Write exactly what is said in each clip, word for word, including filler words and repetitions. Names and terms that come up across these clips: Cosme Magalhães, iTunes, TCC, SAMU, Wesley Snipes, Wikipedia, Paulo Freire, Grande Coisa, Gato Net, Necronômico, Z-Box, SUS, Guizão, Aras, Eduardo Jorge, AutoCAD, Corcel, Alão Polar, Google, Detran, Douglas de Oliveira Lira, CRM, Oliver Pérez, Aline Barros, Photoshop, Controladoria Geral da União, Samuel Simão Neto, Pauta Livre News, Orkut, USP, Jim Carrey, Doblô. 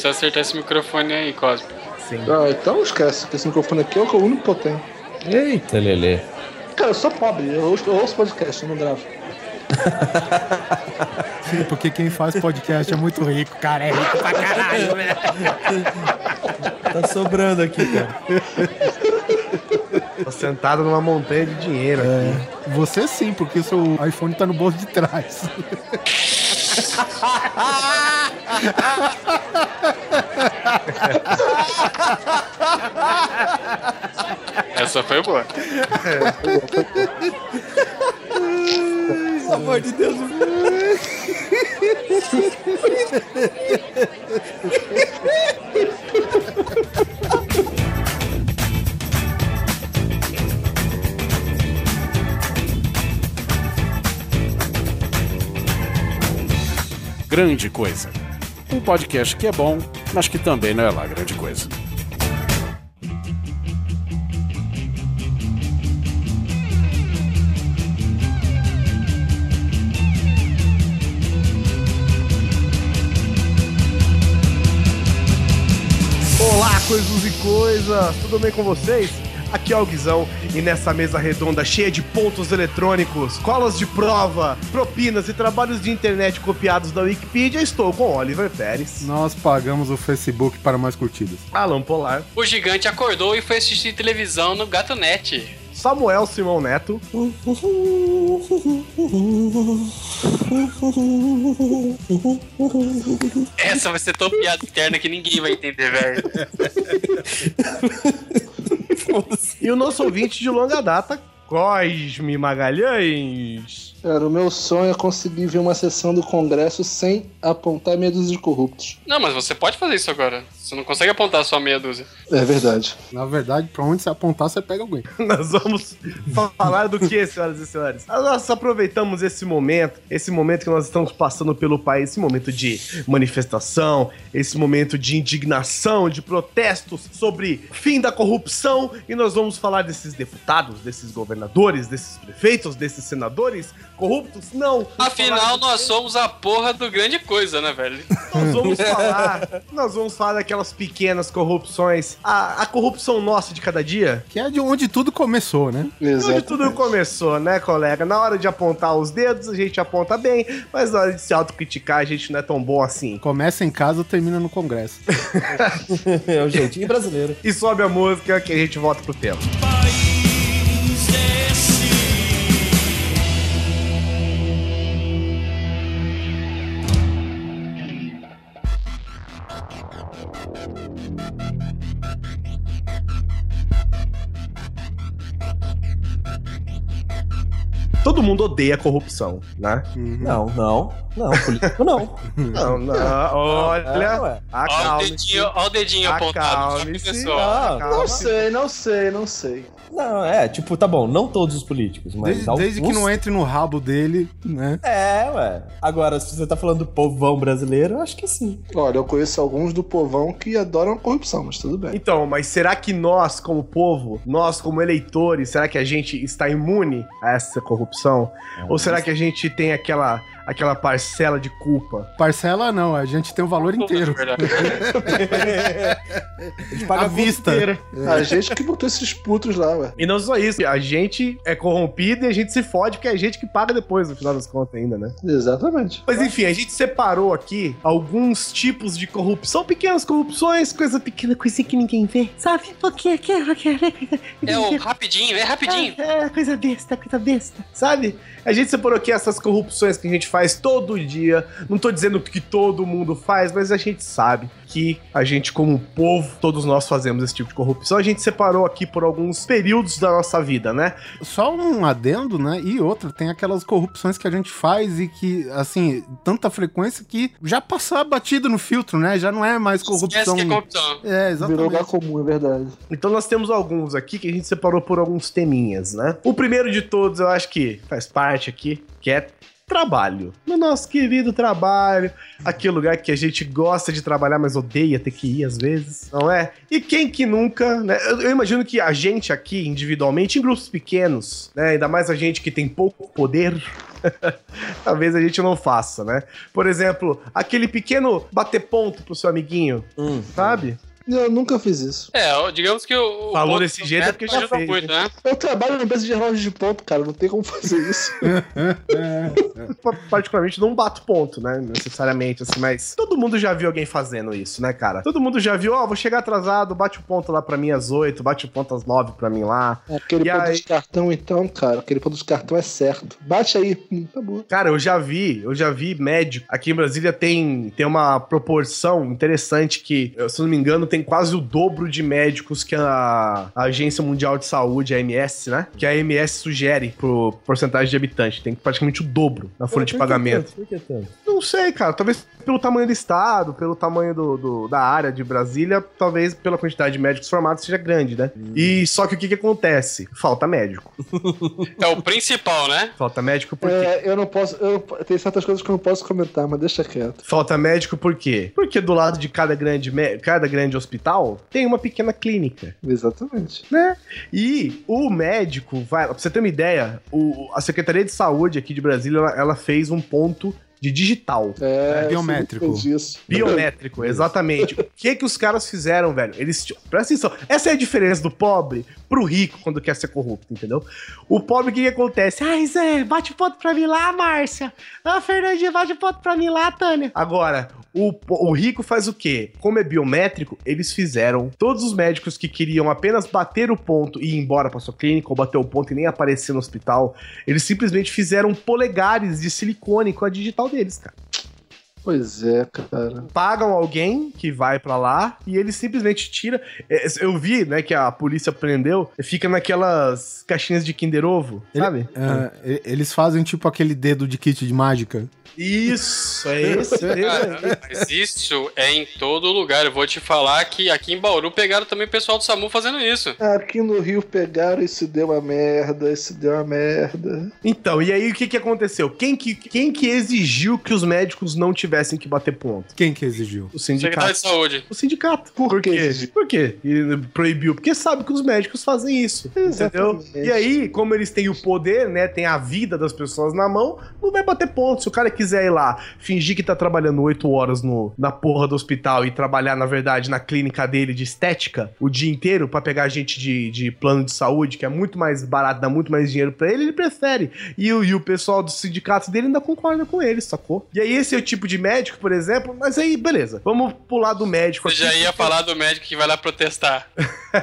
precisa acertar esse microfone aí, Cosme. Sim. Ah, então esquece, que esse microfone aqui é o único que eu tenho. Eita, Lelê. Cara, eu sou pobre, eu ouço, eu ouço podcast, eu não gravo. Sim, porque quem faz podcast é muito rico, cara. É rico pra caralho, velho. Tá sobrando aqui, cara. Tô sentado numa montanha de dinheiro é. aqui. Você sim, porque seu iPhone tá no bolso de trás. Essa foi boa. Pelo amor de Deus. Grande Coisa. Um podcast que é bom, mas que também não é lá grande coisa. Coisas e coisas, tudo bem com vocês? Aqui é o Guizão e nessa mesa redonda cheia de pontos eletrônicos, colas de prova, propinas e trabalhos de internet copiados da Wikipedia, estou com Oliver Pérez. Nós pagamos o Facebook para mais curtidas. Alão Polar. O gigante acordou e foi assistir televisão no Gato Net. Samuel Simão Neto. Essa vai ser tão piada interna que ninguém vai entender, velho. E o nosso ouvinte de longa data, Cosme Magalhães. Cara, o meu sonho é conseguir ver uma sessão do Congresso sem apontar meia dúzia de corruptos. Não, mas você pode fazer isso agora. Você não consegue apontar só meia dúzia. É verdade. Na verdade, pra onde você apontar, você pega alguém. Nós vamos falar do que, senhoras e senhores? Nós aproveitamos esse momento, esse momento que nós estamos passando pelo país, esse momento de manifestação, esse momento de indignação, de protestos sobre fim da corrupção, e nós vamos falar desses deputados, desses governadores, desses prefeitos, desses senadores... corruptos? Não. Afinal, nós somos a porra do Grande Coisa, né, velho? Nós vamos falar, nós vamos falar daquelas pequenas corrupções, a, a corrupção nossa de cada dia. Que é de onde tudo começou, né? Exatamente. Onde tudo começou, né, colega? Na hora de apontar os dedos, a gente aponta bem, mas na hora de se autocriticar, a gente não é tão bom assim. Começa em casa, termina no Congresso. É o jeitinho brasileiro. E sobe a música que a gente volta pro tema. Todo mundo odeia a corrupção, né? Uhum. Não, não, não, político não. Não, não, olha, acalme-se. Olha o dedinho apontado, pessoal. Não, não sei, não sei, não sei. Não, é, tipo, tá bom, não todos os políticos, mas... Desde, alguns... desde que não entre no rabo dele, né? É, ué. Agora, se você tá falando do povão brasileiro, eu acho que sim. Olha, eu conheço alguns do povão que adoram a corrupção, mas tudo bem. Então, mas será que nós, como povo, nós, como eleitores, será que a gente está imune a essa corrupção? Ou será que a gente tem aquela, aquela parcela de culpa? Parcela não, a gente tem o valor inteiro. A gente paga a vista. É. A gente que botou esses putos lá, ué. E não só isso, a gente é corrompido e a gente se fode, porque é a gente que paga depois, no final das contas ainda, né? Exatamente. Mas enfim, a gente separou aqui alguns tipos de corrupção, pequenas corrupções, coisa pequena, coisa que ninguém vê. Sabe? Porque é o rapidinho, é rapidinho. É, é coisa besta, coisa besta. Sabe? A gente separou aqui essas corrupções que a gente faz todo dia. Não tô dizendo que todo mundo faz, mas a gente sabe que a gente, como povo, todos nós fazemos esse tipo de corrupção. A gente separou aqui por alguns períodos da nossa vida, né? Só um adendo, né? E outra, tem aquelas corrupções que a gente faz e que, assim, tanta frequência que já passou batido no filtro, né? Já não é mais corrupção. Esquece que é corrupção. É, exatamente. Virou lugar comum, é verdade. Então nós temos alguns aqui que a gente separou por alguns teminhas, né? O primeiro de todos, eu acho que faz parte aqui, que é trabalho, no nosso querido trabalho, aquele lugar que a gente gosta de trabalhar, mas odeia ter que ir às vezes, não é? E quem que nunca, né? Eu, eu imagino que a gente aqui, individualmente, em grupos pequenos, né? Ainda mais a gente que tem pouco poder, talvez a gente não faça, né? Por exemplo, aquele pequeno bater ponto pro seu amiguinho, hum, sabe? Eu nunca fiz isso. É, digamos que o... Falou desse jeito é porque já fez. Coisa, né? Eu trabalho na empresa de relógio de ponto, cara. Não tem como fazer isso. Particularmente, não bato ponto, né? Necessariamente, assim. Mas todo mundo já viu alguém fazendo isso, né, cara? Todo mundo já viu, ó, oh, vou chegar atrasado, bate o ponto lá pra mim às oito, bate o ponto às nove pra mim lá. É, aquele e ponto aí... de cartão, então, cara. Aquele ponto de cartão é certo. Bate aí. Hum, tá bom. Cara, eu já vi. Eu já vi médico. Aqui em Brasília tem, tem uma proporção interessante que, se eu não me engano, tem quase o dobro de médicos que a Agência Mundial de Saúde, a A M S, né? Que a A M S sugere pro porcentagem de habitante. Tem praticamente o dobro na folha de pagamento. Por que tanto? Não sei, cara. Talvez pelo tamanho do estado, pelo tamanho do, do, da área de Brasília, talvez pela quantidade de médicos formados seja grande, né? Hum. E só que o que que acontece? Falta médico. É o principal, né? Falta médico por quê? É, eu não posso... Eu, tem certas coisas que eu não posso comentar, mas deixa quieto. Falta médico por quê? Porque do lado de cada grande, cada grande hospital, tem uma pequena clínica. Exatamente. Né? E o médico vai... Pra você ter uma ideia, o, a Secretaria de Saúde aqui de Brasília, ela, ela fez um ponto de digital. É, né? Biométrico. Biométrico, exatamente. O que que os caras fizeram, velho? Eles, presta atenção, essa é a diferença do pobre pro rico quando quer ser corrupto, entendeu? O pobre, o que que acontece? Ai, Zé, bate ponto pra mim lá, Márcia. Ah, Fernandinha, bate ponto pra mim lá, Tânia. Agora, o, o rico faz o quê? Como é biométrico, eles fizeram todos os médicos que queriam apenas bater o ponto e ir embora pra sua clínica, ou bater o ponto e nem aparecer no hospital, eles simplesmente fizeram polegares de silicone com a digital deles, cara. Pois é, cara. Pagam alguém que vai pra lá e ele simplesmente tira. Eu vi, né, que a polícia prendeu, fica naquelas caixinhas de Kinder Ovo, ele, sabe? Uh, é. Eles fazem tipo aquele dedo de kit de mágica. Isso, é isso. Cara, mas isso é em todo lugar. Eu vou te falar que aqui em Bauru pegaram também o pessoal do SAMU fazendo isso. Aqui no Rio pegaram, isso deu uma merda, isso deu uma merda. Então, e aí o que que aconteceu? Quem que, quem que exigiu que os médicos não tivessem que bater ponto? Quem que exigiu? O sindicato. Secretário de Saúde. O sindicato. Por, Por quê? Por quê? E proibiu. Porque sabe que os médicos fazem isso. Exatamente. Entendeu? E aí, como eles têm o poder, né, tem a vida das pessoas na mão, não vai bater ponto. Se o cara que quiser ir lá, fingir que tá trabalhando oito horas no, na porra do hospital e trabalhar, na verdade, na clínica dele de estética o dia inteiro pra pegar gente de, de plano de saúde, que é muito mais barato, dá muito mais dinheiro pra ele, ele prefere. E o, e o pessoal dos sindicatos dele ainda concorda com ele, sacou? E aí esse é o tipo de médico, por exemplo, mas aí, beleza. Vamos pular do médico. Você aqui, já ia falar do médico que vai lá protestar.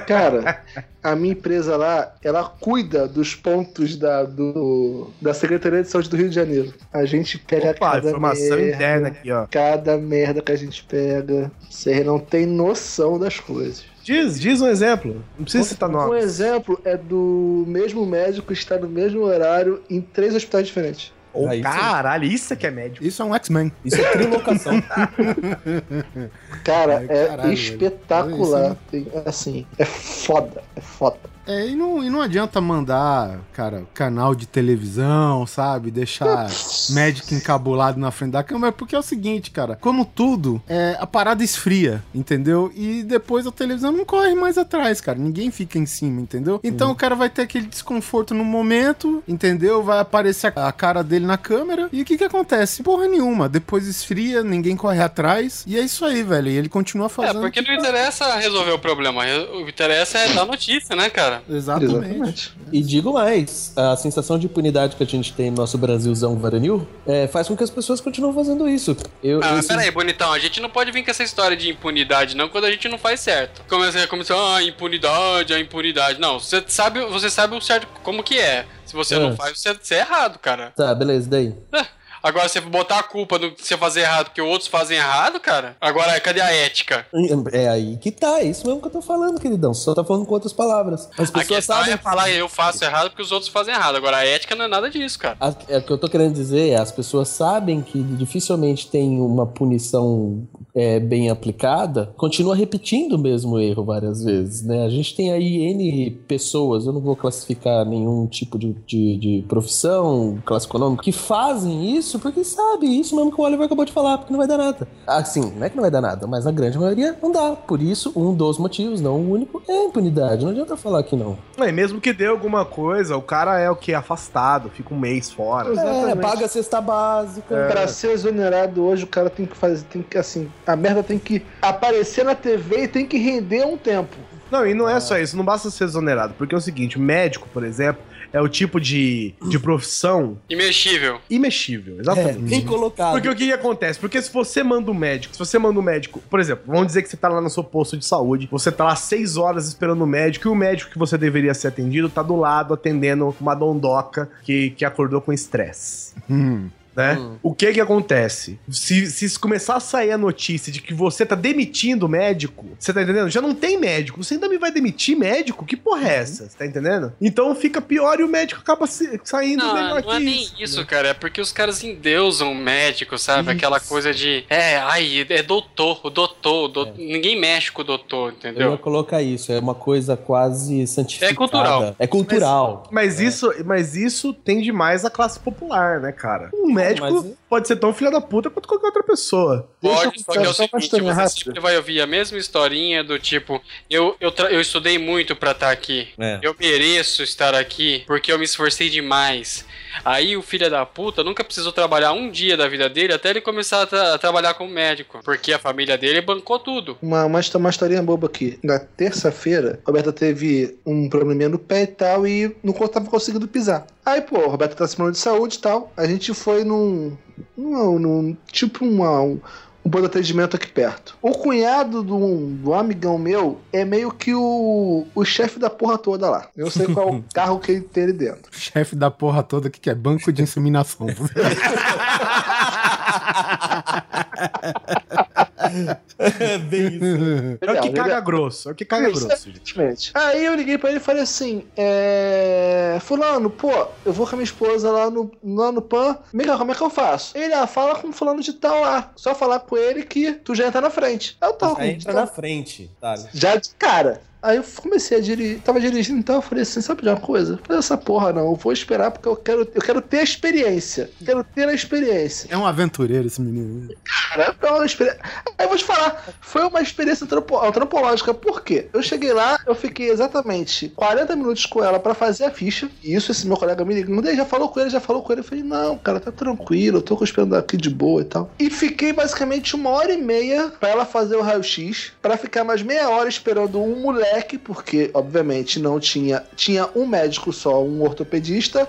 Cara... A minha empresa lá, ela cuida dos pontos da, do, da Secretaria de Saúde do Rio de Janeiro. A gente pega Opa, cada informação merda, interna aqui, ó. Cada merda que a gente pega. Você não tem noção das coisas. Diz, diz um exemplo. Não precisa um, citar nome. Um exemplo é do mesmo médico estar no mesmo horário em três hospitais diferentes. Oh, é, caralho, isso, isso é que é médico. Isso é um X-Men. Isso é trilocação. Cara, Ai, é caralho, espetacular. É isso, né? Assim, é foda, é foda. É, e não, e não adianta mandar, cara, canal de televisão, sabe? Deixar médico encabulado na frente da câmera, porque é o seguinte, cara, como tudo, é, a parada esfria, entendeu? E depois a televisão não corre mais atrás, cara, ninguém fica em cima, entendeu? Então hum. o cara vai ter aquele desconforto no momento, entendeu? Vai aparecer a cara dele na câmera, e o que que acontece? Porra nenhuma, depois esfria, ninguém corre atrás, e é isso aí, velho, e ele continua fazendo... É, porque não interessa resolver o problema, o que interessa é dar notícia, né, cara? Exatamente. Exatamente. E digo mais, a sensação de impunidade que a gente tem no nosso Brasilzão varonil é, faz com que as pessoas continuem fazendo isso. Eu, ah, eu... mas peraí, bonitão, a gente não pode vir com essa história de impunidade, não, quando a gente não faz certo. Começa a começar, ah, impunidade, a impunidade. Não, você sabe, você sabe o certo como que é. Se você é. não faz, você, você é errado, cara. Tá, beleza, daí. É. Agora, você botar a culpa no que você fazer errado porque outros fazem errado, cara? Agora, cadê a ética? É aí que tá, é isso mesmo que eu tô falando, queridão. Você só tá falando com outras palavras. As pessoas a questão sabem... é falar eu faço errado porque os outros fazem errado. Agora, a ética não é nada disso, cara. A, é, o que eu tô querendo dizer é as pessoas sabem que dificilmente tem uma punição é, bem aplicada, continua repetindo o mesmo erro várias vezes, né? A gente tem aí N pessoas, eu não vou classificar nenhum tipo de, de, de profissão, classe econômica, que fazem isso porque sabe isso mesmo que o Oliver acabou de falar, porque não vai dar nada. Assim, não é que não vai dar nada, mas a grande maioria não dá. Por isso, um dos motivos, não o único, é a impunidade. Não adianta falar que não. É, mesmo que dê alguma coisa, o cara é o que? Afastado, fica um mês fora. É, paga a cesta básica. É. Pra ser exonerado hoje, o cara tem que fazer, tem que, assim... A merda tem que aparecer na T V e tem que render um tempo. Não, e não é só isso, não basta ser exonerado, porque é o seguinte, o médico, por exemplo, é o tipo de, de profissão... Imexível. Imexível, exatamente. É, bem colocado. Porque o que, que acontece? Porque se você manda um médico, se você manda um médico... Por exemplo, vamos dizer que você tá lá no seu posto de saúde, você tá lá seis horas esperando o médico, e o médico que você deveria ser atendido tá do lado atendendo uma dondoca que, que acordou com estresse. Hum... Né? Hum. O que que acontece? Se, se começar a sair a notícia de que você tá demitindo médico, você tá entendendo? Já não tem médico, você ainda me vai demitir médico? Que porra é essa? Você tá entendendo? Então fica pior e o médico acaba se, saindo não, melhor não que é nem isso. isso, né? Cara, é porque os caras endeusam o médico, sabe? Isso. Aquela coisa de, é, ai, é doutor, o doutor, o doutor é. Ninguém mexe com o doutor, entendeu? Eu ia colocar isso, é uma coisa quase santificada. É cultural. É cultural. Mas, mas, é. Isso, mas isso tem demais a classe popular, né, cara? Um médico Médico Mas... pode ser tão filha da puta quanto qualquer outra pessoa. Pode, só que é o seguinte, você sempre vai ouvir a mesma historinha do tipo, eu, eu, tra- eu estudei muito pra estar aqui, é. eu mereço estar aqui porque eu me esforcei demais. Aí o filho da puta nunca precisou trabalhar um dia da vida dele até ele começar a, tra- a trabalhar como médico, porque a família dele bancou tudo. Uma, uma, uma historinha boba aqui. Na terça-feira, a Roberta teve um probleminha no pé e tal, e não tava conseguindo pisar. Aí, pô, a Roberta tá se falando de saúde e tal, a gente foi num... num, num tipo uma... Um, um bom atendimento aqui perto. O cunhado do, do amigão meu é meio que o, o chefe da porra toda lá. Eu sei qual carro que ele tem ali dentro. Chefe da porra toda, o que, que é? Banco de inseminação. É bem isso. É o que caga grosso, é o que caga grosso, gente. Aí eu liguei pra ele e falei assim: é... Fulano, pô, eu vou com a minha esposa lá no, lá no P A N. Miguel, como é que eu faço? Ele, ah, fala com fulano de tal lá. Só falar com ele que tu já entra na frente. Eu tô com ele. Entra na frente, tá? Já de cara. Aí eu comecei a dirigir, tava dirigindo, então eu falei assim, sabe de uma coisa? Eu falei, essa porra não, eu vou esperar porque eu quero, eu quero ter a experiência. Eu quero ter a experiência. É um aventureiro esse menino. Cara, é uma experiência. Aí eu vou te falar, foi uma experiência antropo- antropológica, por quê? Eu cheguei lá, eu fiquei exatamente quarenta minutos com ela pra fazer a ficha, e isso esse meu colega me ligou, já falou com ele, já falou com ele, eu falei, não, cara, tá tranquilo, eu tô esperando aqui de boa e tal. E fiquei basicamente uma hora e meia pra ela fazer o raio-x, pra ficar mais meia hora esperando um moleque, porque, obviamente, não tinha... Tinha um médico só, um ortopedista,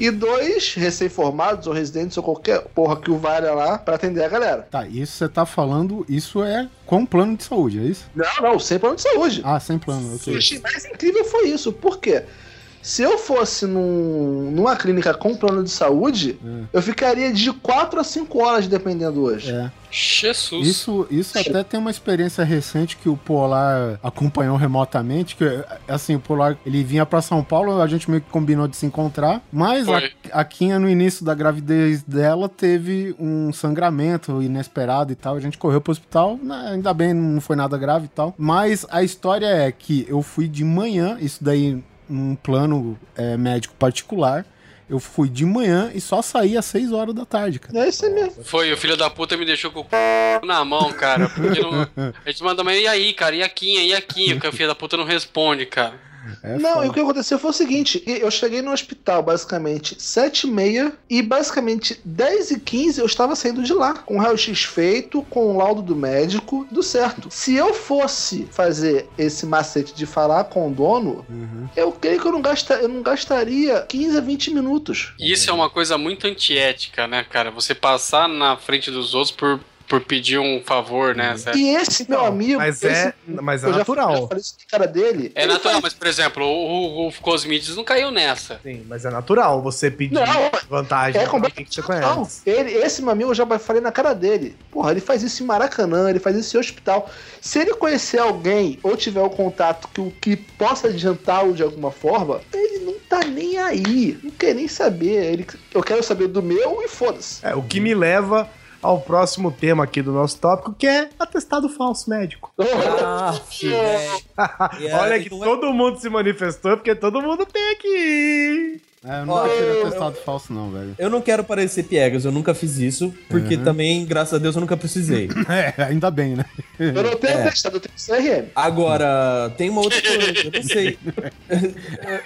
e dois recém-formados ou residentes ou qualquer porra que o valha lá pra atender a galera. Tá, isso você tá falando, isso é com plano de saúde, é isso? Não, não, sem plano de saúde. Ah, sem plano, ok. O mais incrível foi isso, por quê? Se eu fosse num, numa clínica com plano de saúde, é. eu ficaria de quatro a cinco horas dependendo hoje. É. Jesus. Isso, isso até tem uma experiência recente que o Polar acompanhou remotamente, que assim, o Polar, ele vinha pra São Paulo, a gente meio que combinou de se encontrar, mas a, a Kinha, no início da gravidez dela, teve um sangramento inesperado e tal, a gente correu pro hospital, ainda bem, não foi nada grave e tal, mas a história é que eu fui de manhã, isso daí num plano é, médico particular, eu fui de manhã e só saí às seis horas da tarde, cara. É isso mesmo. Foi, o filho da puta me deixou com o c... na mão, cara. Porque não... A gente manda, mas e aí, cara? E a Kinha? E a Kinha? Porque o filho da puta não responde, cara. É não, foda. E o que aconteceu foi o seguinte, eu cheguei no hospital basicamente sete e meia e basicamente dez e quinze eu estava saindo de lá, com o raio-x feito, com o laudo do médico, do certo. Se eu fosse fazer esse macete de falar com o dono, uhum. eu creio que eu não, gasta, eu não gastaria quinze a vinte minutos. Isso é uma coisa muito antiética, né, cara? Você passar na frente dos outros por... por pedir um favor, né? Certo? E esse, então, meu amigo... Mas esse, é, mas é eu natural. Já, eu falei isso na cara dele. É natural, faz... mas, por exemplo, o, o Cosmides não caiu nessa. Sim, mas é natural você pedir não, vantagem. É completamente que você conhece. Ele, esse, meu amigo, eu já falei na cara dele. Porra, ele faz isso em Maracanã, ele faz isso em hospital. Se ele conhecer alguém ou tiver um contato que, que possa adiantá-lo de alguma forma, ele não tá nem aí. Não quer nem saber. Ele, eu quero saber do meu e foda-se. É, o que me leva... ao próximo tema aqui do nosso tópico, que é atestado falso médico. Ah, olha que todo mundo se manifestou, porque todo mundo tem aqui. É, eu nunca Olha, tirei atestado eu, falso não, velho. Eu não quero parecer piegas, eu nunca fiz isso, porque uhum. também, graças a Deus, eu nunca precisei. É, ainda bem, né? Eu não tenho é. atestado, eu tenho C R M. Agora, tem uma outra coisa, eu não sei.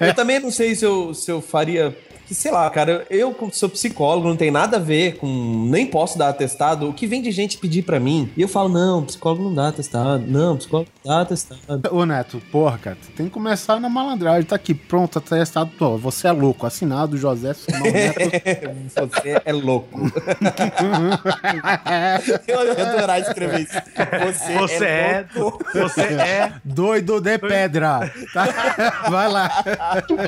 Eu também não sei se eu, se eu faria... Sei lá, cara, eu sou psicólogo, não tem nada a ver com... Nem posso dar atestado. O que vem de gente pedir pra mim? E eu falo, não, psicólogo não dá atestado. Não, psicólogo não dá atestado. Ô, Neto, porra, cara, tu tem que começar na malandragem. Tá aqui, pronto, atestado. Pô, você é louco. Assinado, José Simão Neto. Você é louco. Eu adorar escrever isso. Você, você é, é louco. Você é doido de pedra. Tá? Vai lá.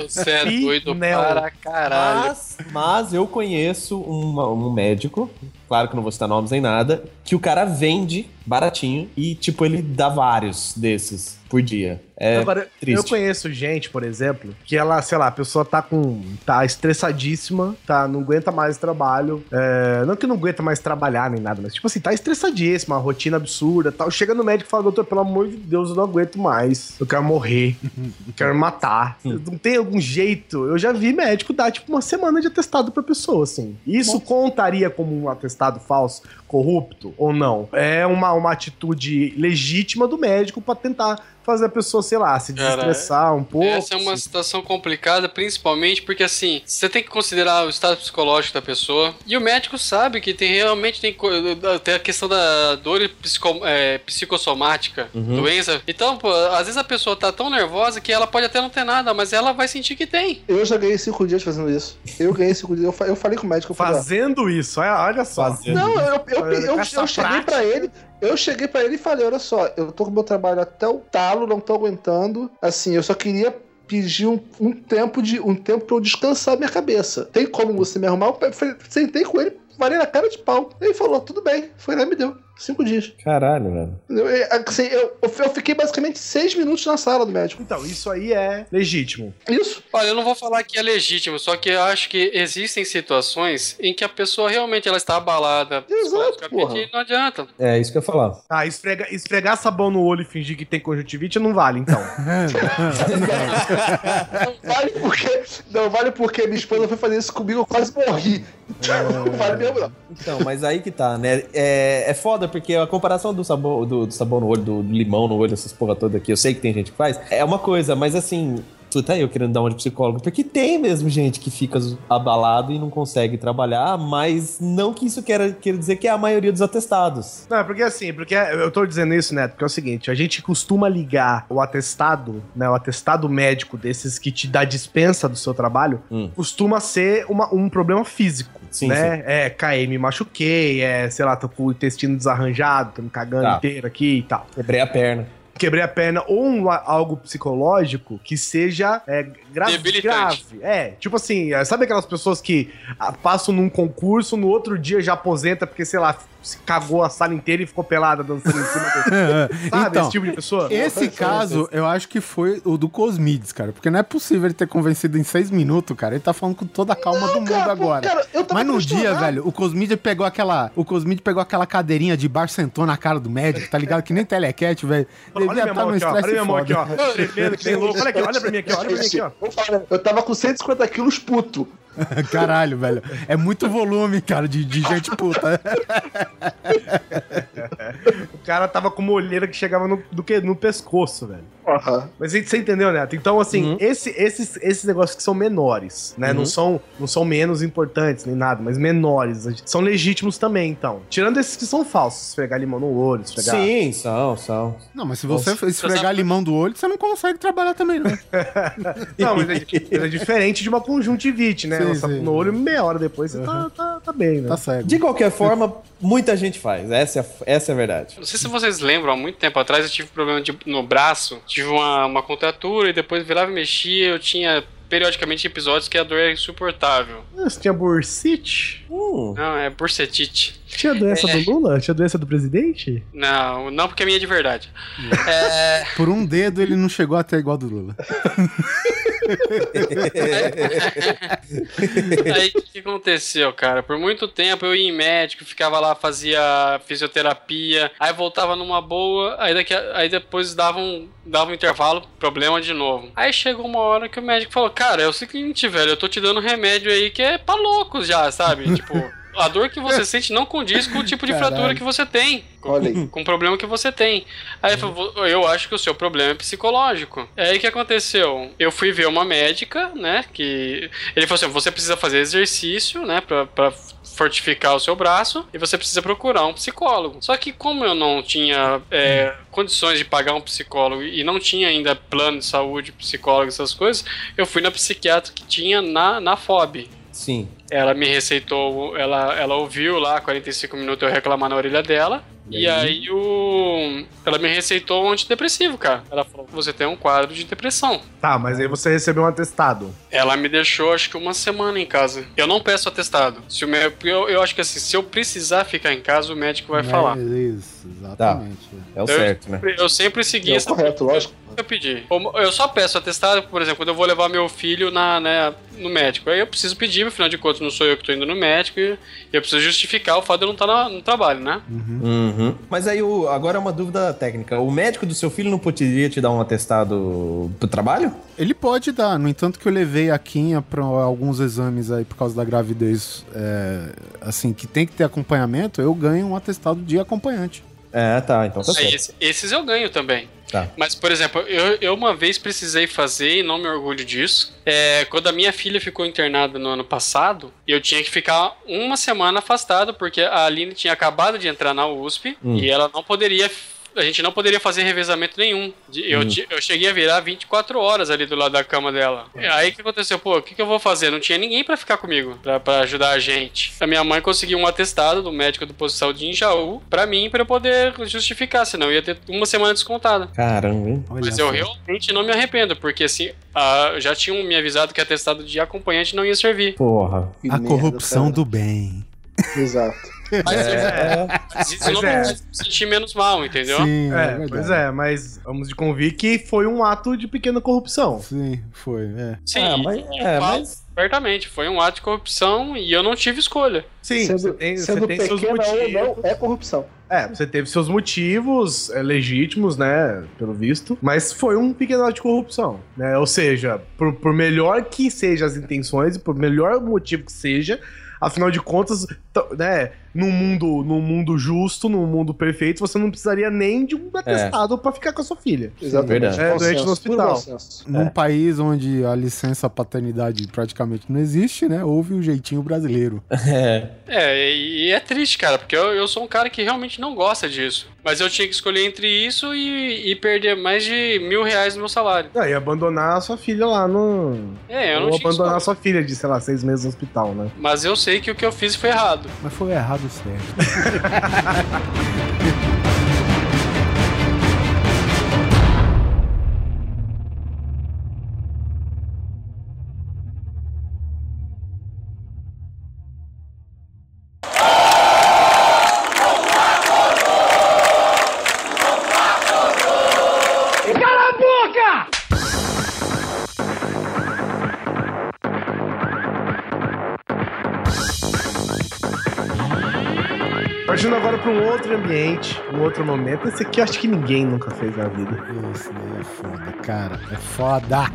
Você é doido para caralho. Mas, mas eu conheço um, um médico, claro que não vou citar nomes nem nada, que o cara vende baratinho e, tipo, ele dá vários desses por dia. É Agora, triste. Eu conheço gente, por exemplo, que ela, sei lá, a pessoa tá com... tá estressadíssima, tá, não aguenta mais trabalho, é, não que não aguenta mais trabalhar nem nada, mas, tipo assim, tá estressadíssima, uma rotina absurda, tal. Chega no médico e fala, doutor, pelo amor de Deus, eu não aguento mais, eu quero morrer, eu quero matar. Não tem algum jeito? Eu já vi médico dar, tipo, uma semana de atestado pra pessoa, assim. Isso Nossa. Contaria como um atestado falso, corrupto ou não? É uma, uma atitude legítima do médico pra tentar fazer a pessoa, sei lá, se desestressar Cara, um pouco. Essa é uma situação complicada, principalmente porque, assim, você tem que considerar o estado psicológico da pessoa, e o médico sabe que tem realmente tem, tem a questão da dor psico, é, psicossomática, uhum. doença. Então, pô, às vezes a pessoa tá tão nervosa que ela pode até não ter nada, mas ela vai sentir que tem. Eu já ganhei cinco dias fazendo isso. Eu ganhei cinco dias. Eu falei com o médico. Eu falei, fazendo isso? Olha só. Fazendo. Não, eu, eu, eu, eu, eu cheguei pra ele... Eu cheguei pra ele e falei, olha só, eu tô com meu trabalho até o talo, não tô aguentando. Assim, eu só queria pedir um, um tempo de, um tempo pra eu descansar a minha cabeça. Tem como você me arrumar? Eu falei, sentei com ele, falei na cara de pau. Ele falou, tudo bem. Foi lá e me deu. Cinco dias. Caralho, velho. Eu, assim, eu, eu fiquei basicamente seis minutos na sala do médico. Então, isso aí é legítimo. Isso. Olha, eu não vou falar que é legítimo, só que eu acho que existem situações em que a pessoa realmente ela está abalada. Exato, porra. E não adianta. É, isso que eu ia falar. Ah, esfrega, esfregar sabão no olho e fingir que tem conjuntivite não vale, então. Não vale porque... Não vale porque minha esposa foi fazer isso comigo, eu quase morri. Não vale mesmo, não. Então, mas aí que tá, né? É, é foda, porque a comparação do sabão, do, do sabão no olho, do, do limão no olho, essas porra toda aqui, eu sei que tem gente que faz, é uma coisa, mas assim... Tá aí eu querendo dar uma de psicólogo, porque tem mesmo gente que fica abalado e não consegue trabalhar, mas não que isso queira, queira dizer que é a maioria dos atestados. Não, é porque assim, porque eu tô dizendo isso, Neto, porque é o seguinte, a gente costuma ligar o atestado, né, o atestado médico desses que te dá dispensa do seu trabalho, hum. costuma ser uma, um problema físico, sim, né? Sim. É, caí, me machuquei, é, sei lá, tô com o intestino desarranjado, tô me cagando tá. inteiro aqui e tal. Quebrei a perna. Quebrei a perna ou um, algo psicológico que seja é, grave, grave. É, tipo assim, sabe aquelas pessoas que passam num concurso, no outro dia já aposenta porque, sei lá, se cagou a sala inteira e ficou pelada dançando em cima do... Sabe, então, esse tipo de pessoa? Esse caso, eu acho que foi o do Cosmides, cara. Porque não é possível ele ter convencido em seis minutos, cara. Ele tá falando com toda a calma não, do cara, mundo agora. Cara, mas no dia, estourar. velho, o Cosmides pegou aquela... O Cosmides pegou aquela cadeirinha de bar, sentou na cara do médico, tá ligado? Que nem telequete, velho. Olha minha, tá mão aqui, ó, olha minha mão aqui, ó. Tremendo, que tem louco. Olha aqui, olha pra mim aqui, olha pra mim aqui, ó. Eu tava com cento e cinquenta quilos puto. Caralho, velho. É muito volume, cara, de, de gente puta. O cara tava com uma olheira que chegava no, do que, no pescoço, velho. Uhum. Mas você entendeu, Neto? Então, assim, uhum. esse, esses, esses negócios que são menores, né? Uhum. Não, são, não são menos importantes nem nada, mas menores. São legítimos também, então. Tirando esses que são falsos. Esfregar limão no olho, esfregar... Sim, são, são. Não, mas se você Nossa. esfregar limão do olho, você não consegue trabalhar também, não. Não, mas é, é diferente de uma conjuntivite, né? Sim. No olho, meia hora depois você tá, tá, tá bem, né? Tá cego. De qualquer forma, muita gente faz. Essa é a, essa é a verdade. Não sei se vocês lembram, há muito tempo atrás eu tive problema de, no braço. Tive uma, uma contratura e depois virava e mexia. Eu tinha periodicamente episódios que a dor era insuportável. Você tinha bursite? Uh. Não, é bursetite. Tinha a doença é. do Lula? Tinha a doença do presidente? Não, não porque a minha é de verdade. É. É... Por um dedo ele não chegou até igual do Lula. Aí o que, que aconteceu, cara? Por muito tempo eu ia em médico, ficava lá, fazia fisioterapia, aí voltava numa boa, aí, daqui, aí depois dava um, dava um intervalo, problema de novo. Aí chegou uma hora que o médico falou, cara, é o seguinte, velho, eu tô te dando remédio aí que é pra loucos já, sabe? Tipo... A dor que você sente não condiz com o tipo de Caralho. fratura que você tem, com, com o problema que você tem. Aí eu, eu acho que o seu problema é psicológico. Aí o que aconteceu? Eu fui ver uma médica, né, que... Ele falou assim, você precisa fazer exercício, né, pra... pra fortificar o seu braço, e você precisa procurar um psicólogo. Só que como eu não tinha é, condições de pagar um psicólogo e não tinha ainda plano de saúde, psicólogo, essas coisas, eu fui na psiquiatra que tinha na, na F O B. Sim. Ela me receitou, ela, ela ouviu lá, quarenta e cinco minutos eu reclamar na orelha dela, e, e aí o... ela me receitou um antidepressivo, cara. Ela falou que você tem um quadro de depressão. Tá, mas aí você recebeu um atestado. Ela me deixou, acho que uma semana em casa. Eu não peço atestado. Se o meu, eu, eu acho que assim, se eu precisar ficar em casa, o médico vai é falar. Isso, exatamente. Tá. É o então, certo, eu, né? Eu sempre segui é essa... É correto, lógico. Eu pedi. Eu só peço atestado, por exemplo, quando eu vou levar meu filho na, né, no médico. Aí eu preciso pedir, afinal de contas, não sou eu que tô indo no médico, e eu preciso justificar o fato de eu não estar tá no trabalho, né? Uhum. Uhum. Mas aí, o, agora é uma dúvida técnica. O médico do seu filho não poderia te dar um atestado pro trabalho? Ele pode dar. No entanto que eu levei a Quinha pra alguns exames aí por causa da gravidez, é, assim, que tem que ter acompanhamento, eu ganho um atestado de acompanhante. É, tá. Então tá certo. Esse, esses eu ganho também. Tá. Mas, por exemplo, eu, eu uma vez precisei fazer, e não me orgulho disso, é, quando a minha filha ficou internada no ano passado, eu tinha que ficar uma semana afastado, porque a Aline tinha acabado de entrar na U S P, hum. e ela não poderia... A gente não poderia fazer revezamento nenhum. Eu, hum. eu cheguei a virar vinte e quatro horas ali do lado da cama dela. Aí o que aconteceu? Pô, o que, que eu vou fazer? Não tinha ninguém pra ficar comigo, pra, pra ajudar a gente. A minha mãe conseguiu um atestado do médico do posto de saúde em Jaú pra mim, pra eu poder justificar, senão eu ia ter uma semana descontada. Caramba, hein? Mas eu realmente não me arrependo, porque assim, a, já tinham me avisado que atestado de acompanhante não ia servir. Porra. Que a merda, corrupção cara. Do bem. Exato. Mas é. Isso não é. Me sentir menos mal, entendeu? Sim, é, é pois é, mas vamos de convir que foi um ato de pequena corrupção. Sim, foi, é. Sim, é, mas, é, mas... certamente, foi um ato de corrupção e eu não tive escolha. Sim, sendo, você tem, sendo você tem seus motivos. Ou não, é corrupção. É, você teve seus motivos é, legítimos, né, pelo visto, mas foi um pequeno ato de corrupção, né? Ou seja, por, por melhor que sejam as intenções, por melhor motivo que seja, afinal de contas, né, num mundo, num mundo justo, num mundo perfeito, você não precisaria nem de um atestado é. Pra ficar com a sua filha. Exatamente. É, doente no hospital. Num é. país onde a licença paternidade praticamente não existe, né, houve o um jeitinho brasileiro. É. É, e é triste, cara, porque eu, eu sou um cara que realmente não gosta disso. Mas eu tinha que escolher entre isso e, e perder mais de mil reais no meu salário. É, e abandonar a sua filha lá no... É, eu não Ou tinha abandonar a sua filha de, sei lá, seis meses no hospital, né? Mas eu sei que o que eu fiz foi errado. Mas foi errado certo. Partindo agora para um outro ambiente, um outro momento. Esse aqui eu acho que ninguém nunca fez na vida. Isso daí é foda, cara. É foda.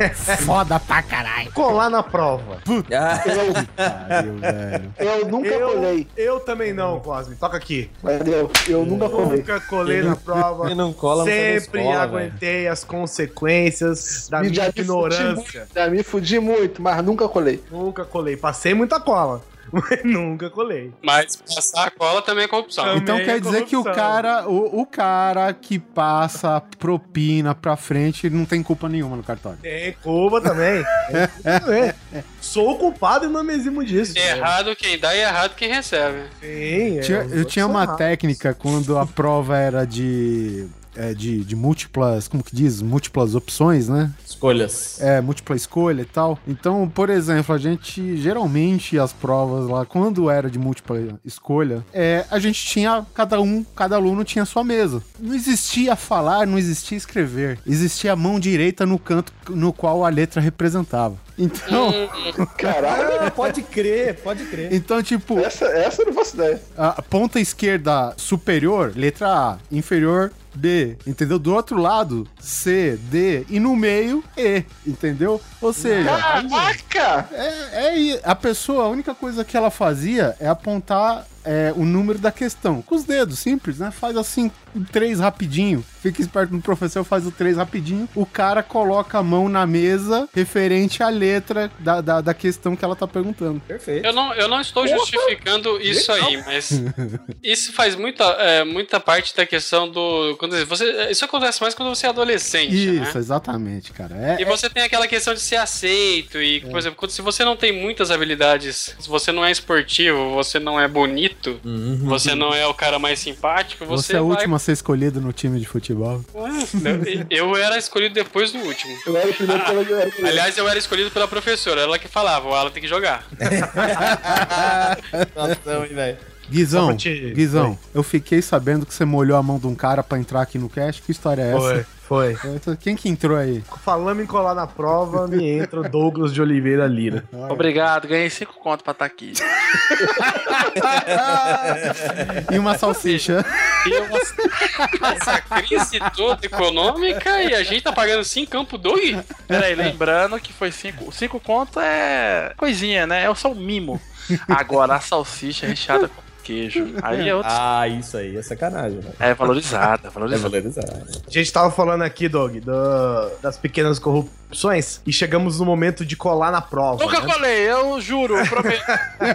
É foda pra caralho. Colar na prova. Puta. Caralho, velho. Eu nunca eu, colei. Eu também não, Cosme. Toca aqui. Eu, eu nunca colei. Nunca colei na prova. Não cola, sempre escola, aguentei velho. As consequências da Me minha ignorância. Já me fudi muito, mas nunca colei. Nunca colei. Passei muita cola. Mas nunca colei. Mas passar a cola também é corrupção. Também então quer é dizer que o cara, o, o cara que passa propina pra frente, ele não tem culpa nenhuma no cartório. Tem culpa também. Tem culpa também. Sou culpado e não me eximo disso. É errado quem dá e errado quem recebe. Sim, é, eu, eu tinha uma técnica quando a prova era de... é, de, de múltiplas, como que diz? Múltiplas opções, né? Escolhas. É, múltipla escolha e tal. Então, por exemplo, a gente, geralmente, as provas lá, quando era de múltipla escolha, é, a gente tinha, cada um, cada aluno tinha a sua mesa. Não existia falar, não existia escrever. Existia a mão direita no canto no qual a letra representava. Então... Caralho, pode crer, pode crer. Então, tipo... Essa, essa eu não faço ideia. A ponta esquerda superior, letra A. Inferior, B. Entendeu? Do outro lado, C, D. E no meio, E. Entendeu? Ou seja... Caraca! É, é, a pessoa, a única coisa que ela fazia é apontar... É, o número da questão. Com os dedos, simples, né? Faz assim, três rapidinho. Fica esperto no professor, faz o três rapidinho. O cara coloca a mão na mesa referente à letra da, da, da questão que ela tá perguntando. Perfeito. Eu não, eu não estou Opa. justificando isso Legal. aí, mas isso faz muita, é, muita parte da questão do... Quando você, isso acontece mais quando você é adolescente, isso, né? Exatamente, cara. É, e é... você tem aquela questão de ser aceito e, é. por exemplo, quando, se você não tem muitas habilidades, se você não é esportivo, você não é bonito, Uhum. você não é o cara mais simpático, você, você é o vai... último a ser escolhido no time de futebol. Eu era escolhido depois do último. Eu era o primeiro pela... ah, aliás, eu era escolhido pela professora, ela que falava, o Alan tem que jogar. Nossa, velho. Guizão, te... Guizão, Oi. eu fiquei sabendo que você molhou a mão de um cara pra entrar aqui no cast. Que história é Foi. essa? Foi. Quem que entrou aí? Falando em colar na prova, me entra o Douglas de Oliveira Lira. Obrigado, ganhei cinco contos pra estar aqui. E uma salsicha. E uma... Essa crise toda econômica e a gente tá pagando cinco pro Doug? Peraí, lembrando que foi cinco. Cinco contos é coisinha, né? É só um mimo. Agora a salsicha recheada com queijo. Aí é outro... Ah, isso aí é sacanagem, velho. É valorizada, valorizada. É valorizada. A gente tava falando aqui, Doug, do, das pequenas corrupções e chegamos no momento de colar na prova. Nunca né? colei, eu juro, eu prometo.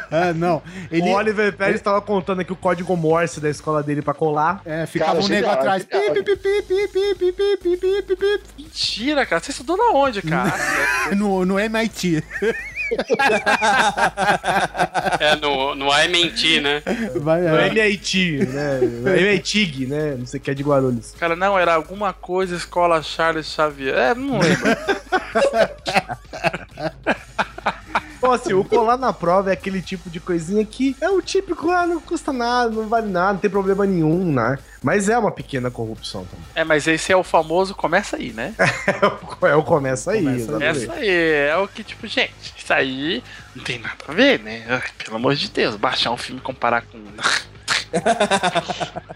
ah, não. Ele... O Oliver Pérez ele... tava contando aqui o código Morse da escola dele pra colar. É, ficava cara, um nego atrás. Mentira, cara. Você estudou na onde, cara? no, no M I T. É, no, no M I T, né? Vai, é. No M I T, né? M I T, né? Não sei o que é de Guarulhos. Cara, não, era alguma coisa escola Charles Xavier. É, não lembro. Bom, assim, o colar na prova é aquele tipo de coisinha que é o típico, ah, não custa nada, não vale nada, não tem problema nenhum, né? Mas é uma pequena corrupção também. É, mas esse é o famoso começa aí, né? é, o, é o começa aí. Começa exatamente. aí, é o que, tipo, gente, isso aí não tem nada a ver, né? Ai, pelo amor de Deus, baixar um filme e comparar com...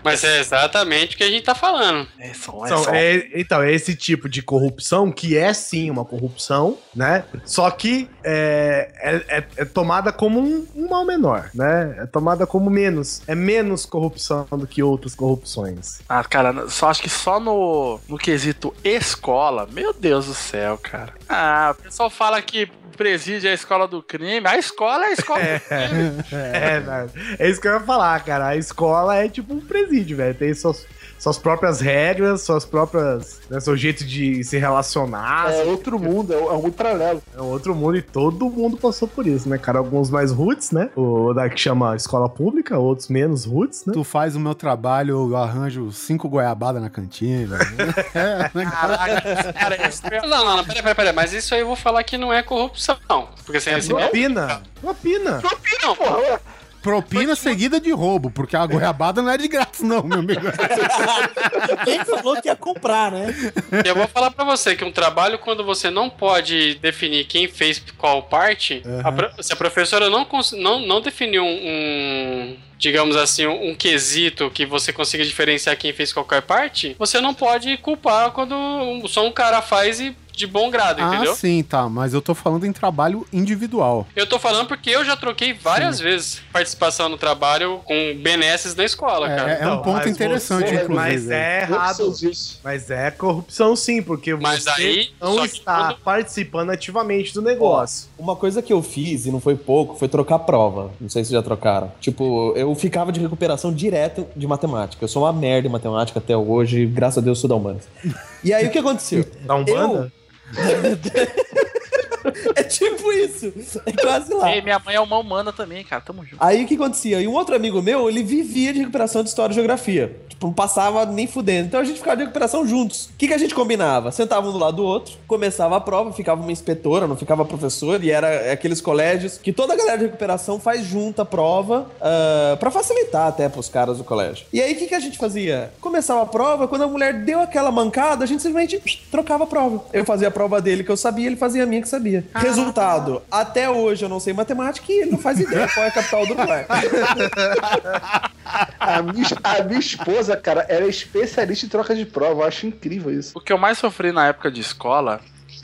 Mas é exatamente o que a gente tá falando. É só, é só. É, então, é esse tipo de corrupção que é sim uma corrupção, né? Só que é, é, é tomada como um, um mal menor, né? É tomada como menos. É menos corrupção do que outras corrupções. Ah, cara, só acho que só no, no quesito escola, meu Deus do céu, cara. Ah, o pessoal fala que presídio é a escola do crime. A escola é a escola é, do crime. É, é, é isso que eu ia falar, cara. A escola é tipo um presídio, velho. Tem suas, suas próprias regras, suas próprias... Né, seu jeito de se relacionar. É outro mundo, é um mundo paralelo. É um outro mundo e todo mundo passou por isso, né, cara? Alguns mais roots, né? O da que chama escola pública, outros menos roots, né? Tu faz o meu trabalho, eu arranjo cinco goiabadas na cantina. é, né, cara? Cara, eu... Não, não, não, peraí, peraí, peraí. Mas isso aí eu vou falar que não é corrupção, não. Porque você é propina. Propina. Propina, porra. Propina seguida de roubo, porque a goiabada não é de grátis, não, meu amigo. Quem falou que ia comprar, né? Eu vou falar pra você que um trabalho, quando você não pode definir quem fez qual parte, uhum. a pro... se a professora não, cons... não, não definiu um, um, digamos assim, um quesito que você consiga diferenciar quem fez qualquer parte, você não pode culpar quando só um cara faz e de bom grado, ah, entendeu? Ah, sim, tá. Mas eu tô falando em trabalho individual. Eu tô falando porque eu já troquei várias sim. vezes participação no trabalho com benesses na escola, é, cara. É então, um ponto interessante, você, inclusive. Mas é errado. Mas é corrupção, sim, porque mas você aí, não está quando... participando ativamente do negócio. Ó, uma coisa que eu fiz, e não foi pouco, foi trocar prova. Não sei se já trocaram. Tipo, eu ficava de recuperação direto de matemática. Eu sou uma merda em matemática até hoje. Graças a Deus, sou da Humanas. E aí, o que aconteceu? Da Umbanda? Eu... É tipo isso. É quase lá. Ei, minha mãe é uma humana também, cara. Tamo junto. Aí o que acontecia? E um outro amigo meu, ele vivia de recuperação de história e geografia. Tipo, não passava nem fudendo. Então a gente ficava de recuperação juntos. O que, que a gente combinava? Sentava um do lado do outro, começava a prova, ficava uma inspetora, não ficava professor, e era aqueles colégios que toda a galera de recuperação faz junto a prova, uh, pra facilitar até pros caras do colégio. E aí o que, que a gente fazia? Começava a prova, quando a mulher deu aquela mancada, a gente simplesmente psh, trocava a prova. Eu fazia a prova dele que eu sabia, ele fazia a minha que sabia. Ah. Resultado, até hoje eu não sei matemática e ele não faz ideia qual é a capital do Uruguai. A minha, a minha esposa, cara, era especialista em troca de prova. Eu acho incrível isso. O que eu mais sofri na época de escola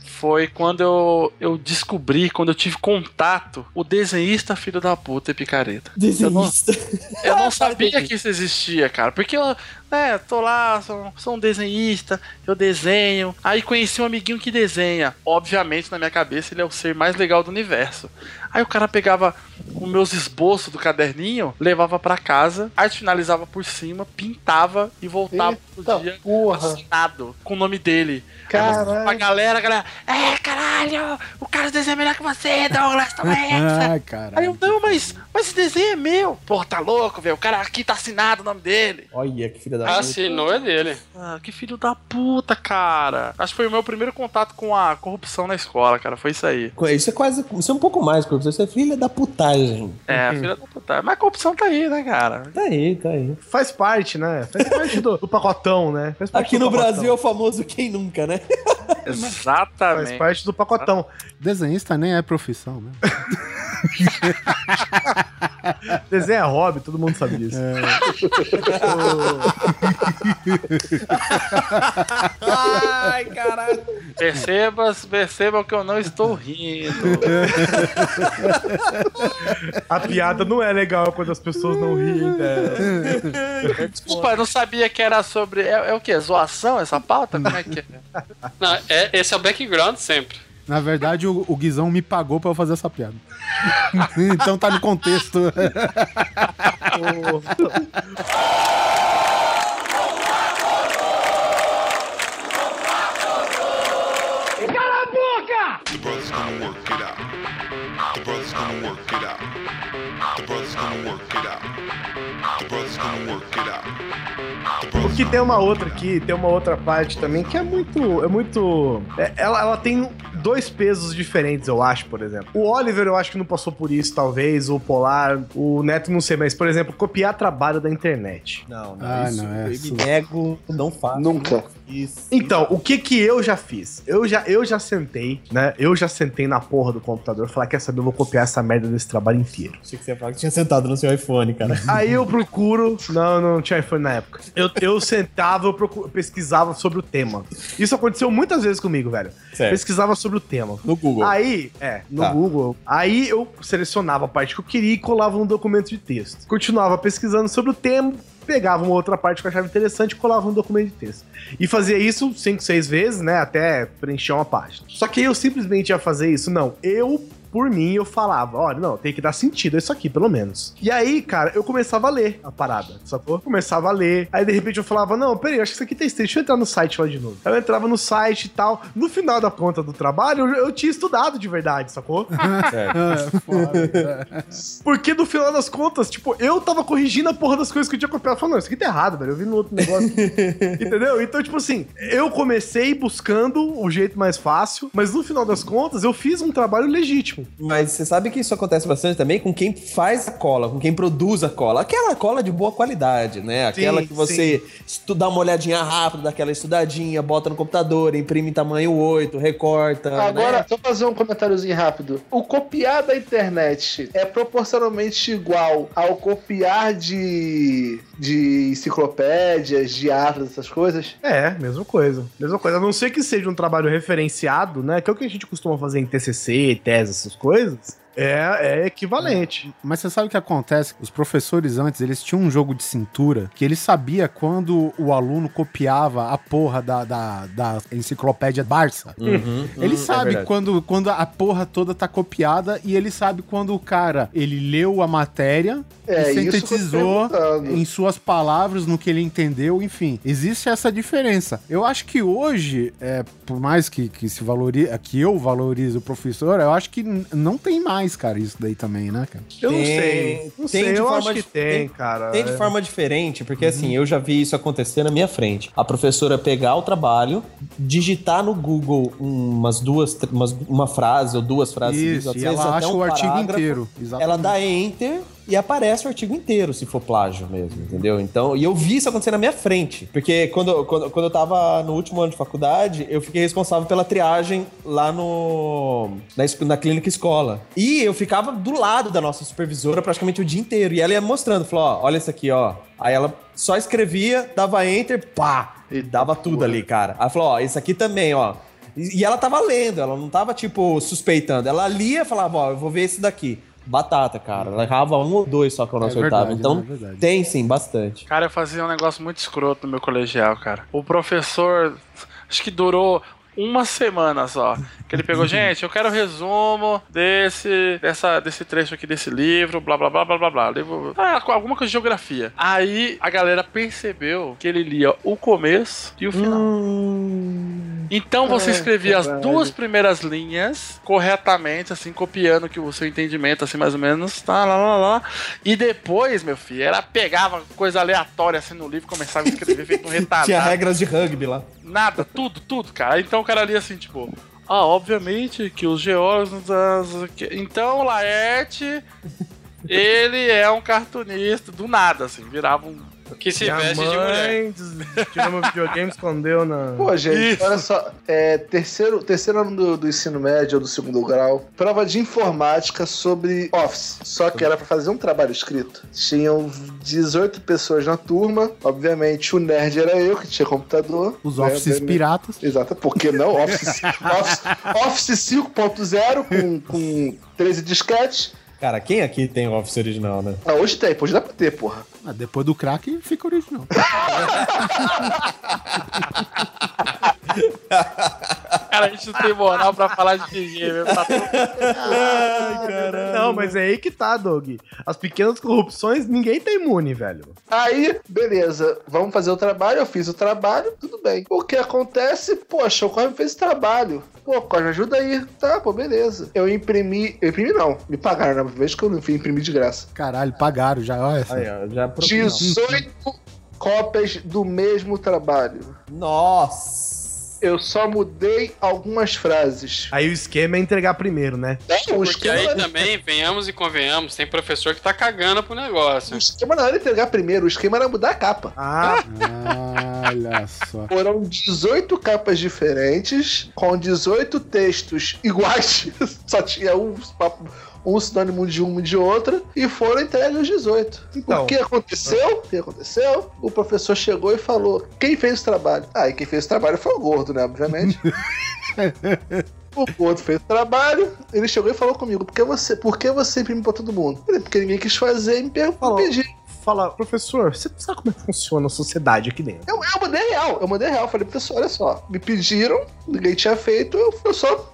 foi quando eu, eu descobri, quando eu tive contato, o desenhista filho da puta e picareta. Desenhista. Eu não, eu não sabia que isso existia, cara. Porque eu, né, tô lá, sou, sou um desenhista, eu desenho. Aí conheci um amiguinho que desenha. Obviamente, na minha cabeça, ele é o ser mais legal do universo. Aí o cara pegava os meus esboços do caderninho, levava pra casa, aí finalizava por cima, pintava e voltava Eita, pro dia porra. assinado com o nome dele. Caralho. Pra galera, a galera, é, caralho, o cara desenha melhor que você, Douglas, toma essa. Ah, caralho. Aí eu, não, mas, mas esse desenho é meu. Pô, tá louco, velho, o cara aqui tá assinado o nome dele. Olha, que filho da puta. Assinou é dele. Ah, que filho da puta, cara. Acho que foi o meu primeiro contato com a corrupção na escola, cara, foi isso aí. Isso é quase, isso é um pouco mais, porque você é filha da putagem. É, uhum. filha da putagem. Mas a corrupção tá aí, né, cara? Tá aí, tá aí. Faz parte, né? Faz parte do, do pacotão, né? Faz parte Aqui do no pacotão. Brasil é o famoso quem nunca, né? Exatamente. Faz parte do pacotão. Desenhista nem é profissão, né? Desenho é hobby, todo mundo sabe disso. É. Ai, caralho. Percebam, percebam que eu não estou rindo. A piada não é legal quando as pessoas não riem dela. Desculpa, eu não sabia que era sobre... É, é o quê? Zoação essa pauta? Como é que é? Não, é, esse é o background sempre. Na verdade, o, o Guizão me pagou pra eu fazer essa piada. Então tá no contexto. Cala a boca! The brother's gonna work it out. The brother's gonna work it out. The brother's gonna work it out. The brother's gonna work it out. Porque tem uma outra aqui, tem uma outra parte também que é muito... É muito é, ela, ela tem... dois pesos diferentes, eu acho, por exemplo. O Oliver, eu acho que não passou por isso, talvez, ou o Polar, o Neto, não sei, mas, por exemplo, copiar trabalho da internet. Não, não, ah, isso, não é eu isso. me nego, não faço. Nunca. Isso. Então, o que que eu já fiz? Eu já, eu já sentei, né? Eu já sentei na porra do computador e falei, quer saber, eu vou copiar essa merda desse trabalho inteiro. Achei que você ia falar que tinha sentado no seu iPhone, cara. Aí eu procuro... Não, não tinha iPhone na época. Eu, eu sentava, eu procuro, pesquisava sobre o tema. Isso aconteceu muitas vezes comigo, velho. Certo. Pesquisava sobre o tema. No Google. Aí, é, no tá. Google. Aí eu selecionava a parte que eu queria e colava num documento de texto. Continuava pesquisando sobre o tema, pegava uma outra parte que eu achava interessante e colava num documento de texto. E fazia isso cinco, seis vezes, né, até preencher uma página. Só que eu simplesmente ia fazer isso, não. Eu... Por mim, eu falava, olha, não, tem que dar sentido isso aqui, pelo menos. E aí, cara, eu começava a ler a parada, sacou? Começava a ler, aí de repente eu falava, não, peraí, acho que isso aqui tem texto, deixa eu entrar no site lá de novo. Aí eu entrava no site e tal, no final da conta do trabalho, eu, eu tinha estudado de verdade, sacou? É, foda, é. Porque no final das contas, tipo, eu tava corrigindo a porra das coisas que eu tinha copiado, falando, não, isso aqui tá errado, velho, eu vi no outro negócio. Entendeu? Então, tipo assim, eu comecei buscando o jeito mais fácil, mas no final das contas, eu fiz um trabalho legítimo. Mas você sabe que isso acontece bastante também com quem faz a cola, com quem produz a cola. Aquela cola de boa qualidade, né? Aquela sim, que você estu- dá uma olhadinha rápida, dá aquela estudadinha, bota no computador, imprime tamanho oito, recorta. Agora, né? Só fazer um comentáriozinho rápido. O copiar da internet é proporcionalmente igual ao copiar de, de enciclopédias, de atlas, essas coisas? É, mesma coisa. Mesma coisa. A não ser que seja um trabalho referenciado, né? Que é o que a gente costuma fazer em T C C, teses, essas coisas, É, é equivalente. Mas você sabe o que acontece? Os professores antes, eles tinham um jogo de cintura que ele sabia quando o aluno copiava a porra da, da, da enciclopédia Barça. Uhum, ele uhum, sabe é quando, quando a porra toda tá copiada e ele sabe quando o cara, ele leu a matéria é, e sintetizou em suas palavras, no que ele entendeu, enfim. Existe essa diferença. Eu acho que hoje, é, por mais que, que, se valorize, que eu valorize o professor, eu acho que não tem mais cara, isso daí também, né, cara? Eu não tem, sei. Não tem sei. Eu acho que tem, tem, cara. Tem de é. forma diferente, porque uhum. assim, eu já vi isso acontecer na minha frente. A professora pegar o trabalho, digitar no Google umas duas, umas, uma frase ou duas frases. Isso, às vezes, ela acha um o artigo inteiro. Exatamente. Ela dá enter e aparece o artigo inteiro, se for plágio mesmo, entendeu? Então, e eu vi isso acontecer na minha frente, porque quando, quando, quando eu tava no último ano de faculdade, eu fiquei responsável pela triagem lá no na, na clínica escola. E eu ficava do lado da nossa supervisora praticamente o dia inteiro, e ela ia mostrando, falou, ó, olha isso aqui, ó. Aí ela só escrevia, dava enter, pá, e dava tudo ali, cara. Aí ela falou, ó, isso aqui também, ó. E ela tava lendo, ela não tava, tipo, suspeitando. Ela lia e falava, ó, eu vou ver esse daqui. Batata, cara. Ela errava um ou dois só que eu não acertava. Então, é tem sim, bastante. Cara, eu fazia um negócio muito escroto no meu colegial, cara. O professor, acho que durou uma semana só, que ele pegou, gente, eu quero resumo desse, dessa, desse trecho aqui desse livro, blá, blá, blá, blá, blá, blá. Ah, alguma coisa de geografia. Aí, a galera percebeu que ele lia o começo e o final. Hum... Então você é, escrevia caralho. as duas primeiras linhas corretamente, assim, copiando que o seu entendimento, assim, mais ou menos, tá, lá, lá, lá. E depois, meu filho, ela pegava coisa aleatória, assim, no livro, começava a escrever, feito um retardado. Tinha regras de rugby lá. Nada, tudo, tudo, cara. Então o cara lia assim, tipo... Ah, obviamente que os geólogos... Então, Laerte, ele é um cartunista, do nada, assim, virava um... Que se veste de mulher. Tirou meu videogame, escondeu na... Pô, gente, isso. Olha só. É, terceiro, terceiro ano do, do ensino médio, ou do segundo grau, prova de informática sobre Office. Só que era pra fazer um trabalho escrito. Tinham dezoito pessoas na turma. Obviamente, o nerd era eu, que tinha computador. Os né, Offices também. Piratas. Exato. Por que não? Office, office, office cinco ponto zero com, com treze disquetes. Cara, quem aqui tem o Office original, né? Ah, hoje tem, hoje dá pra ter, porra. Ah, depois do crack fica original. Cara, a gente não tem moral pra falar de dinheiro. Tá todo... Ai, caramba. Não, mas é aí que tá, Doug. As pequenas corrupções, ninguém tá imune, velho. Aí, beleza. Vamos fazer o trabalho, eu fiz o trabalho, tudo bem. O que acontece? Poxa, o Cosme fez o trabalho. Pô, Cosme, ajuda aí. Tá, pô, beleza. Eu imprimi... Eu imprimi não. Me pagaram, na vez que eu não fui imprimir de graça. Caralho, pagaram já. Olha essa. Aí, ó, já dezoito cópias do mesmo trabalho. Nossa! Eu só mudei algumas frases. Aí o esquema é entregar primeiro, né? É, o esquema... Porque aí também, venhamos e convenhamos, tem professor que tá cagando pro negócio. O esquema não era entregar primeiro, o esquema era mudar a capa. Ah, olha só. Foram dezoito capas diferentes, com dezoito textos iguais. Só tinha um papo... um sinônimo de uma e de outra, e foram entregues os dezoito. Então, o que aconteceu? O que aconteceu? O professor chegou e falou, quem fez o trabalho? Ah, e quem fez o trabalho foi o gordo, né, obviamente. O gordo fez o trabalho, ele chegou e falou comigo, por que você, por que você imprime pra todo mundo? Porque ninguém quis fazer e me pediu. Fala, professor, você sabe como é que funciona a sociedade aqui dentro? Eu, eu mandei real, eu mandei real. Falei, professor, olha só, me pediram, ninguém tinha feito, eu, eu só,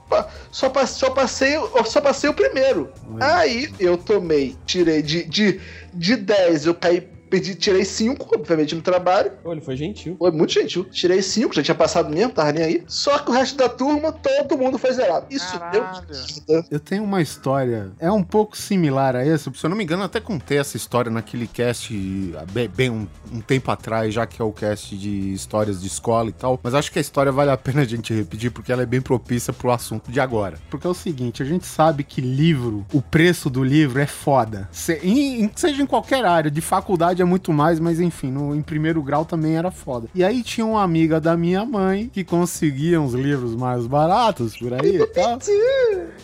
só, só, passei, eu só passei o primeiro. Oi. Aí eu tomei, tirei de, de, de dez, eu caí. Pedi, tirei cinco, obviamente, no trabalho. Pô, ele foi gentil. Foi muito gentil. Tirei cinco, já tinha passado mesmo, tava nem aí. Só que o resto da turma, todo mundo foi zerado. Isso deu... Eu tenho uma história, é um pouco similar a essa, se eu não me engano, até contei essa história naquele cast, bem, bem um, um tempo atrás, já que é o cast de histórias de escola e tal, mas acho que a história vale a pena a gente repetir, porque ela é bem propícia pro assunto de agora. Porque é o seguinte, a gente sabe que livro, o preço do livro é foda. Se, em, seja em qualquer área, de faculdade é muito mais, mas enfim, no, em primeiro grau também era foda. E aí tinha uma amiga da minha mãe que conseguia uns livros mais baratos por aí e tal.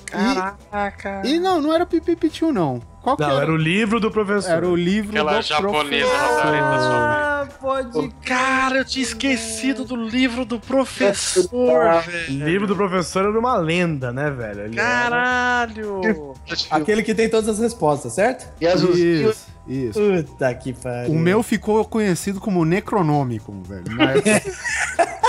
Caraca. E, e não, não era pipipitiu não. Qual não, que era? Era o livro do professor. Era o livro Aquela do professor. Aquela japonesa. Ah, Pode... Cara, eu tinha esquecido do livro do professor, velho. O livro do professor era uma lenda, né, velho? Ele Caralho! Era... Aquele que tem todas as respostas, certo? E as Isso. Isso. Puta que pariu. O meu ficou conhecido como Necronômico, velho. Mas...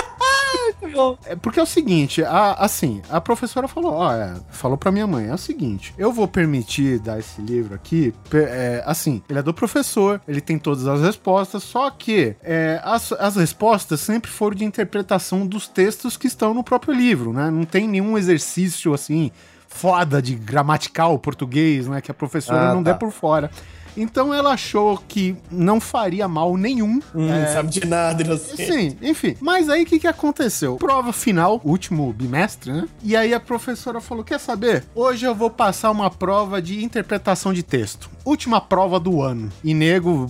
É porque é o seguinte, a, assim, a professora falou, ó, é, falou pra minha mãe, é o seguinte, eu vou permitir dar esse livro aqui, é, assim, ele é do professor, ele tem todas as respostas, só que é, as, as respostas sempre foram de interpretação dos textos que estão no próprio livro, né? Não tem nenhum exercício, assim, foda de gramatical português, né? Que a professora ah, não tá. der por fora. Então ela achou que não faria mal nenhum. Hum, é... Sabe de nada, inocente. Sim, enfim. Mas aí o que, que aconteceu? Prova final, último bimestre, né? E aí a professora falou, quer saber? Hoje eu vou passar uma prova de interpretação de texto. Última prova do ano. E nego,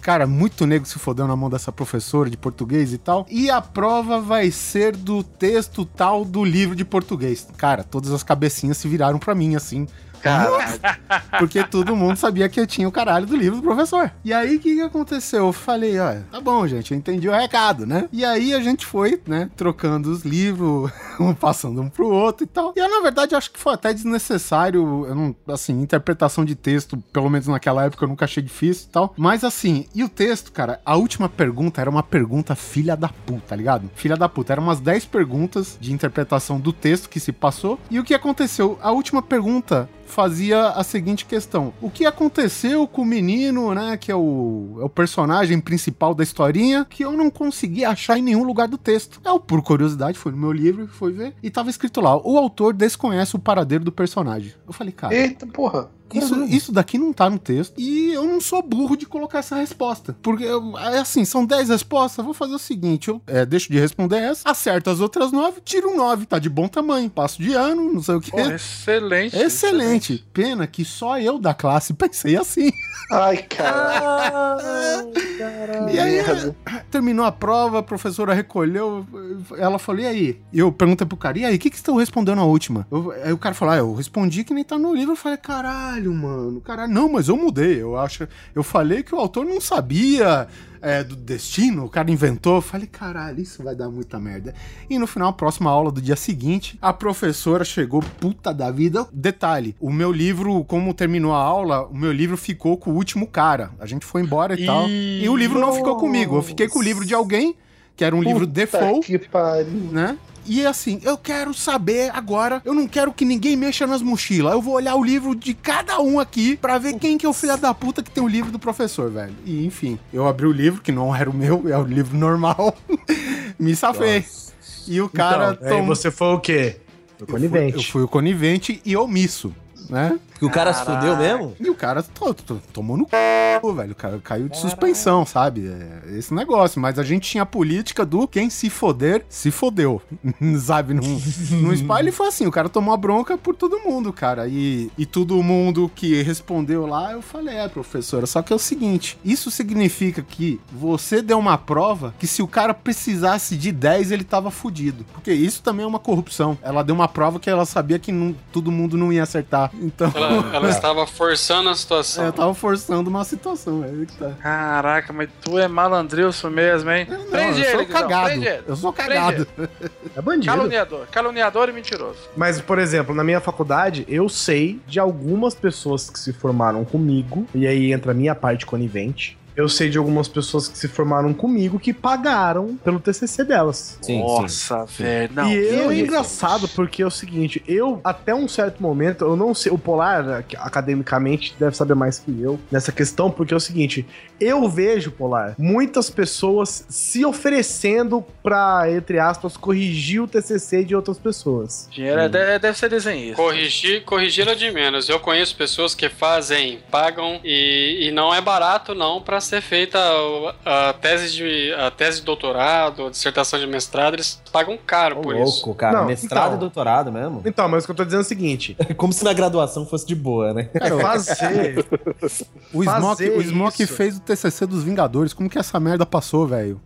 cara, muito nego se fodeu na mão dessa professora de português e tal. E a prova vai ser do texto tal do livro de português. Cara, todas as cabecinhas se viraram pra mim, assim... Cara, porque todo mundo sabia que eu tinha o caralho do livro do professor. E aí, o que, que aconteceu? Eu falei, ó, tá bom, gente, eu entendi o recado, né? E aí, a gente foi, né, trocando os livros, um passando um pro outro e tal. E eu, na verdade, acho que foi até desnecessário, eu não, assim, interpretação de texto, pelo menos naquela época, eu nunca achei difícil e tal. Mas, assim, e o texto, cara, a última pergunta era uma pergunta filha da puta, tá ligado? Filha da puta. Eram umas dez perguntas de interpretação do texto que se passou. E o que aconteceu? A última pergunta... fazia a seguinte questão. O que aconteceu com o menino, né, que é o, é o personagem principal da historinha, que eu não consegui achar em nenhum lugar do texto. Eu, por curiosidade, fui no meu livro, fui ver, e tava escrito lá, o autor desconhece o paradeiro do personagem. Eu falei, cara... Eita, porra! Isso, isso daqui não tá no texto. E eu não sou burro de colocar essa resposta. Porque, eu, assim, são dez respostas. Vou fazer o seguinte, eu é, deixo de responder essa, acerto as outras nove, tiro um nove. Tá de bom tamanho, passo de ano, não sei o quê. Oh, excelente, excelente. Excelente. Pena que só eu da classe pensei assim. Ai, caralho. E aí, terminou a prova, a professora recolheu. Ela falou, e aí? Eu perguntei pro cara, e aí, o que que estão respondendo na última? Eu, aí o cara falou, ah, eu respondi que nem tá no livro. Eu falei, caralho. Mano, caralho, não, mas eu mudei. Eu acho, eu falei que o autor não sabia é, do destino, o cara inventou. Eu falei, caralho, isso vai dar muita merda. E no final, a próxima aula do dia seguinte, a professora chegou, puta da vida. Detalhe: o meu livro, como terminou a aula, o meu livro ficou com o último cara. A gente foi embora e, e... tal. E o livro não ficou comigo. Eu fiquei com o livro de alguém, que era um puta livro default. Que pariu. Né? E assim, eu quero saber agora, eu não quero que ninguém mexa nas mochilas, eu vou olhar o livro de cada um aqui pra ver quem que é o filho da puta que tem o livro do professor, velho. E enfim, eu abri o livro, que não era o meu, é o livro normal, me safei. Nossa. E o cara... Então, tom... você foi o quê? Eu, conivente. Fui, eu fui o conivente e omisso, né? E o cara se fudeu mesmo? E o cara to, to, tomou no c... velho. O cara caiu de Caraca. Suspensão, sabe? É esse negócio. Mas a gente tinha a política do quem se foder, se fodeu. Sabe? No, no spa ele foi assim. O cara tomou a bronca por todo mundo, cara. E, e todo mundo que respondeu lá, eu falei, é, professora, só que é o seguinte. Isso significa que você deu uma prova que se o cara precisasse de dez, ele tava fudido. Porque isso também é uma corrupção. Ela deu uma prova que ela sabia que não, todo mundo não ia acertar. Então... Ela... Ela é. estava forçando a situação. Ela estava forçando uma situação. É que tá. Caraca, mas tu é malandrilso mesmo, hein? Eu não, prende eu ele, sou cagado. Prende ele. Eu sou cagado. É bandido. Caluniador. Caluniador e mentiroso. Mas, por exemplo, na minha faculdade, eu sei de algumas pessoas que se formaram comigo, e aí entra a minha parte conivente. Eu sei de algumas pessoas que se formaram comigo que pagaram pelo T C C delas. Sim, Nossa, velho. E eu é engraçado porque é o seguinte, eu até um certo momento, eu não sei, o Polar academicamente deve saber mais que eu nessa questão, porque é o seguinte, eu vejo, Polar, muitas pessoas se oferecendo pra, entre aspas, corrigir o T C C de outras pessoas. Dinheiro hum. deve ser desenhista. Corrigir, corrigir é de menos. Eu conheço pessoas que fazem, pagam e, e não é barato não pra ser feita a, a, tese de, a tese de doutorado, a dissertação de mestrado, eles pagam caro oh, por louco, isso. Louco, cara. Não, mestrado então, e doutorado mesmo. Então, mas o que eu tô dizendo é o seguinte. Como se na graduação fosse de boa, né? É, fazer. O Smoke, o Smoke fez o T C C dos Vingadores. Como que essa merda passou, velho?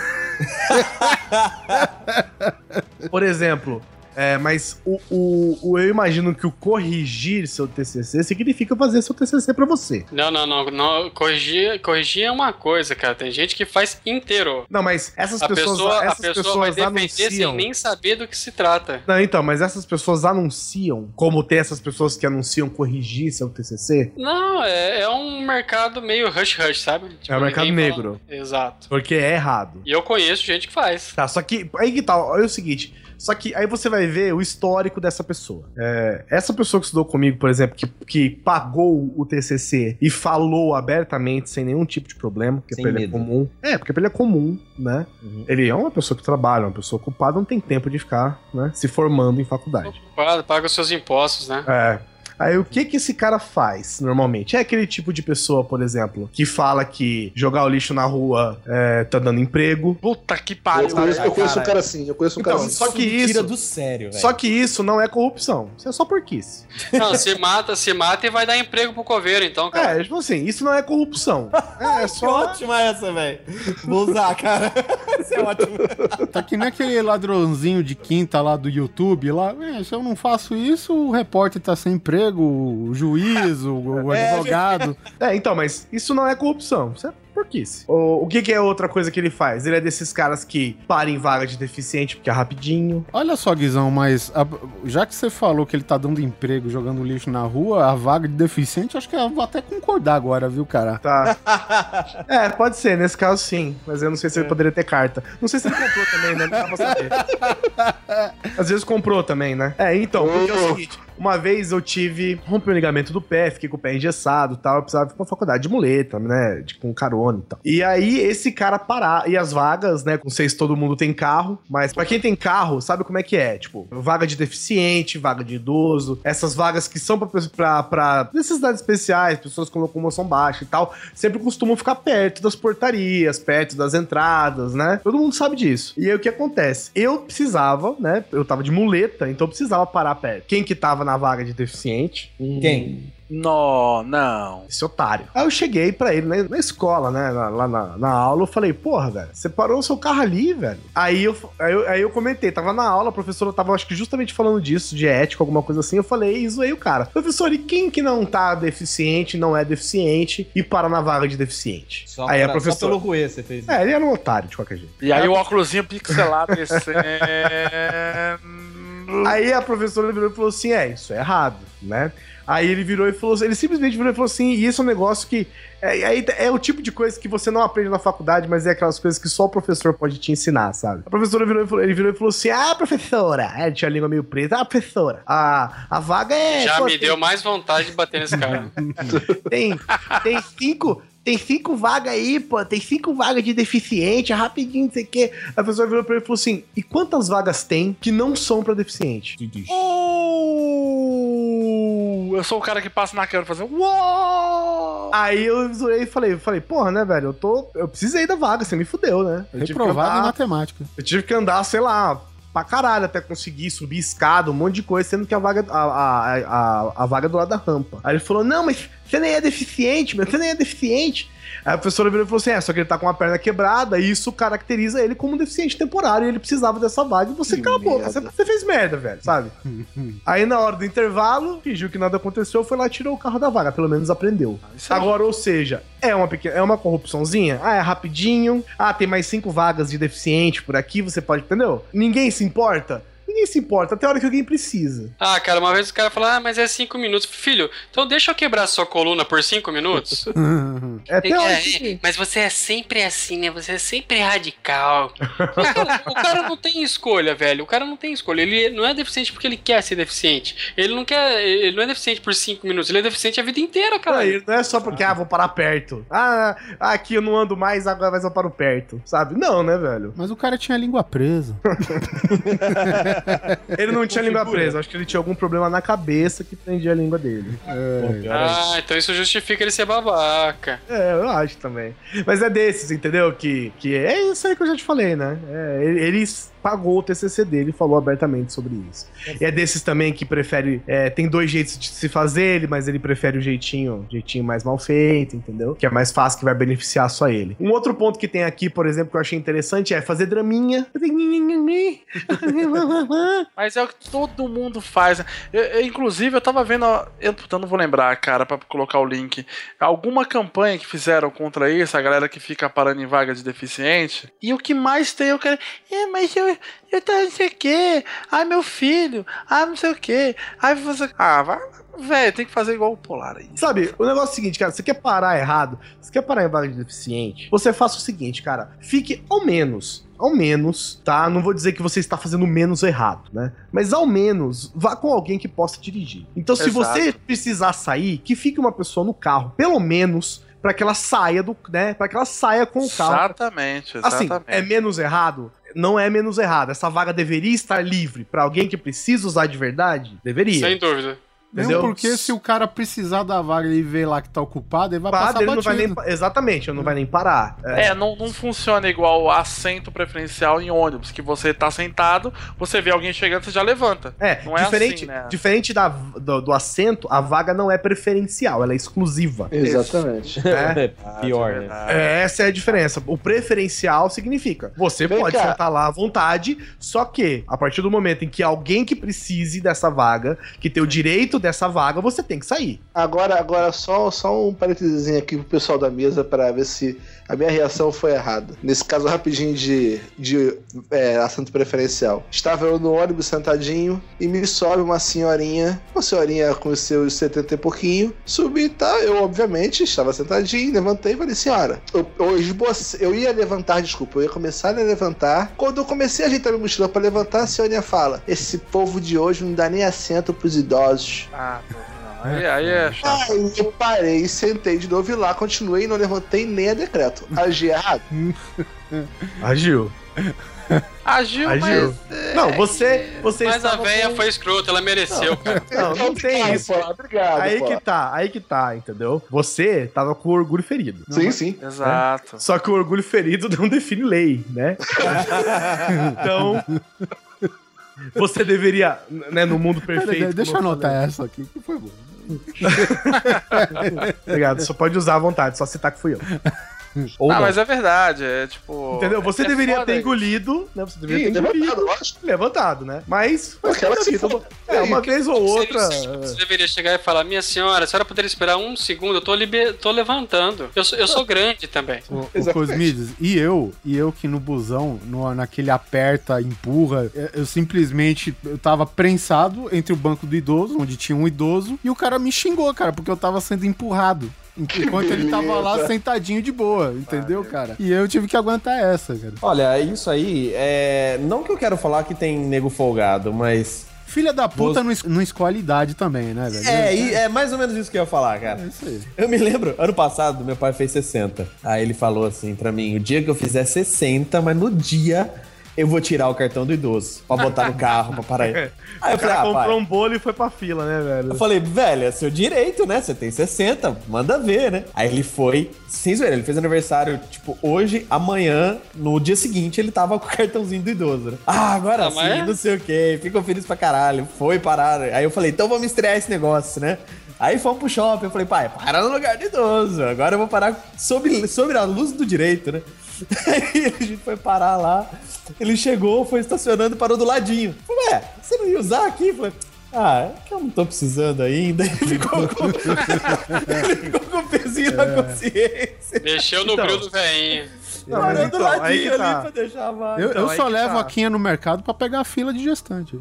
Por exemplo... É, mas o, o, o, eu imagino que o corrigir seu T C C significa fazer seu T C C pra você. Não, não, não. não corrigir, corrigir é uma coisa, cara. Tem gente que faz inteiro. Não, mas essas a pessoas pessoa, essas A pessoa pessoas vai defender anunciam... sem nem saber do que se trata. Não, então, mas essas pessoas anunciam, como tem essas pessoas que anunciam corrigir seu T C C? Não, é, é um mercado meio rush-rush, sabe? Tipo, é um mercado negro. Fala... Exato. Porque é errado. E eu conheço gente que faz. Tá, só que... Aí que tá, olha o seguinte... Só que aí você vai ver o histórico dessa pessoa. É, essa pessoa que estudou comigo, por exemplo, que, que pagou o T C C e falou abertamente, sem nenhum tipo de problema, porque pra ele é comum. É, porque pra ele é comum, né? Uhum. Ele é uma pessoa que trabalha, uma pessoa ocupada, não tem tempo de ficar, né, se formando em faculdade. Ocupado, paga os seus impostos, né? É. Aí o que que esse cara faz, normalmente? É aquele tipo de pessoa, por exemplo, que fala que jogar o lixo na rua é, tá dando emprego. Puta que pariu. Eu, eu, eu conheço um cara assim, eu conheço um então, cara assim. Só que isso... Tira do sério, velho. Só que isso não é corrupção. Isso é só porquice. Não, se mata, se mata e vai dar emprego pro coveiro, então, cara. É, tipo assim, isso não é corrupção. É, é só... Que ótima essa, velho. Vou usar, cara. Isso é ótimo. Tá que nem aquele ladrãozinho de quinta lá do YouTube, lá. É, se eu não faço isso, o repórter tá sem emprego. O juiz, o advogado. É, então, mas isso não é corrupção, certo? Porquice. O, o que, que é outra coisa que ele faz? Ele é desses caras que param em vaga de deficiente porque é rapidinho. Olha só, Guizão, mas a, já que você falou que ele tá dando emprego jogando lixo na rua, a vaga de deficiente, acho que eu vou até concordar agora, viu, cara? Tá. É, pode ser, nesse caso sim, mas eu não sei se é. ele poderia ter carta. Não sei se ele comprou também, né? Não dá pra saber. Às vezes comprou também, né? É, então, porque é o seguinte, uma vez eu tive, rompi o ligamento do pé, fiquei com o pé engessado e tal, eu precisava ir pra faculdade de muleta, né? De, com carona. E, tal. E aí, esse cara parar. E as vagas, né? Não sei se todo mundo tem carro, mas pra quem tem carro, sabe como é que é? Tipo, vaga de deficiente, vaga de idoso, essas vagas que são pra, pra, pra necessidades especiais, pessoas com locomoção baixa e tal, sempre costumam ficar perto das portarias, perto das entradas, né? Todo mundo sabe disso. E aí, o que acontece? Eu precisava, né? Eu tava de muleta, então eu precisava parar perto. Quem que tava na vaga de deficiente? Quem? Não, não. Esse otário. Aí eu cheguei pra ele na, na escola, né? Na, lá na, na aula, eu falei, porra, velho, você parou o seu carro ali, velho. Aí eu, aí, eu, aí eu comentei, tava na aula, a professora tava, acho que justamente falando disso, de ética, alguma coisa assim. Eu falei, e zoei o cara. Professor, e quem que não tá deficiente, não é deficiente e para na vaga de deficiente? Só, aí pra, a professora... só pelo ruê você fez isso. É, ele era um otário, de qualquer jeito. E aí, aí o óculosinho pixelado descendo. Aí a professora virou e falou assim, é, isso é errado, né? Aí ele virou e falou assim, ele simplesmente virou e falou assim, e isso é um negócio que é, é, é o tipo de coisa que você não aprende na faculdade, mas é aquelas coisas que só o professor pode te ensinar, sabe? A professora virou e falou, ele virou e falou assim, ah, professora, é, tinha a língua meio preta, ah, professora, a, a vaga é... Já me tem... deu mais vontade de bater nesse cara. tem, tem cinco... Tem cinco vagas aí, pô. Tem cinco vagas de deficiente, rapidinho, não sei o quê. A pessoa virou pra ele e falou assim, e quantas vagas tem que não são pra deficiente? Oh, eu sou o cara que passa na câmera fazendo... Uou! Aí eu zoei e falei, falei, porra, né, velho? Eu tô... Eu precisei da vaga, você me fudeu, né? Eu Reprovado andar, em matemática. Eu tive que andar, sei lá... pra caralho, até conseguir subir escada, um monte de coisa, sendo que a vaga a, a, a, a vaga é do lado da rampa. Aí ele falou, não, mas você nem é deficiente, mas você nem é deficiente. Aí a professora virou e falou assim, é, só que ele tá com uma perna quebrada e isso caracteriza ele como um deficiente temporário e ele precisava dessa vaga e você cala a boca, você, você fez merda, velho, sabe? Aí na hora do intervalo, fingiu que nada aconteceu, foi lá e tirou o carro da vaga, pelo menos aprendeu. Agora, ou seja, é uma, pequena, é uma corrupçãozinha? Ah, é rapidinho, ah, tem mais cinco vagas de deficiente por aqui, você pode, entendeu? Ninguém se importa? Ninguém se importa, até a hora que alguém precisa. Ah, cara, uma vez o cara fala, ah, mas é cinco minutos. Filho, então deixa eu quebrar sua coluna por cinco minutos? é até é, é, mas você é sempre assim, né? Você é sempre radical. O cara não tem escolha, velho. O cara não tem escolha. Ele não é deficiente porque ele quer ser deficiente. Ele não quer, ele não é deficiente por cinco minutos. Ele é deficiente a vida inteira, cara. Não, não é só porque, ah, vou parar perto. Ah, aqui eu não ando mais, agora mais eu paro perto. Sabe? Não, né, velho? Mas o cara tinha a língua presa. Ele não tinha a língua presa, acho que ele tinha algum problema na cabeça que prendia a língua dele. É. Ah, então isso justifica ele ser babaca. É, eu acho também. Mas é desses, entendeu? Que, que é isso aí que eu já te falei, né? É, eles... pagou o T C C dele e falou abertamente sobre isso. E é desses também que prefere... É, tem dois jeitos de se fazer ele, mas ele prefere o jeitinho, jeitinho mais mal feito, entendeu? Que é mais fácil, que vai beneficiar só ele. Um outro ponto que tem aqui, por exemplo, que eu achei interessante é fazer draminha. Hã? Mas é o que todo mundo faz. Eu, eu, inclusive, eu tava vendo. Eu, eu não vou lembrar, cara, pra colocar o link. Alguma campanha que fizeram contra isso, a galera que fica parando em vaga de deficiente. E o que mais tem, eu quero. É, mas eu. Eu tô não sei o quê. Ai, meu filho. Ai, não sei o quê. Ai, você. Ah, vai. Velho, tem que fazer igual o Polar aí. Sabe, o negócio é o seguinte, cara, você quer parar errado, você quer parar em vaga de deficiente, você faça o seguinte, cara, fique ao menos, ao menos, tá? Não vou dizer que você está fazendo menos errado, né? Mas ao menos, vá com alguém que possa dirigir. Então, exato, se você precisar sair, que fique uma pessoa no carro, pelo menos, para que ela saia do, né? Para que ela saia com o carro. Exatamente, exatamente. Assim, é menos errado? Não é menos errado. Essa vaga deveria estar livre para alguém que precisa usar de verdade? Deveria. Sem dúvida. Entendeu? Mesmo porque se o cara precisar da vaga e ver lá que tá ocupado, ele vai Padre, passar ele não vai nem, exatamente, ele não vai nem parar. É, é não, não funciona igual o assento preferencial em ônibus, que você tá sentado, você vê alguém chegando, você já levanta. É, não é diferente, assim, né? Diferente da, do, do assento, a vaga não é preferencial, ela é exclusiva. Exatamente. É, é pior, né? Essa é a diferença. O preferencial significa, você Vem pode cá. sentar lá à vontade, só que a partir do momento em que alguém que precise dessa vaga, que tem o direito dessa vaga, você tem que sair. Agora, agora só, só um parênteses aqui pro pessoal da mesa para ver se a minha reação foi errada. Nesse caso, rapidinho de, de é, assento preferencial. Estava eu no ônibus sentadinho e me sobe uma senhorinha, uma senhorinha com os seus setenta e pouquinho. Subi, tá? Eu, obviamente, estava sentadinho, levantei e falei, senhora, eu, eu, esboce... eu ia levantar, desculpa, eu ia começar a levantar. Quando eu comecei a ajeitar minha mochila para levantar, a senhorinha fala, esse povo de hoje não dá nem assento pros idosos. Ah, não, aí, aí é chato. Aí eu parei, sentei de novo e lá, continuei, não levantei nem a decreto. Agi errado? Agiu. Agiu, Agiu. Mas... Não, você... você mas a véia com... foi escrota, ela mereceu, não, cara. Não, não tem isso. Pô, obrigado, aí pô. que tá, aí que tá, entendeu? Você tava com o orgulho ferido. Sim, né? sim. Exato. Só que o orgulho ferido não define lei, né? Então... Você deveria, né, no mundo perfeito... Pera, deixa eu anotar falei. essa aqui, que foi bom. Obrigado, só pode usar à vontade, só citar que fui eu. Ou ah, não. mas é verdade, é tipo... Entendeu? Você é deveria ter engolido, né? Você deveria Sim, ter engolido, levantado, lógico. Levantado, né? Mas... Aquela se vida, é, uma vez ou outra... Você deveria chegar e falar, minha senhora, a senhora poderia esperar um segundo, eu tô, liber... tô levantando. Eu sou, eu sou grande também. O, o Cosmides, e eu, e eu que no busão, no, naquele aperta, empurra, eu simplesmente, eu tava prensado entre o banco do idoso, onde tinha um idoso, e o cara me xingou, cara, porque eu tava sendo empurrado. Enquanto ele tava lá sentadinho de boa, entendeu, ah, cara? E eu tive que aguentar essa, cara. Olha, isso aí é... Não que eu quero falar que tem nego folgado, mas... Filha da puta Você... não escolhe idade também, né, velho? É, e é mais ou menos isso que eu ia falar, cara. É isso aí. Eu me lembro, ano passado, meu pai fez sessenta. Aí ele falou assim pra mim, o dia que eu fizer sessenta, mas no dia... eu vou tirar o cartão do idoso pra botar no carro, pra parar ele. Aí eu falei, ah, comprou um bolo e foi pra fila, né, velho? Eu falei, velho, é seu direito, né? Você tem sessenta, manda ver, né? Aí ele foi, sem zoeira, ele fez aniversário, tipo, hoje, amanhã, no dia seguinte, ele tava com o cartãozinho do idoso, né? Ah, agora sim, não sei o quê, ficou feliz pra caralho, foi parar. Aí eu falei, então vamos estrear esse negócio, né? Aí fomos pro shopping, eu falei, pai, para no lugar do idoso, agora eu vou parar sobre, sobre a luz do direito, né? Aí a gente foi parar lá, ele chegou, foi estacionando e parou do ladinho. Falei, ué, você não ia usar aqui? Falei, ah, eu não tô precisando ainda. Ele ficou com, ele ficou com o pezinho é. na consciência. Mexeu no então, grilo do velhinho. Não, parou do então, ladinho ali tá. pra deixar a vaga. Eu, então, eu só levo tá. a quinha no mercado pra pegar a fila de gestante.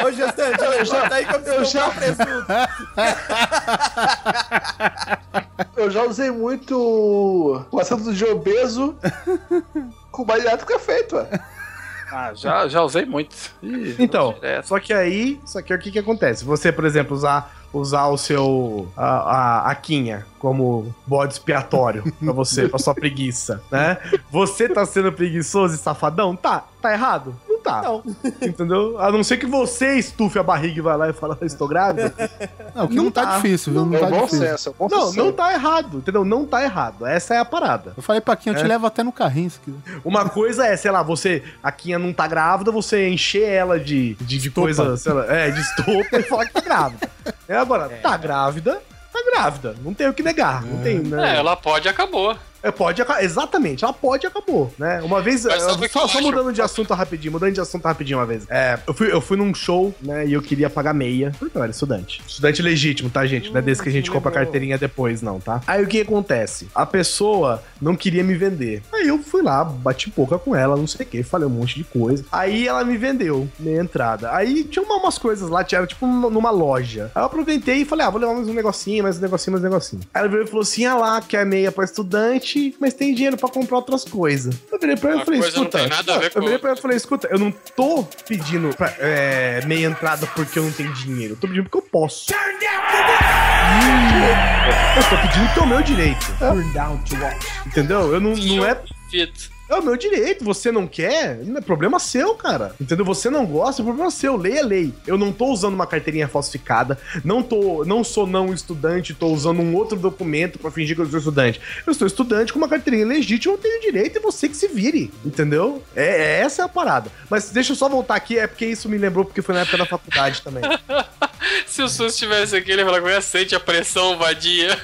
Ô gestante, eu já tá aí que eu já Eu já usei muito o assento de obeso com baleado que é feito, ué. Ah, já, já usei muito. Ih, então, só que aí, só que o que que acontece? Você, por exemplo, usar usar o seu a, a, a quinha como bode expiatório pra você, pra sua preguiça, né? Você tá sendo preguiçoso e safadão? Tá, tá errado? Não tá. Não. Entendeu? A não ser que você estufe a barriga e vai lá e fala, estou grávida. Não, que não, não tá, tá difícil, viu? Não, não tá bom difícil. Senso, bom não, senso. Não tá errado, entendeu? Não tá errado. Essa é a parada. Eu falei pra quinha, eu é. te levo até no carrinho. Se Uma coisa é, sei lá, você, a quinha não tá grávida, você encher ela de, de, de coisa, sei lá, é, de estopa e falar que tá grávida. É, agora, é. tá grávida, tá grávida. Não tem o que negar, é. não tem... Né? É, ela pode e acabou. É, pode, exatamente, ela pode e acabou, né? Uma vez, só, só mudando de assunto rapidinho, mudando de assunto rapidinho uma vez. É, eu fui, eu fui num show, né, e eu queria pagar meia, porque eu era estudante. Estudante legítimo, tá, gente? Não é desse que a gente compra a carteirinha depois, não, tá? Aí o que acontece? A pessoa não queria me vender. Aí eu fui lá, bati boca com ela, não sei o que, falei um monte de coisa. Aí ela me vendeu, meia entrada. Aí tinha umas coisas lá, tinha tipo numa loja. Aí eu aproveitei e falei, ah, vou levar mais um negocinho, mais um negocinho, mais um negocinho. Aí ela virou e falou assim, ah lá, quer meia pra estudante, mas tem dinheiro pra comprar outras coisas. Eu virei pra ela e falei, escuta, eu virei pra ela e falei, escuta, eu não tô pedindo pra, é, meia entrada porque eu não tenho dinheiro, eu tô pedindo porque eu posso. Turn down hum, eu tô pedindo que é o meu direito. Turn down to watch. Entendeu? Eu não, não é... É o meu direito, você não quer, não é problema seu, cara. Entendeu? Você não gosta, é problema seu, lei é lei. Eu não tô usando uma carteirinha falsificada, não tô, não sou não estudante, tô usando um outro documento pra fingir que eu sou estudante. Eu sou estudante com uma carteirinha legítima, eu tenho direito, é você que se vire, entendeu? É, é, essa é a parada. Mas deixa eu só voltar aqui, é porque isso me lembrou, porque foi na época da faculdade também. Se o SUS estivesse aqui, ele ia falar, eu aceite a pressão, vadia.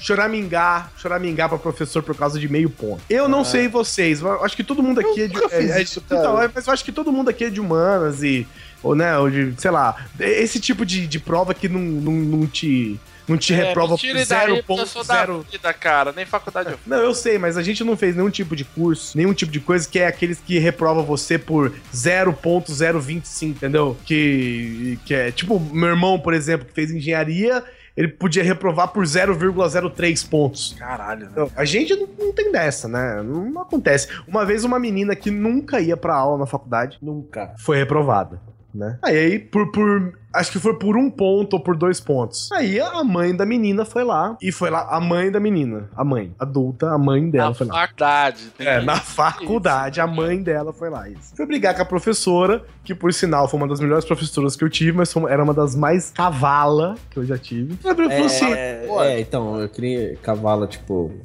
Choramingar, choramingar pra professor por causa de meio ponto. Eu não ah. sei vocês, eu acho que todo mundo aqui eu é de... Nunca fiz é, isso, cara. Então, mas eu acho que todo mundo aqui é de humanas e... Ou, né, ou de, sei lá, esse tipo de, de prova que não, não, não te... Não te é, reprova por zero ponto zero. Cara, nem faculdade eu fiz. Não, eu sei, mas a gente não fez nenhum tipo de curso, nenhum tipo de coisa que é aqueles que reprova você por zero ponto zero vinte e cinco, entendeu? Que, que é tipo meu irmão, por exemplo, que fez engenharia, ele podia reprovar por zero vírgula zero três pontos. Caralho, né? Então, a gente não, não tem dessa, né? Não, não acontece. Uma vez uma menina que nunca ia pra aula na faculdade, nunca, foi reprovada, né? Aí, aí por... por acho que foi por um ponto ou por dois pontos. Aí a mãe da menina foi lá. E foi lá a mãe da menina. A mãe. Adulta, a mãe dela na foi lá. Na faculdade. É, na faculdade. Isso. A mãe dela foi lá. Isso. Fui brigar com a professora, que por sinal foi uma das melhores professoras que eu tive, mas foi, era uma das mais cavala que eu já tive. Eu falei, é, assim, é, então, eu queria cavala, tipo...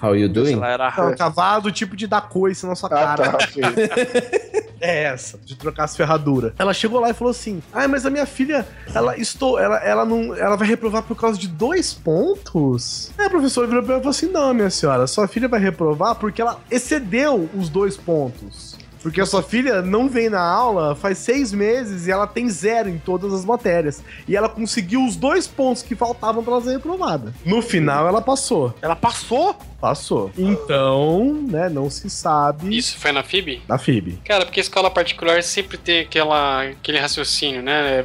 How you doing? Ela era não, cavado, tipo de dar coice na sua ah, cara. Tá, é essa, de trocar as ferraduras. Ela chegou lá e falou assim, ai, mas a minha filha, ela estou, ela, ela não, ela vai reprovar por causa de dois pontos? Aí a professora virou pra ela e falou assim, não, minha senhora, sua filha vai reprovar porque ela excedeu os dois pontos. Porque a sua filha não vem na aula faz seis meses e ela tem zero em todas as matérias. E ela conseguiu os dois pontos que faltavam pra ela ser reprovada. No final, ela passou. Ela passou? Passou. Então, né, não se sabe... Isso foi na F I B? Na F I B. Cara, porque a escola particular sempre tem aquela, aquele raciocínio, né?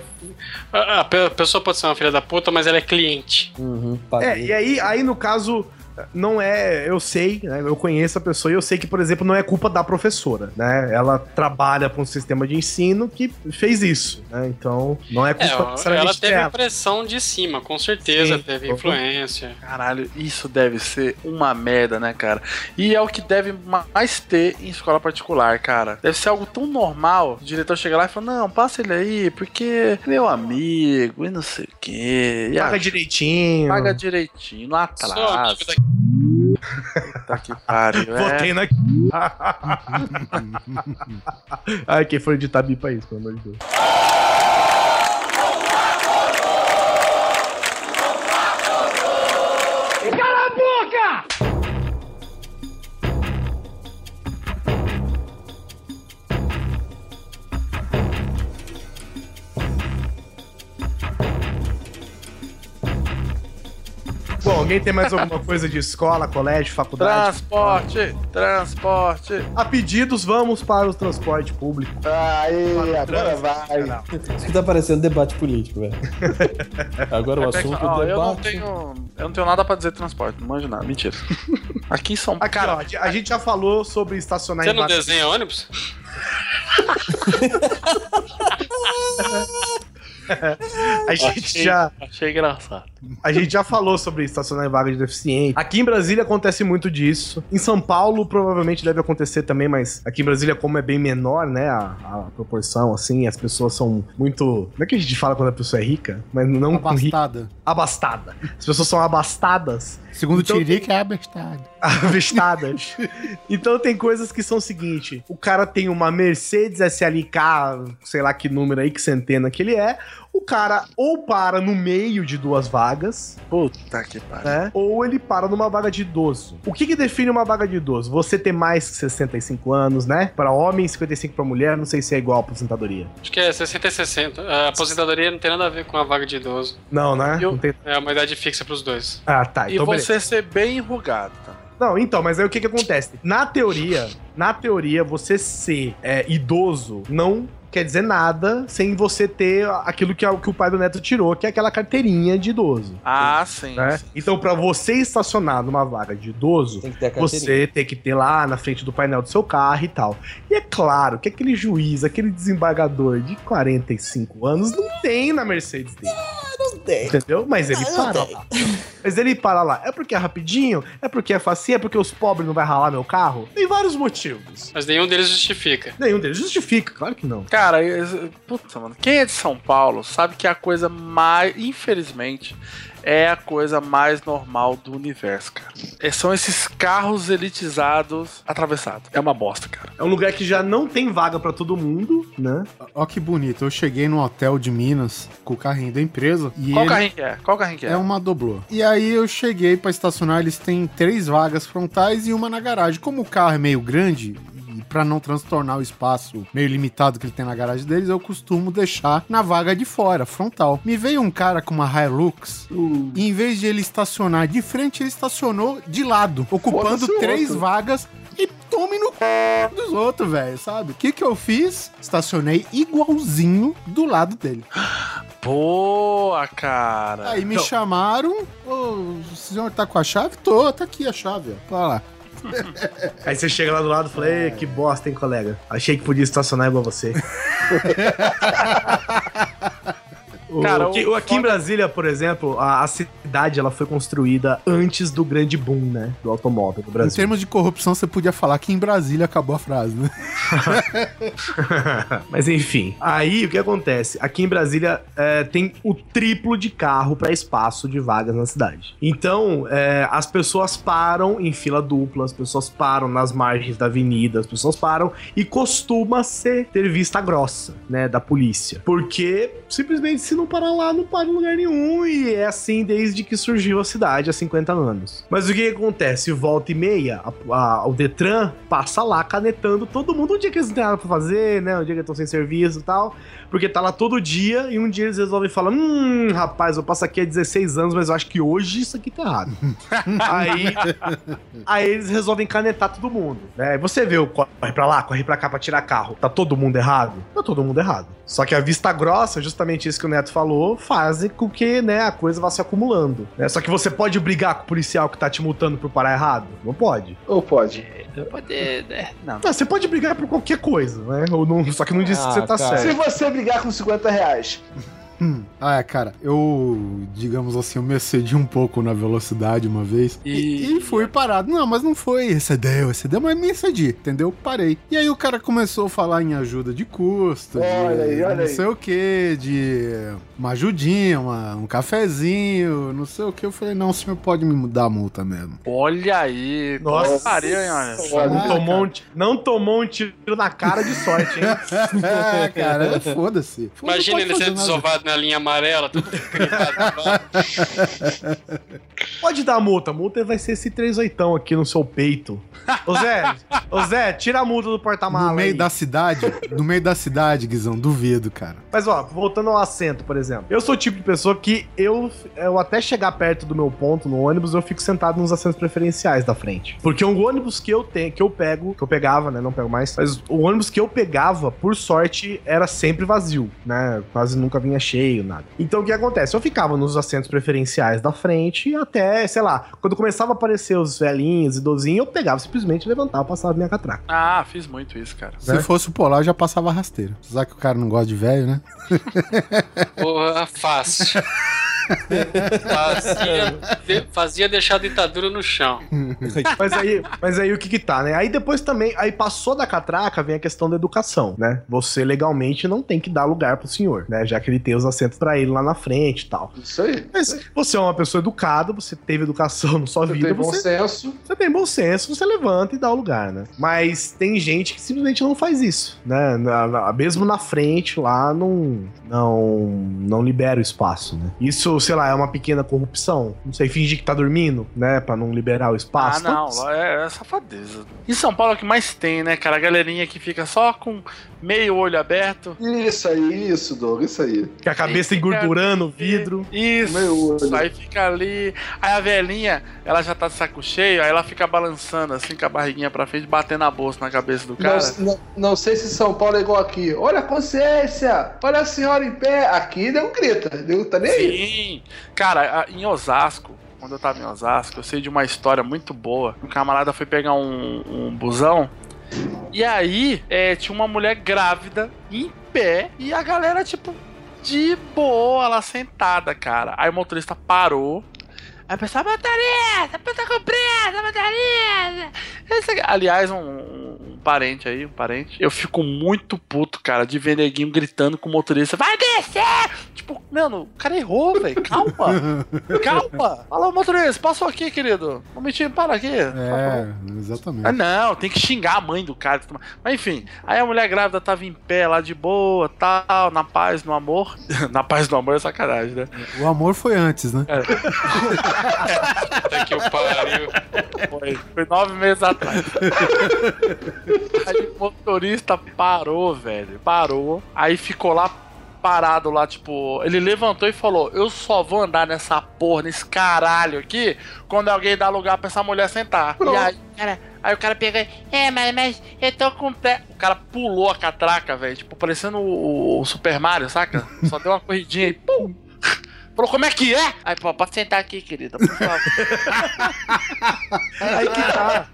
A, a pessoa pode ser uma filha da puta, mas ela é cliente. Uhum, é, e aí, aí, no caso... Não é, eu sei, né, eu conheço a pessoa e eu sei que, por exemplo, não é culpa da professora, né? Ela trabalha para um sistema de ensino que fez isso, né? Então, não é culpa é, ela teve dela. Pressão de cima, com certeza. Sim, teve influência. Caralho, isso deve ser uma merda, né, cara? E é o que deve mais ter em escola particular, cara. Deve ser algo tão normal, o diretor chega lá e fala, não, passa ele aí, porque meu amigo, e não sei o quê. E paga a... direitinho. Paga direitinho, não atrasa. Tá que pariu, votei é. Na... Ai, quem foi editar bipa isso, pelo amor de Deus. Cala a boca! Bom, alguém tem mais alguma coisa de escola, colégio, faculdade? Transporte, transporte. A pedidos, vamos para o transporte público. Aí, agora vai. Isso que tá parecendo debate político, velho. Agora o assunto é debate. Eu não tenho, eu não tenho nada pra dizer de transporte, não manjo nada, mentira. Aqui em São Paulo. Cara, ó, a gente já falou sobre estacionar em Você não embaixo. Desenha ônibus? A gente achei, já... Achei engraçado. A gente já falou sobre estacionar em vaga de deficiente. Aqui em Brasília acontece muito disso. Em São Paulo provavelmente deve acontecer também, mas aqui em Brasília, como é bem menor, né, a, a proporção, assim, as pessoas são muito... Como é que a gente fala quando a pessoa é rica? Mas não abastada. Rica. Abastada. As pessoas são abastadas. Segundo então, o Tirica, tem... é abastado. Abastadas. Então tem coisas que são o seguinte, o cara tem uma Mercedes S L K, sei lá que número aí, que centena que ele é, o cara ou para no meio de duas vagas. Puta que pariu. Né? Ou ele para numa vaga de idoso. O que que define uma vaga de idoso? Você ter mais que sessenta e cinco anos, né? Para homem, cinquenta e cinco para mulher, não sei se é igual a aposentadoria. Acho que é sessenta e sessenta. A aposentadoria não tem nada a ver com a vaga de idoso. Não, né? Eu... Não tem... É uma idade fixa pros dois. Ah, tá. Então, e você beleza. Ser bem enrugado, tá? Não, então, mas aí o que que acontece? Na teoria, na teoria, você ser é, idoso não... quer dizer nada sem você ter aquilo que, que o pai do Neto tirou, que é aquela carteirinha de idoso. Ah, sim. Né? sim então, sim. Pra você estacionar numa vaga de idoso, tem que ter você tem que ter lá na frente do painel do seu carro e tal. E é claro que aquele juiz, aquele desembargador de quarenta e cinco anos não tem na Mercedes dele. Não, não tem. Entendeu? Mas ele não, para não lá. Mas ele para lá. É porque é rapidinho? É porque é facinho? É porque os pobres não vão ralar meu carro? Tem vários motivos. Mas nenhum deles justifica. Nenhum deles justifica, claro que não. Cara, Cara, puta, mano, quem é de São Paulo sabe que a coisa mais, infelizmente, é a coisa mais normal do universo, cara. É, são esses carros elitizados atravessados. É uma bosta, cara. É um lugar que já não tem vaga pra todo mundo, né? Ó que bonito, eu cheguei num hotel de Minas com o carrinho da empresa. E Qual ele... carrinho que é? Qual carrinho que é? É uma doblô. E aí eu cheguei pra estacionar, eles têm três vagas frontais e uma na garagem. Como o carro é meio grande... pra não transtornar o espaço meio limitado que ele tem na garagem deles, eu costumo deixar na vaga de fora, frontal. Me veio um cara com uma Hilux uh. e em vez de ele estacionar de frente, ele estacionou de lado, ocupando três outro. vagas e tome no c... dos outros, velho, sabe? O que que eu fiz? Estacionei igualzinho do lado dele. Boa, cara! Aí me então... chamaram, oh, o senhor tá com a chave? Tô, tá aqui a chave, ó. Lá. Aí você chega lá do lado e fala, ei, que bosta, hein, colega? Achei que podia estacionar igual você. Cara, aqui, aqui em Brasília, por exemplo, a, a cidade ela foi construída antes do grande boom, né? Do automóvel do Brasil. Em termos de corrupção, você podia falar que em Brasília acabou a frase, né? Mas enfim. Aí, o que acontece? Aqui em Brasília é, tem o triplo de carro para espaço de vagas na cidade. Então, é, as pessoas param em fila dupla, as pessoas param nas margens da avenida, as pessoas param e costuma ser ter vista grossa, né? Da polícia. Porque, simplesmente, se não Não para lá, não para em lugar nenhum, e é assim desde que surgiu a cidade há cinquenta anos. Mas o que acontece? Volta e meia, a, a, o Detran passa lá canetando todo mundo. Um dia que eles não têm nada pra fazer, né? Um dia que eles estão sem serviço e tal, porque tá lá todo dia e um dia eles resolvem falar: Hum, rapaz, eu passo aqui há dezesseis anos, mas eu acho que hoje isso aqui tá errado. aí, aí eles resolvem canetar todo mundo, né? Você vê o corre pra lá, corre pra cá pra tirar carro. Tá todo mundo errado? Tá todo mundo errado. Só que a vista grossa, justamente isso que o Neto falou, faz com que, né, a coisa vá se acumulando. Né? Só que você pode brigar com o policial que tá te multando por parar errado? Não pode. Ou pode. Pode, né? Não. Não, você pode brigar por qualquer coisa, né? Ou não, só que não diz ah, que você tá cara. certo. Se você brigar com cinquenta reais... Hum. Ah, é, cara, eu, digamos assim, eu me excedi um pouco na velocidade uma vez e, e fui parado. Não, mas não foi excedeu, excedeu, mas me excedi, entendeu? Parei. E aí o cara começou a falar em ajuda de custo, olha de aí, olha não aí. sei o que, de uma ajudinha, uma, um cafezinho, não sei o que. Eu falei, não, o senhor pode me dar a multa mesmo. Olha aí. Nossa, parei, olha. Ah, não, tomou um, não tomou um tiro na cara de sorte, hein? É, cara, foda-se. Foda Imagina ele sendo desovado na linha amarela, tudo Pode dar a multa. A multa vai ser esse três oitão aqui no seu peito. Ô Zé, ô Zé, tira a multa do porta-mala. No meio aí. da cidade, no meio da cidade, Guizão, duvido, cara. Mas ó, voltando ao assento, por exemplo. Eu sou o tipo de pessoa que eu, eu até chegar perto do meu ponto no ônibus, eu fico sentado nos assentos preferenciais da frente. Porque um ônibus que eu tenho, que eu pego, que eu pegava, né, não pego mais, mas o ônibus que eu pegava, por sorte, era sempre vazio, né? Quase nunca vinha cheio. Cheio, nada. Então o que acontece? Eu ficava nos assentos preferenciais da frente até, sei lá, quando começava a aparecer os velhinhos, idosinhos, eu pegava, simplesmente levantava, passava minha catraca. Ah, fiz muito isso, cara. Se né? fosse o Polar, eu já passava rasteiro. Apesar que o cara não gosta de velho, né? Porra, fácil. Fazia, de, fazia deixar a ditadura no chão. Mas aí, mas aí o que que tá, né? Aí depois também, aí passou da catraca, vem a questão da educação, né? Você legalmente não tem que dar lugar pro senhor, né? Já que ele tem os assentos pra ele lá na frente e tal. Isso aí. Mas você é uma pessoa educada, você teve educação na sua você vida. Tem bom você, senso. Você tem bom senso, você levanta e dá o lugar, né? Mas tem gente que simplesmente não faz isso, né? Na, na, mesmo na frente lá, não, não, não libera o espaço, né? Isso, sei lá, é uma pequena corrupção. Não sei, fingir que tá dormindo, né? Pra não liberar o espaço. Ah, não. Então, é, é safadeza. Em São Paulo é o que mais tem, né, cara? A galerinha que fica só com meio olho aberto. Isso aí, isso, Douglas, isso aí. Que a cabeça engordurando o vidro. Isso. Meio olho. Aí fica ali. Aí a velhinha, ela já tá de saco cheio, aí ela fica balançando assim com a barriguinha pra frente, batendo a bolsa na cabeça do cara. Não, não, não sei se São Paulo é igual aqui. Olha a consciência! Olha a senhora em pé! Aqui deu um grito, deu, tá nem aí. Sim! Cara, em Osasco, quando eu tava em Osasco, eu sei de uma história muito boa. Um camarada foi pegar um, um busão, e aí é, tinha uma mulher grávida em pé, e a galera, tipo, de boa lá sentada, cara. Aí o motorista parou. Aí o pessoal, motorista, puta com pressa, motorista. Aliás, um, um parente aí, um parente. Eu fico muito puto, cara, de ver neguinho gritando com o motorista. Vai descer! Tipo, mano, o cara errou, velho. Calma. Calma. Fala, motorista, passou aqui, querido. Um minutinho, para aqui. É, exatamente. Ah, não, tem que xingar a mãe do cara. Mas enfim, aí a mulher grávida tava em pé lá de boa, tal, na paz, no amor. Na paz do amor é sacanagem, né? O amor foi antes, né? É. Até que eu pariu. Foi, foi nove meses atrás. Aí o motorista parou, velho. Parou. Aí ficou lá parado, lá, tipo... Ele levantou e falou, eu só vou andar nessa porra, nesse caralho aqui, quando alguém dá lugar pra essa mulher sentar. Pronto. E aí, cara... Aí o cara pegou e... É, mas, mas eu tô com pé... O cara pulou a catraca, velho. Tipo, parecendo o, o Super Mario, saca? Só deu uma corridinha e... Pum! Falou, como é que é? Aí, pô, pode sentar aqui, querida, por favor. Aí que tá.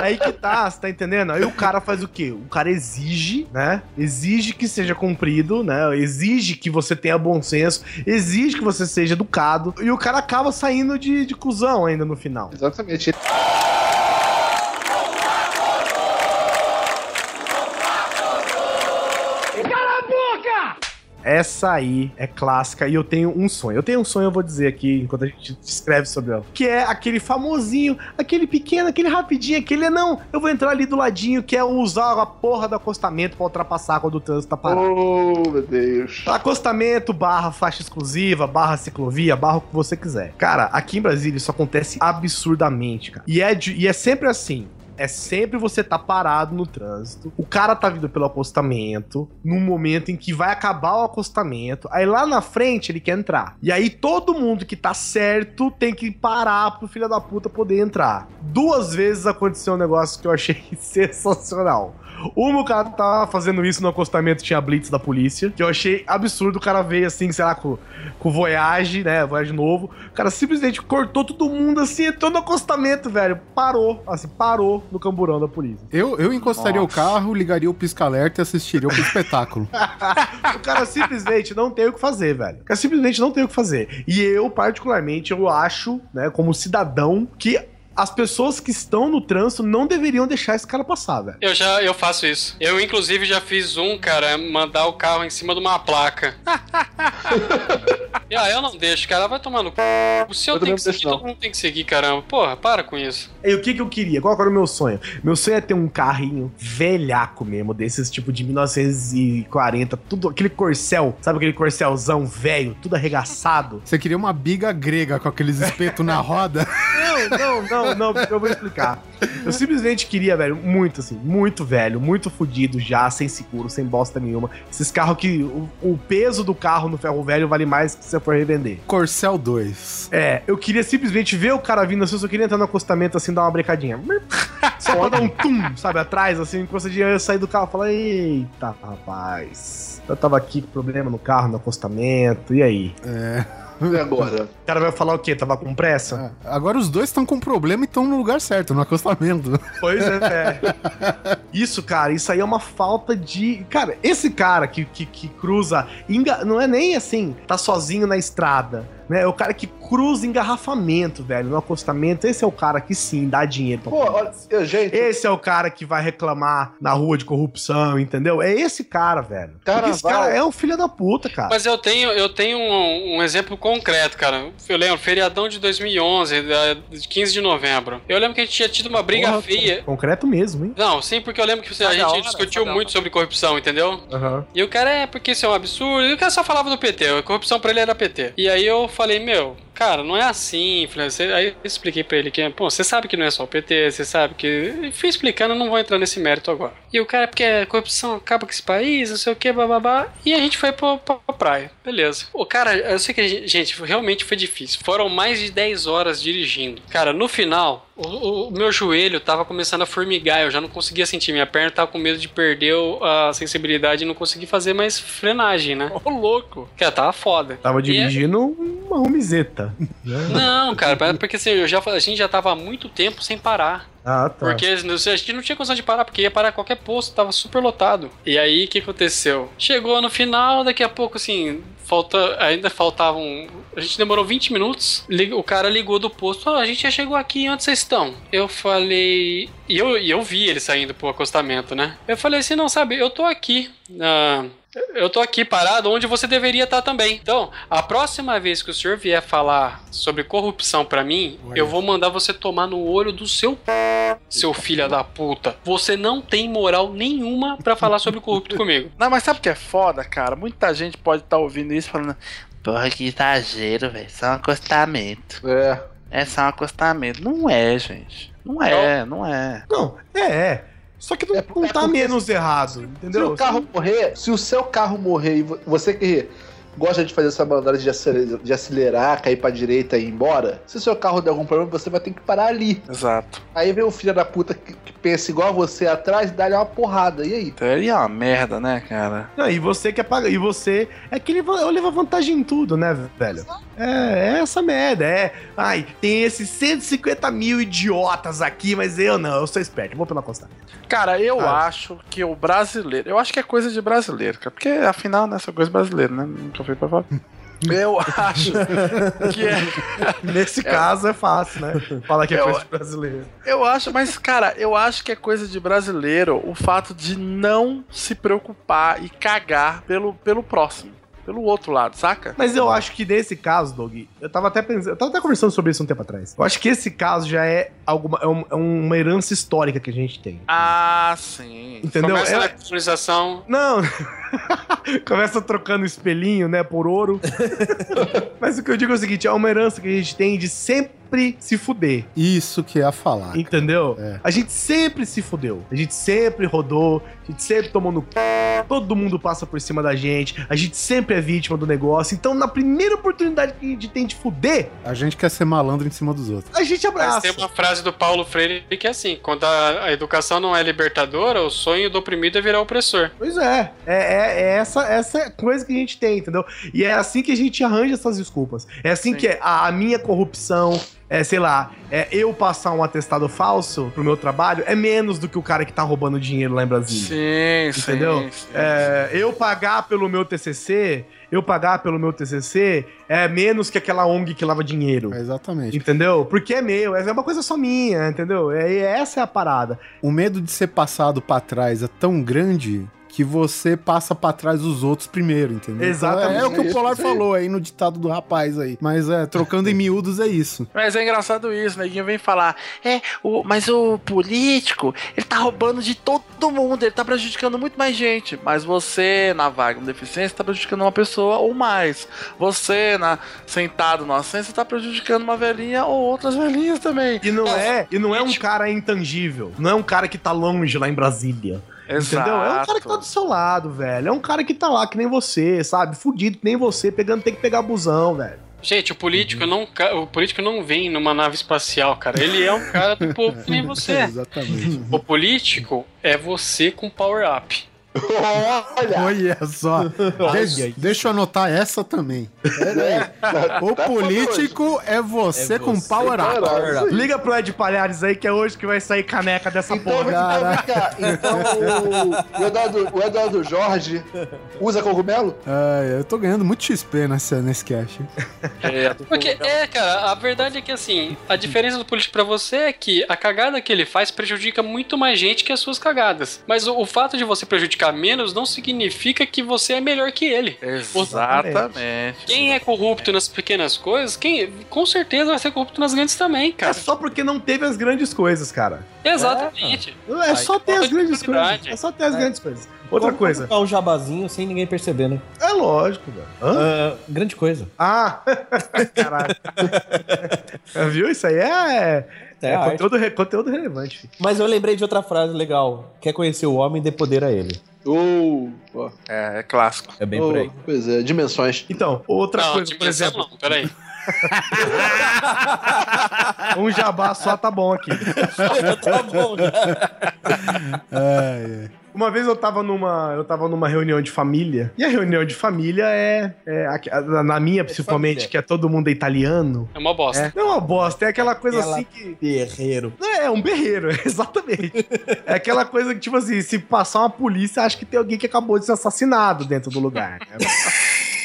Aí que tá, você tá entendendo? Aí o cara faz o quê? O cara exige, né? Exige que seja cumprido, né? Exige que você tenha bom senso. Exige que você seja educado. E o cara acaba saindo de, de cuzão ainda no final. Exatamente. Essa aí é clássica e eu tenho um sonho. Eu tenho um sonho, eu vou dizer aqui, enquanto a gente escreve sobre ela. Que é aquele famosinho, aquele pequeno, aquele rapidinho, aquele não, eu vou entrar ali do ladinho, que é usar a porra do acostamento pra ultrapassar quando o trânsito tá parado. Oh, meu Deus. Acostamento, barra faixa exclusiva, barra ciclovia, barra o que você quiser. Cara, aqui em Brasília isso acontece absurdamente, cara. E é, de, e é sempre assim. É sempre você tá parado no trânsito, o cara tá vindo pelo acostamento, num momento em que vai acabar o acostamento, aí lá na frente ele quer entrar. E aí todo mundo que tá certo tem que parar pro filho da puta poder entrar. Duas vezes aconteceu um negócio que eu achei sensacional. Uma, o cara tava fazendo isso no acostamento, tinha blitz da polícia, que eu achei absurdo. O cara veio assim, sei lá, com, com Voyage, né, Voyage novo. O cara simplesmente cortou todo mundo assim, entrou no acostamento, velho. Parou, assim, parou no camburão da polícia. Eu, eu encostaria Nossa. o carro, ligaria o pisca-alerta e assistiria o espetáculo. O cara simplesmente não tem o que fazer, velho. O cara simplesmente não tem o que fazer. E eu, particularmente, eu acho, né, como cidadão, que... As pessoas que estão no trânsito não deveriam deixar esse cara passar, velho. Eu já eu faço isso. Eu, inclusive, já fiz um, cara, mandar o carro em cima de uma placa. E aí eu não deixo, cara. Vai tomar no c... O seu tem que seguir, todo mundo tem que seguir, caramba. Porra, para com isso. E o que que eu queria? Qual era o meu sonho? Meu sonho é ter um carrinho velhaco mesmo, desses tipo de mil novecentos e quarenta, tudo aquele corcel, sabe aquele corcelzão velho, tudo arregaçado. Você queria uma biga grega com aqueles espetos na roda? Não, não, não. Não, não, eu vou explicar. Eu simplesmente queria, velho, muito assim, muito velho, muito fudido já, sem seguro, sem bosta nenhuma. Esses carros que o, o peso do carro no ferro velho vale mais que se você for revender. Corcel dois. É, eu queria simplesmente ver o cara vindo assim, eu só queria entrar no acostamento assim, dar uma brecadinha. Só pra dar um tum, sabe, atrás, assim, encostadinha, eu saí do carro e falei, eita, rapaz, eu tava aqui com problema no carro, no acostamento, e aí? É... E agora? O cara vai falar o quê? Tava com pressa? É, agora os dois estão com problema e estão no lugar certo, no acostamento. Pois é, é. Isso, cara, isso aí é uma falta de... Cara, esse cara que, que, que cruza... Enga... Não é nem assim, tá sozinho na estrada... Né? É o cara que cruza engarrafamento, velho, no acostamento. Esse é o cara que sim, dá dinheiro pra pô, olha, gente... Esse é o cara que vai reclamar na rua de corrupção, entendeu? É esse cara, velho. Cara, esse cara é um filho da puta, cara. Mas eu tenho, eu tenho um, um exemplo concreto, cara. Eu lembro, feriadão de dois mil e onze, de quinze de novembro. Eu lembro que a gente tinha tido uma briga porra, feia. Concreto mesmo, hein? Não, sim, porque eu lembro que a gente hora, discutiu muito sobre corrupção, entendeu? Uhum. E o cara é, porque isso é um absurdo. E o cara só falava do P T. A corrupção pra ele era P T. E aí eu falei, meu... cara, não é assim, aí eu expliquei pra ele que, pô, você sabe que não é só o P T, você sabe que... Eu fui explicando, não vou entrar nesse mérito agora. E o cara, porque a corrupção acaba com esse país, não sei o que, bababá, e a gente foi pra, pra, pra praia, beleza. O cara, eu sei que, a gente, gente, realmente foi difícil, foram mais de dez horas dirigindo. Cara, no final, o, o meu joelho tava começando a formigar, eu já não conseguia sentir, minha perna tava com medo de perder a sensibilidade e não conseguir fazer mais frenagem, né? Ô, louco! Cara, tava foda. Tava dirigindo e... uma rumizeta. Não, cara, porque assim, eu já, a gente já tava há muito tempo sem parar. Ah, tá. Porque a gente não tinha condição de parar, porque ia parar qualquer posto, tava super lotado. E aí, o que aconteceu? Chegou no final, daqui a pouco, assim, falta, ainda faltavam... A gente demorou vinte minutos, o cara ligou do posto, oh, a gente já chegou aqui, onde vocês estão? Eu falei... E eu, eu vi ele saindo pro acostamento, né? Eu falei assim, não, sabe, eu tô aqui, ah, eu tô aqui parado onde você deveria estar também. Então, a próxima vez que o senhor vier falar sobre corrupção pra mim, olha, eu vou mandar você tomar no olho do seu... seu filho da puta. Você não tem moral nenhuma pra falar sobre corrupto comigo. Não, mas sabe o que é foda, cara? Muita gente pode estar tá ouvindo isso falando, porra, que exagero, velho. Só um acostamento. É. É só um acostamento. Não é, gente. Não é, não, não é. Não, é. Só que não, é, não tá é menos errado, entendeu? Se o carro morrer, se o seu carro morrer e você que gosta de fazer essa maldade de acelerar, de acelerar, cair pra direita e ir embora, se o seu carro der algum problema, você vai ter que parar ali. Exato. Aí vem o filho da puta que, que pensa igual a você atrás e dá-lhe uma porrada. E aí? Então, ele é uma merda, né, cara? Não, e você quer pagar. E você... É que ele leva vantagem em tudo, né, velho? É, é essa merda. É... Ai, tem esses cento e cinquenta mil idiotas aqui, mas eu não. Eu sou esperto. Vou pela costa. Cara, eu ah. acho que o brasileiro... Eu acho que é coisa de brasileiro, cara. Porque, afinal, né, essa coisa brasileira, né? Nunca fui pra falar. Eu acho que é... Nesse caso é fácil, né? Falar que é eu, coisa de brasileiro. Eu acho, mas, cara, eu acho que é coisa de brasileiro o fato de não se preocupar e cagar pelo, pelo próximo. Pelo outro lado, saca? Mas eu acho que nesse caso, Doug, eu tava até pensando, eu tava até conversando sobre isso um tempo atrás. Eu acho que esse caso já é, alguma, é, um, é uma herança histórica que a gente tem. Ah, sim. Entendeu? Começa é... a civilização. Não. Começa trocando espelhinho, né, por ouro. Mas o que eu digo é o seguinte, é uma herança que a gente tem de sempre se fuder. Isso que é a falar. Entendeu? É. A gente sempre se fudeu. A gente sempre rodou. A gente sempre tomou no c... Todo mundo passa por cima da gente. A gente sempre é vítima do negócio. Então, na primeira oportunidade que a gente tem de fuder... A gente quer ser malandro em cima dos outros. A gente abraça. Mas tem uma frase do Paulo Freire que é assim, quando a, a educação não é libertadora, o sonho do oprimido é virar opressor. Pois é. É, é, é essa, essa coisa que a gente tem, entendeu? E é assim que a gente arranja essas desculpas. É assim Sim. que é a, a minha corrupção... É, sei lá, é, eu passar um atestado falso pro meu trabalho é menos do que o cara que tá roubando dinheiro lá em Brasília. Sim, entendeu? Sim, sim, é, sim. Eu pagar pelo meu T C C, eu pagar pelo meu T C C é menos que aquela O N G que lava dinheiro. É exatamente. Entendeu? Porque é meu, é uma coisa só minha, entendeu? É, essa é a parada. O medo de ser passado pra trás é tão grande... que você passa pra trás dos outros primeiro, entendeu? Exatamente. É, é o que o Polar falou aí no ditado do rapaz aí. Mas é, trocando em miúdos é isso. Mas é engraçado isso, né? Neguinho vem falar, é, o, mas o político, ele tá roubando de todo mundo, ele tá prejudicando muito mais gente. Mas você, na vaga de deficiência, tá prejudicando uma pessoa ou mais. Você, na, sentado na assistência, tá prejudicando uma velhinha ou outras velhinhas também. E não é, e não é um cara intangível. Não é um cara que tá longe lá em Brasília. Exato. Entendeu? É um cara que tá do seu lado, velho. É um cara que tá lá que nem você, sabe? Fudido que nem você, pegando, tem que pegar abusão, velho. Gente, o político, uhum. não, o político não vem numa nave espacial, cara. Ele é um cara do povo que nem você. Exatamente. O político é você com power-up. Olha, Olha só. Deixa, deixa eu anotar essa também. É, o político é você, é você com power up. Liga pro Ed Palhares aí que é hoje que vai sair caneca dessa então, porra. Então, então o, o, Eduardo, o Eduardo Jorge usa cogumelo? É, eu tô ganhando muito X P nessa, nesse cash. É, Porque, é, cara, a verdade é que assim, a diferença do político pra você é que a cagada que ele faz prejudica muito mais gente que as suas cagadas. Mas o, o fato de você prejudicar menos não significa que você é melhor que ele. Exatamente. Quem é corrupto nas pequenas coisas, quem com certeza vai ser corrupto nas grandes também, cara. É só porque não teve as grandes coisas, cara. Exatamente. É, é só ter as grandes coisas. É só ter as é. grandes coisas. Outra Como coisa. Como o jabazinho sem ninguém perceber, né? É lógico, velho. Uh, grande coisa. Ah! Caralho. Viu? Isso aí é... É, é conteúdo, re, conteúdo relevante. Filho. Mas eu lembrei de outra frase legal. Quer conhecer o homem, dê poder a ele. Oh, oh. É, é clássico. É bem oh, por aí. Pois é, dimensões. Então, outra não, coisa, por exemplo... Não, peraí. Um jabá só tá bom aqui. Só tá bom, cara. Ai, ai. Uma vez eu tava numa, eu tava numa reunião de família, e a reunião de família é, é a, na minha principalmente, que é todo mundo italiano. É uma bosta. É, não é uma bosta, é aquela coisa aquela assim que... berreiro. É, é um berreiro, exatamente. É aquela coisa que, tipo assim, se passar uma polícia, acho que tem alguém que acabou de ser assassinado dentro do lugar.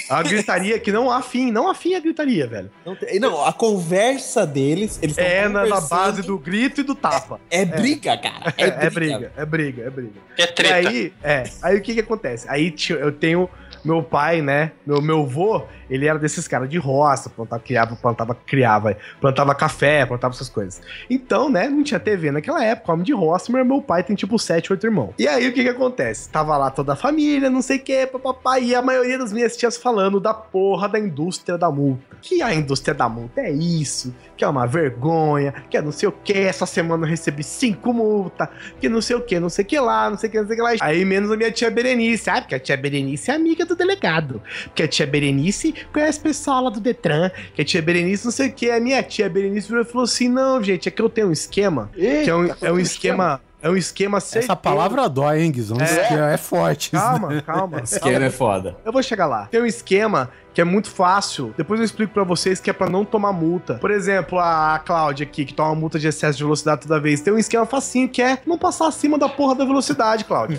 A gritaria que não há fim, não há fim a gritaria, velho. Não, tem, não a conversa deles... Eles é na, na base do grito e do tapa. É, é briga, é. cara. É, é, briga, é briga, é briga, é briga. É treta. E aí, é, aí o que que acontece? Aí eu tenho... Meu pai, né? Meu, meu avô, ele era desses caras de roça, plantava, criava, plantava, criava, plantava café, plantava essas coisas. Então, né? Não tinha T V naquela época, homem de roça, mas meu pai tem tipo sete, oito irmãos. E aí, o que que acontece? Tava lá toda a família, não sei o que, papapá, e a maioria das minhas tias falando da porra da indústria da multa. Que a indústria da multa é isso, que é uma vergonha, que é não sei o que, essa semana eu recebi cinco multas, que não sei o que, não sei o que lá, não sei o que, não sei o que lá. Aí, menos a minha tia Berenice, ah, porque a tia Berenice é amiga do delegado, porque a tia Berenice conhece o pessoal lá do Detran, que a tia Berenice não sei o que, a minha tia Berenice falou assim, não gente, é que eu tenho um esquema, Eita, que é um, é um esquema é um esquema certeiro. Essa palavra dói, hein, Guizão? É, é forte. Calma, né? calma. Esquema é foda. Eu vou chegar lá. Tem um esquema que é muito fácil. Depois eu explico pra vocês que é pra não tomar multa. Por exemplo, a Cláudia aqui, que toma multa de excesso de velocidade toda vez. Tem um esquema facinho que é não passar acima da porra da velocidade, Cláudia.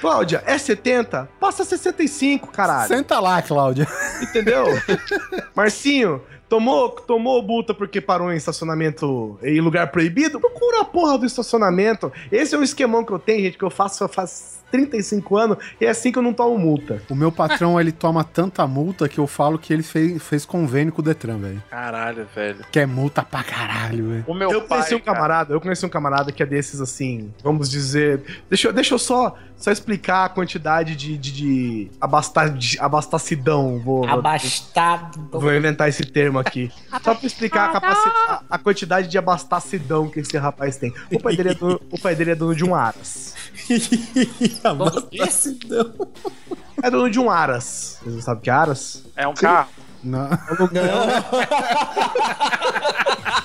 Cláudia, é setenta? Passa a sessenta e cinco, caralho. Senta lá, Cláudia. Entendeu? Marcinho... Tomou, tomou multa porque parou em estacionamento em lugar proibido? Procura a porra do estacionamento. Esse é um esquemão que eu tenho, gente, que eu faço faz trinta e cinco anos e é assim que eu não tomo multa. O meu patrão, ele toma tanta multa que eu falo que ele fez, fez convênio com o Detran, velho. Caralho, velho. Que é multa pra caralho, velho. O meu eu pai, conheci um camarada, cara. Eu conheci um camarada que é desses assim, vamos dizer... Deixa, deixa eu só, só explicar a quantidade de, de, de, abasta, de abastacidão. Vou, Abastado. Vou inventar esse termo aqui. Aqui. Só pra explicar a, capacidade, a quantidade de abastacidão que esse rapaz tem. O pai dele é dono, o pai dele é dono de um Aras. Abastacidão. É dono de um Aras. Vocês não sabem o que é Aras? É um carro. Não. Não.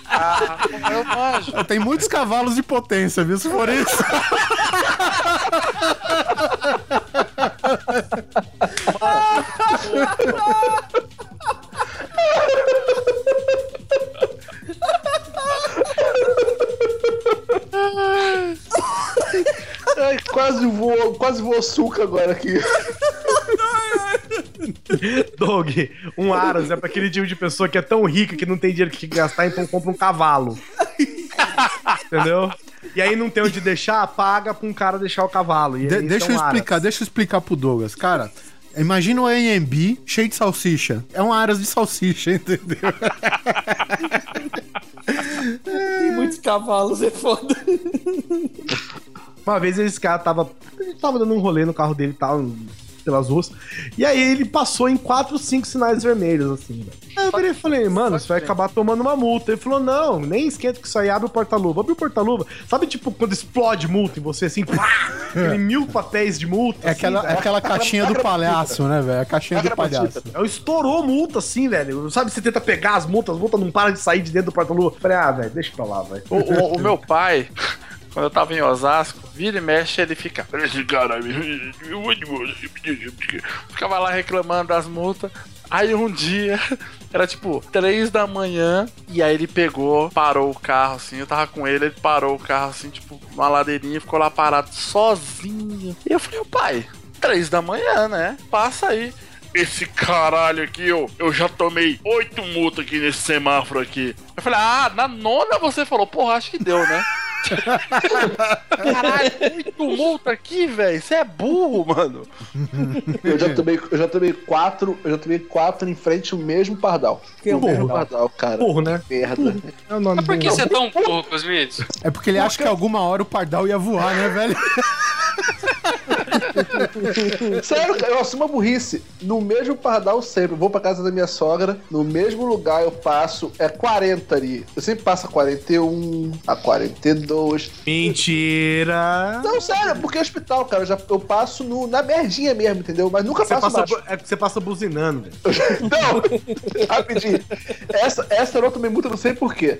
Ah, eu manjo. Tem muitos cavalos de potência, viu? Se for isso. Ai, quase vou, quase vou açúcar agora aqui. Doug, um Aras é pra aquele tipo de pessoa que é tão rica que não tem dinheiro que gastar, então compra um cavalo. Entendeu? E aí não tem onde deixar, paga pra um cara deixar o cavalo. E de- deixa eu explicar, Aras. deixa eu explicar pro Douglas, cara. Imagina um A M B cheio de salsicha. É um Aras de salsicha, entendeu? Tem muitos cavalos, é foda. Uma vez esse cara tava, tava dando um rolê no carro dele e tal, pelas ruas. E aí ele passou em quatro, cinco sinais vermelhos, assim, velho. Aí eu virei e falei, mano, você vai acabar tomando uma multa. Ele falou, não, nem esquenta que isso aí, abre o porta-luva. Abre o porta-luva. Sabe, tipo, quando explode multa em você, assim, pá, aquele mil papéis de multa. É assim, aquela, é aquela caixinha do palhaço, né, velho? A caixinha do palhaço. Eu estourou multa, assim, velho. Sabe, você tenta pegar as multas, as multas não param de sair de dentro do porta-luva. Eu falei, ah, velho, deixa pra lá, velho. O, o, o meu pai... Quando eu tava em Osasco, vira e mexe, ele fica... Esse cara... Ficava lá reclamando das multas. Aí um dia, era tipo três da manhã, e aí ele pegou, parou o carro assim, eu tava com ele, ele parou o carro assim, tipo, uma ladeirinha, ficou lá parado sozinho. E eu falei, ô pai, três da manhã, né? Passa aí. Esse caralho aqui, eu, eu já tomei oito multas aqui nesse semáforo aqui. Eu falei, ah, na nona você falou, porra, acho que deu, né? Caralho, muito multa aqui, velho. Você é burro, mano. Eu já tomei, eu já tomei quatro, eu já tomei quatro em frente ao mesmo pardal. Que burro, mesmo pardal, cara. Burro, né? Merda. É o nome. Mas por que você é tão burro, Cosmides? É porque ele acha que alguma hora o pardal ia voar, né, velho? Sério, eu assumo a burrice. No mesmo pardal sempre. Eu vou pra casa da minha sogra, no mesmo lugar eu passo, é quarenta ali. Eu sempre passo a quarenta e um, a quarenta e dois. Mentira! Não, sério, porque é hospital, cara. Eu, já, eu passo no, na merdinha mesmo, entendeu? Mas nunca você passo passa, baixo. É porque você passa buzinando, velho. Não! Rapidinho. Essa, essa eu não tomei muito, eu não sei porquê.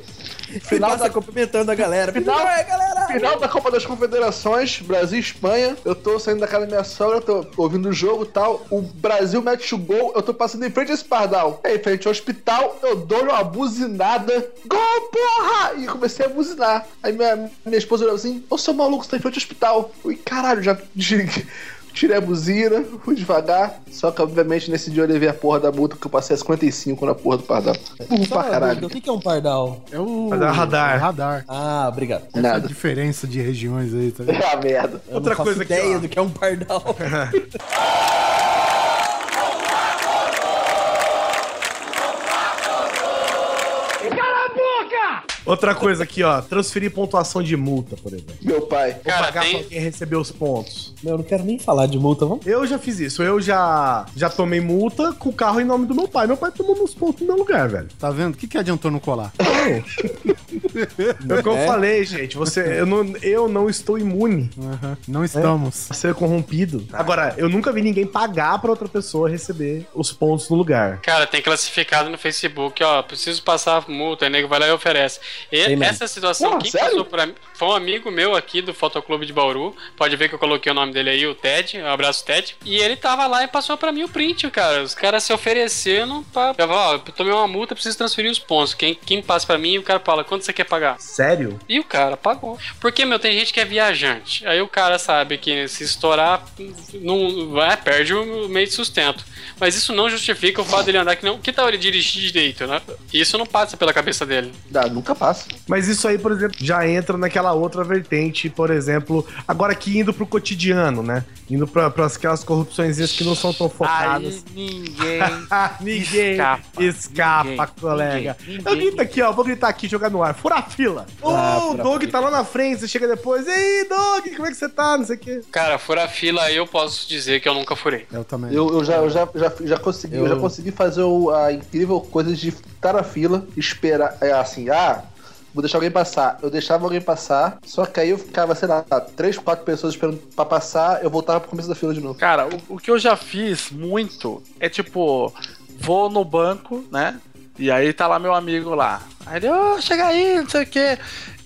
Final da... cumprimentando a galera. Final, é, galera. Final da Copa das Confederações, Brasil e Espanha. Eu tô saindo da casa da minha sogra, eu tô ouvindo o jogo e tal. O Brasil mete o gol, eu tô passando em frente a esse pardal. Aí, em frente ao hospital, eu dou uma buzinada. Gol, porra! E comecei a buzinar. Aí minha, minha esposa olhou assim, ô seu maluco, você tá em frente ao hospital. Ui, caralho, já desliguei. Tirei a buzina, fui devagar. Só que, obviamente, nesse dia eu levei a porra da multa, porque eu passei a cinquenta e cinco na porra do pardal. Burro pra caralho. O que é um pardal? É o... radar. É radar. Ah, obrigado. Essa nada. É a diferença de regiões aí, tá vendo? É a merda. Eu Outra não faço coisa aqui, ideia ó. do que é um pardal. Outra coisa aqui, ó. Transferir pontuação de multa, por exemplo. Meu pai. Vou cara, pagar tem... pra quem recebeu os pontos. Meu, eu não quero nem falar de multa, vamos? Eu já fiz isso. Eu já, já tomei multa com o carro em nome do meu pai. Meu pai tomou meus pontos no meu lugar, velho. Tá vendo? O que, que adiantou não colar? É o que eu falei, gente. Você, eu, não, eu não estou imune. Uhum. Não estamos. É. Ser corrompido. Agora, eu nunca vi ninguém pagar pra outra pessoa receber os pontos no lugar. Cara, tem classificado no Facebook, ó. Preciso passar multa. Aí nego vai lá e oferece. E Sei essa mesmo. situação, Pô, quem passou pra mim foi um amigo meu aqui do Fotoclube de Bauru. Pode ver que eu coloquei o nome dele aí, o Ted. Um abraço, Ted. E ele tava lá e passou pra mim o print, cara. Os caras se oferecendo pra... Eu falei, ó, eu tomei uma multa, preciso transferir os pontos. Quem, quem passa pra mim, o cara fala, quanto você quer pagar? Sério? E o cara pagou. Porque, meu, tem gente que é viajante. Aí o cara sabe que se estourar, não, vai, perde o meio de sustento. Mas isso não justifica o fato dele andar que não... Que tal ele dirigir direito, né? Isso não passa pela cabeça dele. Dá, nunca passa. Mas isso aí, por exemplo, já entra naquela outra vertente, por exemplo, agora aqui indo pro cotidiano, né? Indo pra, pra aquelas corrupções que não são tão focadas. Aí ninguém ninguém escapa, escapa ninguém, colega. Ninguém, ninguém, eu grito aqui, ó, vou gritar aqui, jogar no ar. Fura a fila. Ô, ah, oh, o Doug tá lá na frente, você chega depois. Ei, Doug, como é que você tá? Não sei o quê. Cara, fura a fila, eu posso dizer que eu nunca furei. Eu também. Eu, eu, já, eu já, já, já consegui, eu... eu já consegui fazer o, a incrível coisa de estar na fila, esperar, é assim, ah... vou deixar alguém passar. Eu deixava alguém passar, só que aí eu ficava, sei lá, três, quatro pessoas esperando pra passar, eu voltava pro começo da fila de novo. Cara, o, o que eu já fiz muito é tipo, vou no banco, né? E aí tá lá meu amigo lá. Aí ele, ô, oh, chega aí, não sei o quê.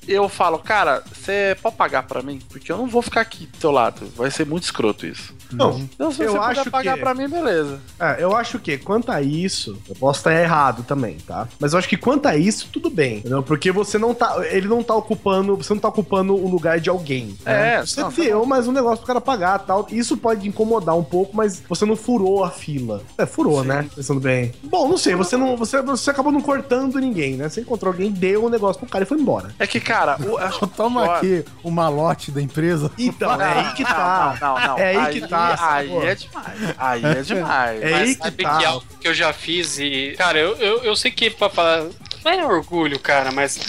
Eu falo, cara, você pode pagar pra mim? Porque eu não vou ficar aqui do teu lado. Vai ser muito escroto isso. Não, então, se você eu acho pagar que... pra mim, beleza. É, eu acho que quanto a isso, eu posso estar errado também, tá? Mas eu acho que quanto a isso, tudo bem. Entendeu? Porque você não tá... Ele não tá ocupando... Você não tá ocupando o lugar de alguém. Né? É. Você não, deu tá mais um negócio pro cara pagar e tal. Isso pode incomodar um pouco, mas você não furou a fila. É, furou, Sim. né? Pensando bem. Bom, não sei. Você não... Você, você acabou não cortando ninguém, né? Você encontrou alguém, deu um negócio pro cara e foi embora. É que, cara... O, acho toma pior. aqui o malote da empresa. Então, é aí que tá. Não, não, não. É aí, aí que tá. Nossa, aí porra. é demais, aí é demais. É Mas sabe que, tá. que algo que eu já fiz e... Cara, eu, eu, eu sei que pra falar... Não é orgulho, cara, mas...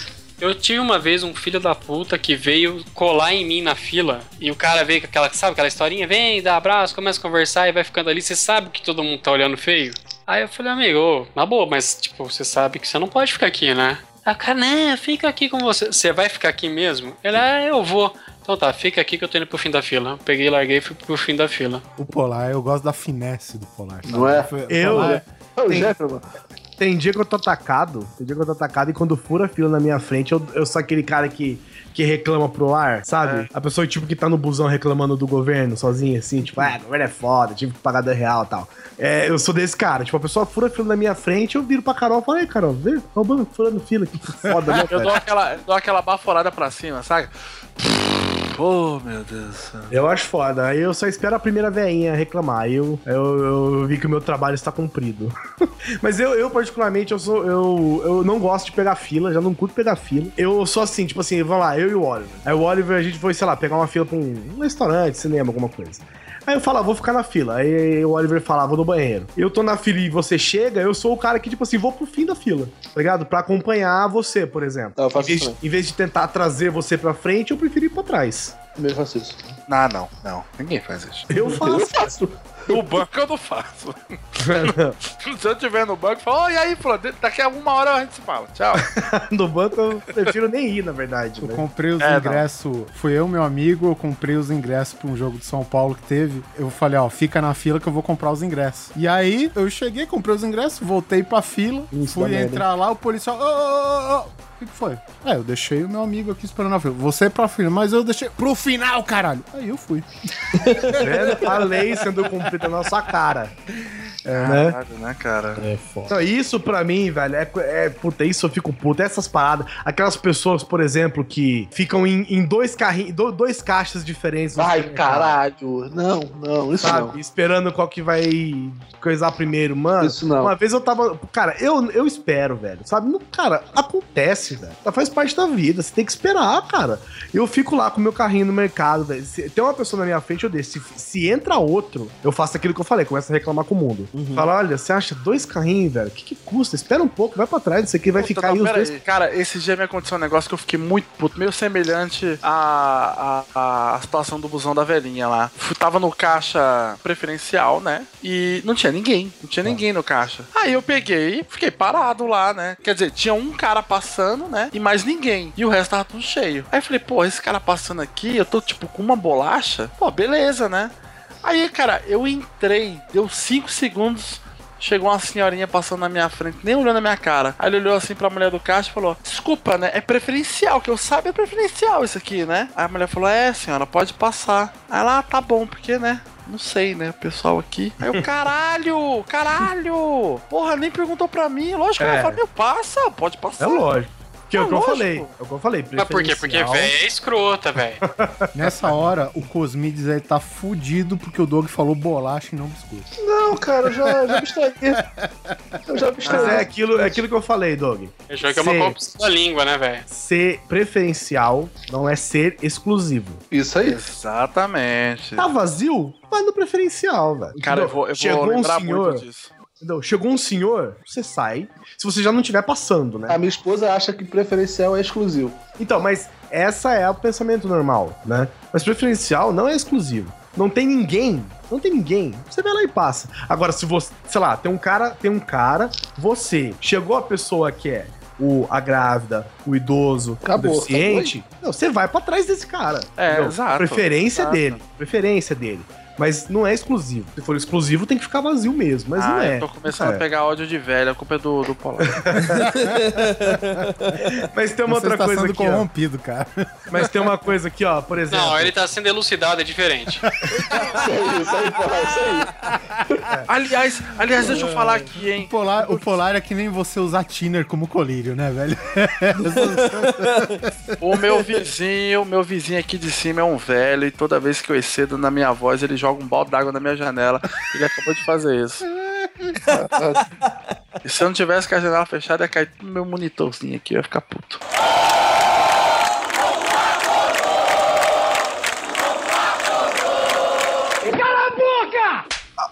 Eu tive uma vez um filho da puta que veio colar em mim na fila e o cara veio com aquela, sabe, aquela historinha, vem, dá abraço, começa a conversar e vai ficando ali, você sabe que todo mundo tá olhando feio? Aí eu falei, amigo, ô, na boa, mas tipo, você sabe que você não pode ficar aqui, né? Ah, cara, né, fica aqui com você. Você vai ficar aqui mesmo? Ele, ah, eu vou. Então tá, fica aqui que eu tô indo pro fim da fila. Peguei, larguei e fui pro fim da fila. O Polar, eu gosto da finesse do Polar. Não é? Eu... Polar, eu... Tem... Tem dia que eu tô atacado, tem dia que eu tô atacado e quando fura a fila na minha frente, eu, eu sou aquele cara que, que reclama pro ar, sabe? É. A pessoa, tipo, que tá no busão reclamando do governo sozinha, assim, tipo, ah, o governo é foda, tive que pagar dez reais e tal. É, eu sou desse cara, tipo, a pessoa fura a fila na minha frente, eu viro pra Carol e falo, ei, Carol, vem, roubando, furando fila, que foda, né? Eu dou aquela, dou aquela baforada pra cima, sabe? Oh, meu Deus. Eu acho foda. Aí eu só espero a primeira veinha reclamar. Aí eu, eu, eu vi que o meu trabalho está cumprido. Mas eu, eu particularmente, eu, sou, eu, eu não gosto de pegar fila, já não curto pegar fila. Eu sou assim, tipo assim, vamos lá, eu e o Oliver. Aí o Oliver, a gente foi, sei lá, pegar uma fila pra um, um restaurante, cinema, alguma coisa. Aí eu falo, ah, vou ficar na fila. Aí o Oliver fala, ah, vou no banheiro. Eu tô na fila e você chega, eu sou o cara que, tipo assim, vou pro fim da fila, tá ligado? Pra acompanhar você, por exemplo. Eu faço em, vez de, em vez de tentar trazer você pra frente, eu prefiro ir pra trás. Eu faço isso. Ah, não, não. Ninguém faz isso. Eu faço. Eu faço. No banco eu não faço. Não. Se eu estiver no banco, eu falo, oh, e aí, fulano, daqui a uma hora a gente se fala, tchau. No banco eu prefiro nem ir, na verdade. Eu né? comprei os é, ingressos, fui eu, meu amigo, eu comprei os ingressos pra um jogo de São Paulo que teve. Eu falei, ó, fica na fila que eu vou comprar os ingressos. E aí, eu cheguei, comprei os ingressos, voltei pra fila, isso, fui entrar merda. Lá, o policial, ô, ô, ô, ô. O que foi? É, eu deixei o meu amigo aqui esperando a fila. Você pra fila, mas eu deixei pro final, caralho. Aí eu fui. É, a lei sendo cumprida na nossa cara. É, né? né, cara? É foda. Então, isso pra mim, velho, é, é... Puta, isso eu fico puto. Essas paradas, aquelas pessoas, por exemplo, que ficam em, em dois carrinhos, dois caixas diferentes. Ai, caralho. Não, não, isso sabe? Não. Esperando qual que vai coisar primeiro, mano. Isso não. Uma vez eu tava... Cara, eu, eu espero, velho. Sabe? Não, cara, acontece. Velho. Faz parte da vida, você tem que esperar, cara. Eu fico lá com o meu carrinho no mercado, velho. Se tem uma pessoa na minha frente, eu deixo. Se, se entra outro, eu faço aquilo que eu falei, começo a reclamar com o mundo. Uhum. Fala, olha, você acha dois carrinhos, velho? O que, que custa? Espera um pouco, vai pra trás, isso aqui vai ficar não, aí os dois. Aí. Cara, esse dia me aconteceu um negócio que eu fiquei muito puto, meio semelhante à, à, à situação do busão da velhinha lá. Eu tava no caixa preferencial, né? E não tinha ninguém, não tinha ninguém no caixa. Aí eu peguei, fiquei parado lá, né? Quer dizer, tinha um cara passando, né? E mais ninguém. E o resto tava tudo cheio. Aí eu falei, pô, esse cara passando aqui, eu tô tipo com uma bolacha? Pô, beleza, né? Aí, cara, eu entrei, deu cinco segundos, chegou uma senhorinha passando na minha frente, nem olhando na minha cara. Aí ele olhou assim pra mulher do caixa e falou, desculpa, né? É preferencial, que eu saiba é preferencial isso aqui, né? Aí a mulher falou, é, senhora, pode passar. Aí ela, ah, tá bom, porque, né? Não sei, né? O pessoal aqui. Aí eu, caralho, caralho! Porra, nem perguntou pra mim. Lógico que ela falou, meu, passa, pode passar. É lógico. Que é o que eu falei, é o que eu falei. Mas por quê? Porque véio é escrota, velho. Nessa hora, o Cosmides aí tá fudido porque o Doug falou bolacha e não biscoito. Não, cara, eu já, já me estraguei. Eu já me estraguei. Mas é aquilo, é aquilo que eu falei, Doug. Eu acho que é uma corrupção da língua, né, velho? Ser preferencial não é ser exclusivo. Isso aí. Exatamente. Tá vazio? Vai no preferencial, velho. Cara, eu vou, eu vou lembrar muito disso. Entendeu? Chegou um senhor, você sai, se você já não estiver passando, né? A minha esposa acha que preferencial é exclusivo. Então, mas essa é o pensamento normal, né? Mas preferencial não é exclusivo. Não tem ninguém, não tem ninguém. Você vai lá e passa. Agora, se você, sei lá, tem um cara, tem um cara, você, chegou a pessoa que é o, a grávida, o idoso, acabou, o deficiente, não, você vai pra trás desse cara. É, entendeu? Exato. Preferência exato. dele, preferência dele. Mas não é exclusivo. Se for exclusivo, tem que ficar vazio mesmo. Mas ah, não é. Eu tô começando é. a pegar ódio de velho. A culpa é do, do Polar. Mas tem uma Você outra está coisa sendo aqui. Corrompido, cara. Mas tem uma coisa aqui, ó. Por exemplo. Não, ele tá sendo elucidado, é diferente. Isso aí, isso aí, Polar, isso aí. É. Aliás, aliás, deixa eu falar aqui, hein? O Polar, o Polar é que nem você usar thinner como colírio, né, velho? O meu vizinho, meu vizinho aqui de cima é um velho. E toda vez que eu excedo na minha voz, ele joga um balde d'água na minha janela. Ele acabou de fazer isso. E se eu não tivesse com a janela fechada, ia cair tudo no meu monitorzinho aqui, eu ia ficar puto.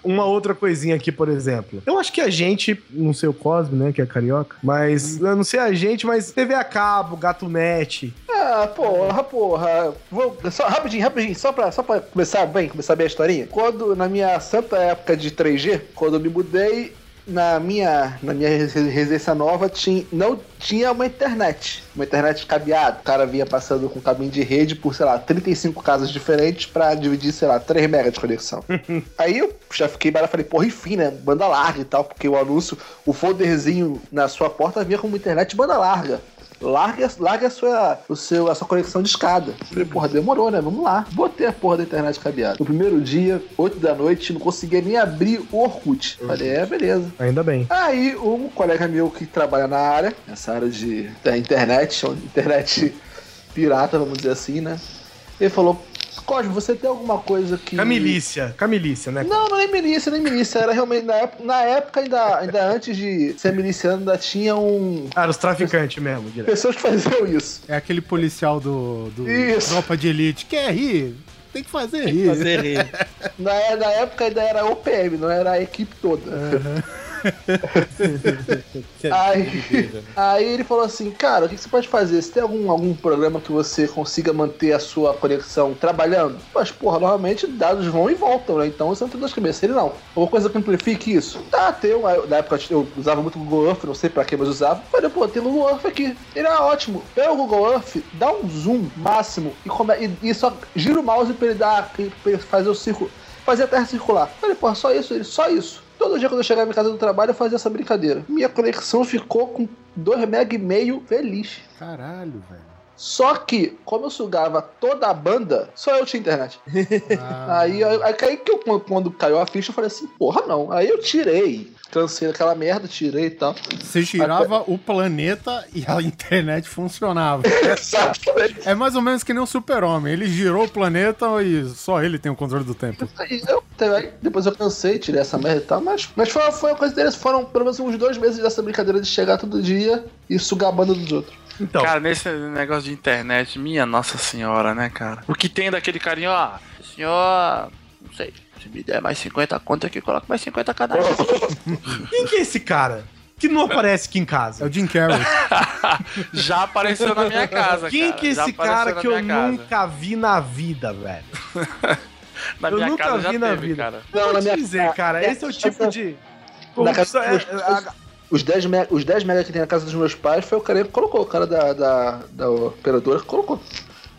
Uma outra coisinha aqui, por exemplo. Eu acho que a gente, não sei o Cosme, né, que é carioca, mas, eu não sei a gente, mas T V a cabo, Gato Net. Ah, porra, porra. Vou, só, rapidinho, rapidinho, só pra, só pra começar bem, começar bem a historinha. Quando, na minha santa época de três G, quando eu me mudei, na minha, na minha residência nova tinha, não tinha uma internet, uma internet cabeada. O cara vinha passando com cabinho de rede por, sei lá, trinta e cinco casas diferentes pra dividir, sei lá, três megas de conexão. Aí eu já fiquei barato, falei, porra, enfim, né, banda larga e tal, porque o anúncio, o folderzinho na sua porta vinha com uma internet banda larga. Larga, larga a, sua, o seu, a sua conexão de escada. Falei, porra, demorou, né? Vamos lá. Botei a porra da internet cabeada. No primeiro dia, oito da noite, não conseguia nem abrir o Orkut. Falei, é, beleza. Ainda bem. Aí, um colega meu que trabalha na área, nessa área de, da internet, internet pirata, vamos dizer assim, né? Ele falou... Cosme, você tem alguma coisa que... Camilícia, Camilícia, né? Não, não é milícia, nem milícia. Era realmente, na época, na época ainda, ainda antes de ser miliciano, ainda tinha um... Ah, os traficantes pessoas, mesmo, direto. Pessoas que faziam isso. É aquele policial do... do tropa de elite. Quer rir? Tem que fazer rir. Tem que fazer rir. na, na época ainda era O P M, não era a equipe toda. Uhum. aí, aí ele falou assim, cara, o que você pode fazer? Você tem algum, algum programa que você consiga manter a sua conexão trabalhando? Mas, porra, normalmente dados vão e voltam, né? Então você não tem duas cabeças. Ele, não. Alguma coisa que amplifique isso? Tá, tem um... Na época eu usava muito o Google Earth, não sei pra que, mas usava. Falei, pô, tem o Google Earth aqui. Ele, ah, ótimo. Pega o Google Earth, dá um zoom máximo e, come... e, e só gira o mouse pra ele, dar, pra ele fazer o círculo, fazer a terra circular. Falei, pô, só isso? Ele, só isso. Todo dia quando eu chegava em casa do trabalho eu fazia essa brincadeira. Minha conexão ficou com dois mega e meio feliz. Caralho, velho. Só que, como eu sugava toda a banda, só eu tinha internet. Ah. Aí, aí, aí que eu, quando caiu a ficha, eu falei assim, porra, não. Aí eu tirei, cansei aquela merda, tirei e tal. Você girava até... o planeta e a internet funcionava. Exatamente. É mais ou menos que nem o Super-Homem. Ele girou o planeta e só ele tem o controle do tempo. Aí, eu, aí depois eu cansei, tirei essa merda e tal, mas, mas foi, foi uma coisa deles. Foram pelo menos uns dois meses dessa brincadeira de chegar todo dia e sugar a banda dos outros. Então. Cara, nesse negócio de internet, minha nossa senhora, né, cara? O que tem daquele carinho, ó, senhor, não sei, se me der mais cinquenta conto aqui, coloca mais cinquenta cada vez. Quem que é esse cara? Que não aparece aqui em casa. É o Jim Carrey. Já apareceu na minha casa, Quem cara. Quem que é esse cara que eu casa. nunca vi na vida, velho? na eu minha nunca casa vi já na teve, vida. Cara. Não, Vou na te minha... dizer, cara, esse é o tipo de... Como na casa... é, a... Os dez megas que tem na casa dos meus pais foi o cara que colocou, o cara da, da, da operadora que colocou.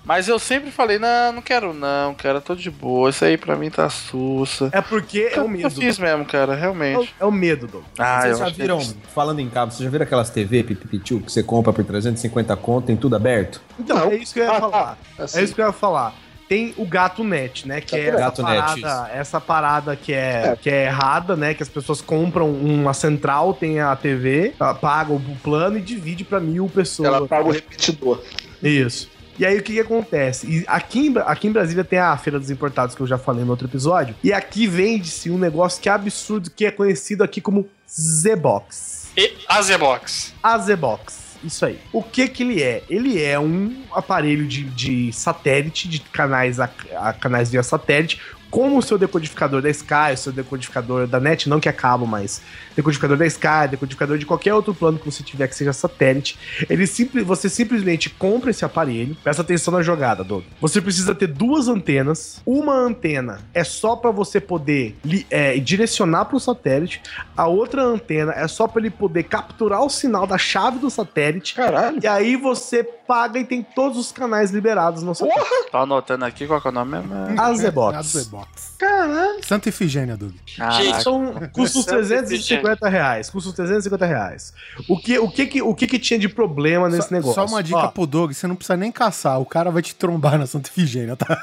Mas eu sempre falei, não, não quero não, cara, tô de boa, isso aí pra mim tá sussa. É porque eu, é o medo. Eu fiz mesmo, cara, realmente. É o, é o medo, Douglas. Ah, vocês já viram, que... falando em cabo, vocês já viram aquelas T V pipipitiu que você compra por trezentos e cinquenta conto, tem tudo aberto? Então, não. é isso que eu ia falar, assim. é isso que eu ia falar. Tem o Gato Net, né? Que é essa parada, essa parada que é, é. que é errada, né? Que as pessoas compram uma central, tem a T V, paga o plano e divide pra mil pessoas. Ela paga o repetidor. Isso. E aí o que, que acontece? E aqui, em, aqui em Brasília tem a Feira dos Importados, que eu já falei no outro episódio. E aqui vende-se um negócio que é absurdo, que é conhecido aqui como Z-Box. E a Z-Box. A Z-Box. Isso aí. O que que ele é? Ele é um aparelho de, de satélite, de canais, a, a canais via satélite, como o seu decodificador da Sky, o seu decodificador da NET, não que é cabo, mas decodificador da Sky, decodificador de qualquer outro plano que você tiver que seja satélite. Ele simples, você simplesmente compra esse aparelho. Presta atenção na jogada, Doug. Você precisa ter duas antenas. Uma antena é só para você poder é, direcionar para o satélite. A outra antena é só para ele poder capturar o sinal da chave do satélite. Caralho. E aí você paga e tem todos os canais liberados no satélite. Porra! Tô anotando aqui qual que é o nome mesmo. A Z-Box. Caralho. Santa Efigênia, Doug. Gente, custa uns trezentos e cinquenta reais. Custa uns trezentos e cinquenta reais. O que, o que, o que, que tinha de problema nesse só, negócio? Só uma dica Ó. pro Doug, você não precisa nem caçar. O cara vai te trombar na Santa Efigênia, tá?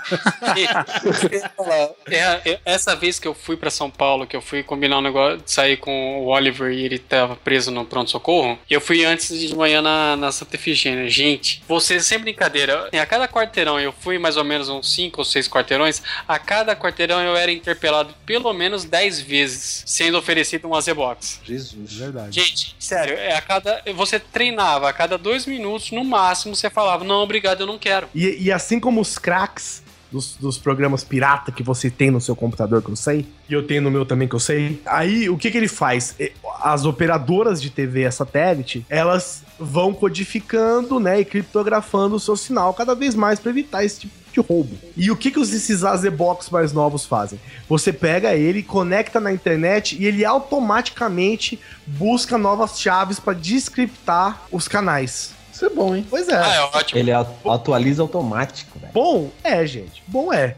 é, é, é, essa vez que eu fui pra São Paulo, que eu fui combinar um negócio, sair com o Oliver e ele tava preso no pronto-socorro, eu fui antes de manhã na, na Santa Efigênia. Gente, vocês, sem brincadeira, a cada quarteirão, eu fui mais ou menos uns cinco ou seis quarteirões, a cada quarteirão eu era interpelado pelo menos dez vezes, sendo oferecido um Z-Box. Jesus, verdade. Gente, sério, é a cada, você treinava a cada dois minutos, no máximo, você falava, não, obrigado, eu não quero. E, e assim como os craques dos, dos programas pirata que você tem no seu computador, que eu sei, e eu tenho no meu também, que eu sei, aí o que que ele faz? As operadoras de T V a satélite, elas vão codificando, né, e criptografando o seu sinal cada vez mais para evitar esse tipo de roubo. E o que, que os esses A Z Box mais novos fazem? Você pega ele, conecta na internet e ele automaticamente busca novas chaves para descriptar os canais. Isso é bom, hein? Pois é. Ah, é ótimo. Ele atualiza automático, velho. Bom é, gente. Bom é.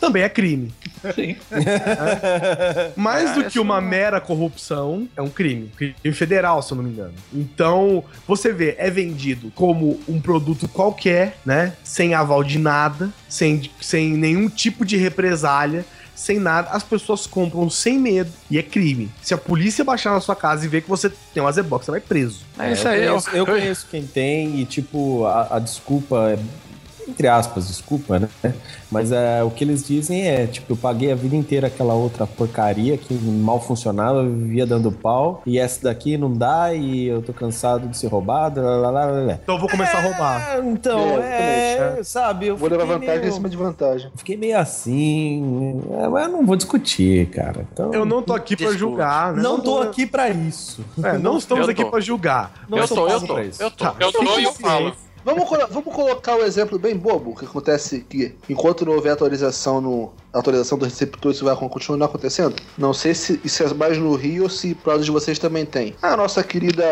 Também é crime. Sim. É. Mais ah, do que uma não... mera corrupção, é um crime. Crime federal, se eu não me engano. Então, você vê, é vendido como um produto qualquer, né? Sem aval de nada, sem, sem nenhum tipo de represália, sem nada. As pessoas compram sem medo e é crime. Se a polícia baixar na sua casa e ver que você tem um A Z Box, você vai preso. É, isso aí. Eu conheço, eu conheço quem tem e, tipo, a, a desculpa é... entre aspas, desculpa, né? Mas uh, o que eles dizem é, tipo, eu paguei a vida inteira aquela outra porcaria que mal funcionava, eu vivia dando pau, e essa daqui não dá, e eu tô cansado de ser roubado, lá, lá, lá, lá. Então eu vou começar é, a roubar. Então, é, é sabe? Eu vou levar vantagem meio, em cima de vantagem. Fiquei meio assim, mas eu não vou discutir, cara. Então, eu não tô aqui desculpa. pra julgar, né? Não, não tô, tô aqui pra isso. É, não estamos aqui pra julgar. Não eu, tô, eu, tô, pra isso. eu tô, eu tô, eu tô, eu tô e eu falo. Vamos, vamos colocar um exemplo bem bobo, que acontece que enquanto não houver atualização no atualização do receptor, isso vai continuar acontecendo. Não sei se isso é mais no Rio ou se para onde de vocês também tem. A nossa querida,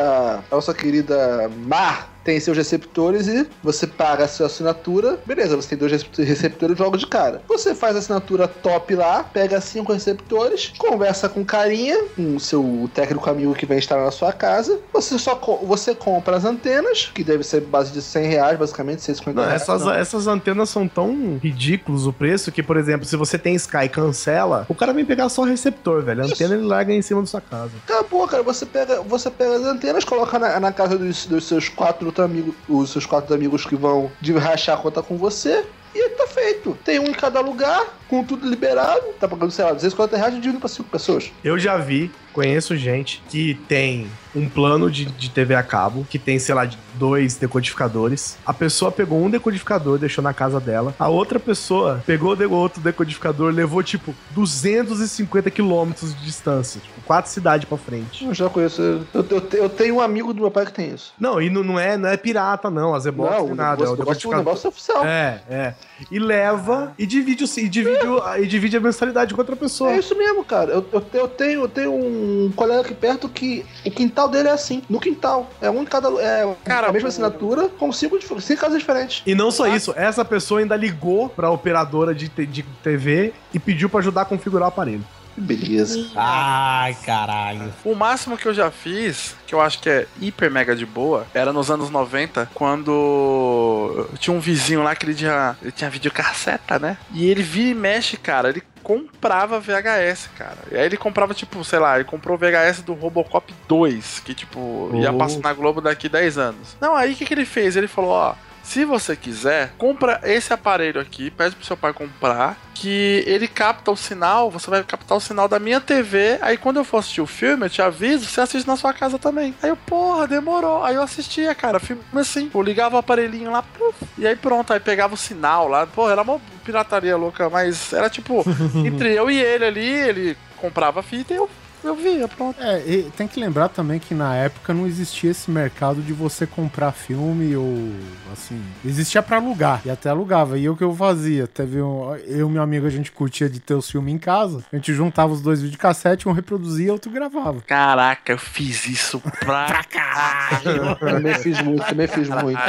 a nossa querida Mar tem seus receptores e você paga a sua assinatura. Beleza, você tem dois receptores logo de cara. Você faz a assinatura top lá, pega cinco receptores, conversa com carinha, com o seu técnico amigo que vai instalar na sua casa. Você só você compra as antenas, que deve ser base de cem reais, basicamente, cento e cinquenta reais. Essas, essas antenas são tão ridículos o preço que, por exemplo, se você tem Sky e cancela, o cara vem pegar só o receptor, velho. A Isso. antena ele larga em cima da sua casa. Acabou, cara. Você pega, você pega as antenas, coloca na, na casa dos, dos seus quatro Amigo, os seus quatro amigos que vão rachar a conta com você, e tá feito. Tem um em cada lugar, com tudo liberado, tá pagando, sei lá, duzentos e quarenta reais de dividido pra cinco pessoas. Eu já vi, conheço gente que tem um plano de, de T V a cabo, que tem, sei lá, dois decodificadores. A pessoa pegou um decodificador, deixou na casa dela. A outra pessoa pegou o outro decodificador, levou, tipo, duzentos e cinquenta quilômetros de distância. Tipo, quatro cidades pra frente. Eu já conheço. Eu, eu, eu tenho um amigo do meu pai que tem isso. Não, e não, não, é, não é pirata, não. A Zebox não, tem nada. Não, o negócio é oficial. É, é. E leva e divide, e divide, é. e divide a mensalidade com outra pessoa. É isso mesmo, cara. Eu, eu, eu, tenho, eu tenho um colega aqui perto que o quintal dele é assim. No quintal. É um em cada... É, cara, a mesma assinatura com cinco, cinco casas diferentes. E não só ah. isso. Essa pessoa ainda ligou pra operadora de, de T V e pediu pra ajudar a configurar o aparelho. Beleza. Ai, caralho. O máximo que eu já fiz, que eu acho que é hiper mega de boa, era nos anos noventa, quando tinha um vizinho lá que ele tinha, ele tinha videocasseta, né? E ele vira e mexe, cara, ele comprava V H S, cara. E aí ele comprava, tipo, sei lá, ele comprou o V H S do Robocop dois, que, tipo, oh. ia passar na Globo daqui dez anos. Não, aí o que, que ele fez? Ele falou, ó... Se você quiser, compra esse aparelho aqui, pede pro seu pai comprar, que ele capta o sinal, você vai captar o sinal da minha T V, aí quando eu for assistir o filme, eu te aviso, você assiste na sua casa também. Aí eu, porra, demorou. Aí eu assistia, cara, filme assim. Eu ligava o aparelhinho lá, puf, e aí pronto, aí pegava o sinal lá. Porra, era uma pirataria louca, mas era tipo, entre eu e ele ali, ele comprava a fita e eu... Eu via, pronto. É, e tem que lembrar também que na época não existia esse mercado de você comprar filme ou assim. Existia pra alugar. E até alugava. E o que eu fazia? Teve um, eu e meu amigo, a gente curtia de ter os filmes em casa. A gente juntava os dois videocassete, um reproduzia, outro gravava. Caraca, eu fiz isso pra, pra caralho. Também fiz muito, também fiz muito.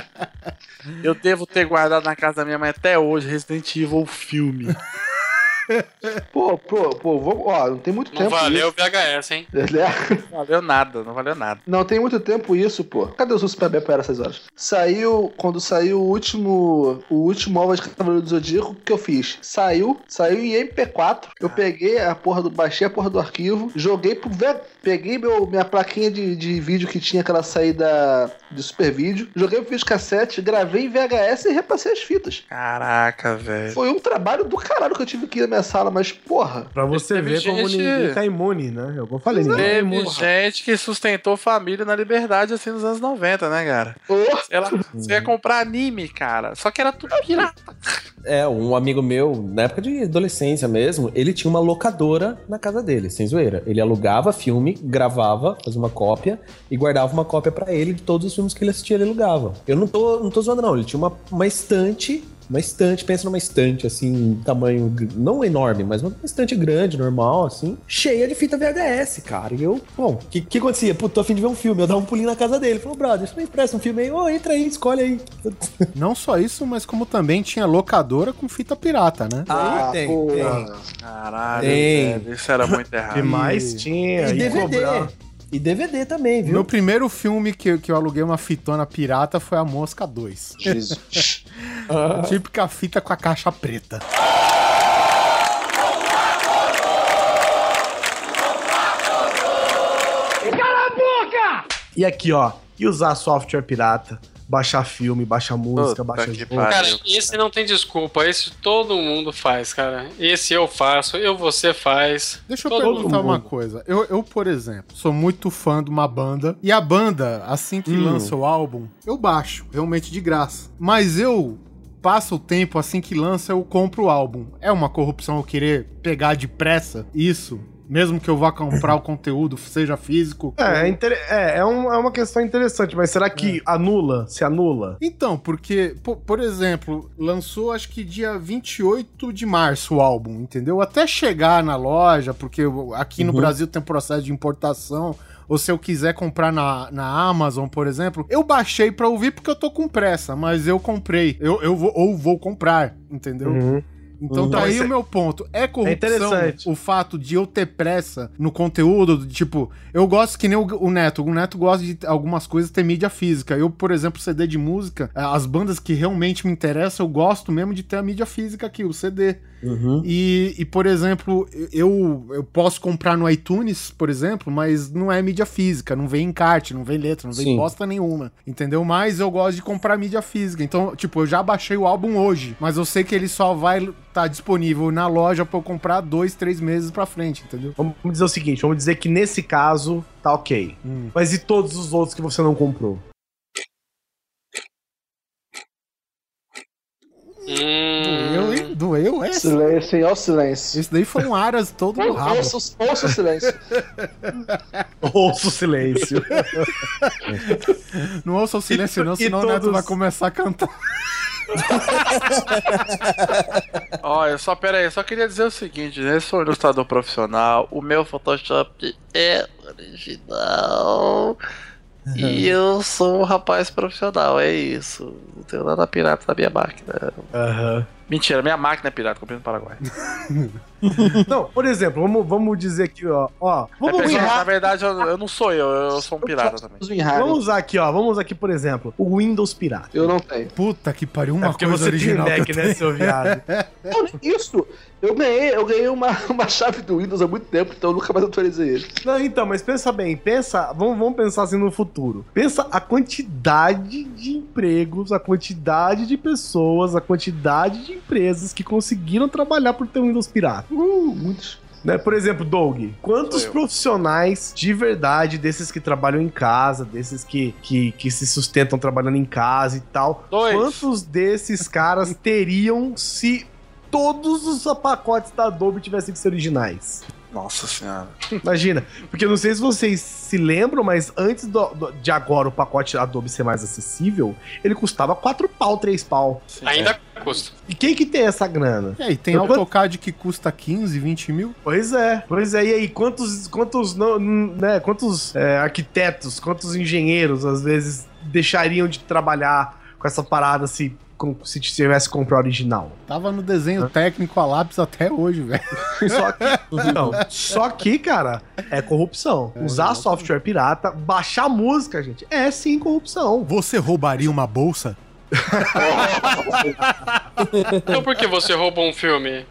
Eu devo ter guardado na casa da minha mãe até hoje Resident Evil filme. Pô, pô, pô, vou, ó, não tem muito não tempo. Não valeu o V H S, hein? Não valeu nada, não valeu nada. Não tem muito tempo isso, pô. Cadê os Super Bebê para essas horas? Saiu, quando saiu o último, o último OVA de Cavaleiro do Zodíaco, o que eu fiz? Saiu, saiu em M P quatro. Eu peguei a porra do, baixei a porra do arquivo, joguei pro V H S, peguei meu, minha plaquinha de, de vídeo que tinha aquela saída de super vídeo, joguei pro vídeo cassete, gravei em V H S e repassei as fitas. Caraca, velho. Foi um trabalho do caralho que eu tive que ir na minha sala, mas porra. Pra você teve ver gente... como ninguém tá imune, né? Eu falei, ninguém é imune. Teve gente que sustentou família na liberdade assim nos anos noventa, né, cara? Ela, você ia comprar anime, cara. Só que era tudo pirata. É, um amigo meu, na época de adolescência mesmo, ele tinha uma locadora na casa dele, sem zoeira. Ele alugava filme, gravava, fazia uma cópia e guardava uma cópia pra ele de todos os filmes que ele assistia, ele alugava. Eu não tô, não tô zoando, não. Ele tinha uma, uma estante uma estante, pensa numa estante, assim, tamanho, não enorme, mas uma estante grande, normal, assim, cheia de fita V H S, cara. E eu, bom, o que, que acontecia? Pô, tô a fim de ver um filme, eu dava um pulinho na casa dele. Falou, brother, isso me empresta um filme aí, ô, oh, entra aí, escolhe aí. Não só isso, mas como também tinha locadora com fita pirata, né? Ah, tem, pô, tem. Caralho, tem. Velho, isso era muito errado. Que mais tinha? E D V D. Cobrar. E D V D também, viu? Meu primeiro filme que eu, que eu aluguei uma fitona pirata foi A Mosca dois. Jesus. A típica fita com a caixa preta. Cala a boca! E aqui, ó, e usar software pirata. Baixar filme, baixar música, puta, baixar jogo. Cara, esse não tem desculpa. Esse todo mundo faz, cara. Esse eu faço, eu você faz. Deixa eu perguntar uma coisa. Eu, eu, por exemplo, sou muito fã de uma banda. E a banda, assim que hum. lança o álbum, eu baixo, realmente de graça. Mas eu passo o tempo, assim que lança, eu compro o álbum. É uma corrupção eu querer pegar depressa isso? Mesmo que eu vá comprar o conteúdo, seja físico... É, inter... é, é, um, é uma questão interessante, mas será que é. anula? Se anula? Então, porque, por, por exemplo, lançou acho que dia vinte e oito de março o álbum, entendeu? Até chegar na loja, porque aqui no uhum. Brasil tem um processo de importação... Ou se eu quiser comprar na, na Amazon, por exemplo, eu baixei pra ouvir porque eu tô com pressa, mas eu comprei. Eu, eu vou, ou vou comprar, entendeu? Uhum. Então uhum. tá aí o meu ponto. É corrupção é o fato de eu ter pressa no conteúdo, tipo, eu gosto que nem o, o Neto, o Neto gosta de algumas coisas ter mídia física. Eu, por exemplo, C D de música, as bandas que realmente me interessam, eu gosto mesmo de ter a mídia física aqui, o C D. Uhum. E, e, por exemplo, eu, eu posso comprar no iTunes, por exemplo, mas não é mídia física, não vem encarte, não vem letra, não vem Sim. bosta nenhuma, entendeu? Mas eu gosto de comprar mídia física, então, tipo, eu já baixei o álbum hoje, mas eu sei que ele só vai estar tá disponível na loja pra eu comprar dois, três meses pra frente, entendeu? Vamos dizer o seguinte, vamos dizer que nesse caso tá ok, hum. mas e todos os outros que você não comprou? Hum. Doeu, hein? Doeu, é? Silêncio, senhor, silêncio. Isso daí foi um aras todo no rabo. Ouça o silêncio. Ouça o silêncio. Não ouça o silêncio, não, senão todos... o Neto vai começar a cantar. Olha, só pera aí, só queria dizer o seguinte, né? Eu sou um ilustrador profissional, o meu Photoshop é original. E eu sou um rapaz profissional, é isso. Não tenho nada pirata na minha máquina. Uhum. Mentira, minha máquina é pirata, comprei no Paraguai. Não, por exemplo, vamos, vamos dizer aqui, ó. ó vamos é, pessoal, na verdade, eu, eu não sou eu, eu sou um pirata também. Vamos usar aqui, ó. Vamos usar aqui, por exemplo, o Windows pirata. Eu não tenho. Puta que pariu, uma é coisa você original. Tem Mac, né, seu viado? Isso! Eu ganhei, eu ganhei uma, uma chave do Windows há muito tempo, então eu nunca mais atualizei ele. Não, então, mas pensa bem, pensa, vamos, vamos pensar assim no futuro. Pensa a quantidade de empregos, a quantidade de pessoas, a quantidade de empresas que conseguiram trabalhar por ter um Windows pirata. Uh, muitos. Né? Por exemplo, Doug, quantos profissionais de verdade, desses que trabalham em casa, desses que, que, que se sustentam trabalhando em casa e tal, Dois. quantos desses caras teriam se todos os pacotes da Adobe tivessem que ser originais? Nossa senhora. Imagina, porque eu não sei se vocês se lembram, mas antes do, do, de agora o pacote Adobe ser mais acessível, ele custava quatro pau, três pau. Sim, ainda é. custa. E quem que tem essa grana? E aí, tem eu AutoCAD quanto... que custa quinze, vinte mil? Pois é, pois é. E aí, quantos, quantos, não, né, quantos é, arquitetos, quantos engenheiros, às vezes, deixariam de trabalhar com essa parada assim? Se tivesse que comprar original. Tava no desenho Hã? técnico a lápis até hoje, velho. Só que, não, só que, cara, é corrupção. É, Usar é software pirata, baixar música, gente, é sim corrupção. Você roubaria uma bolsa? Então por que você roubou um filme?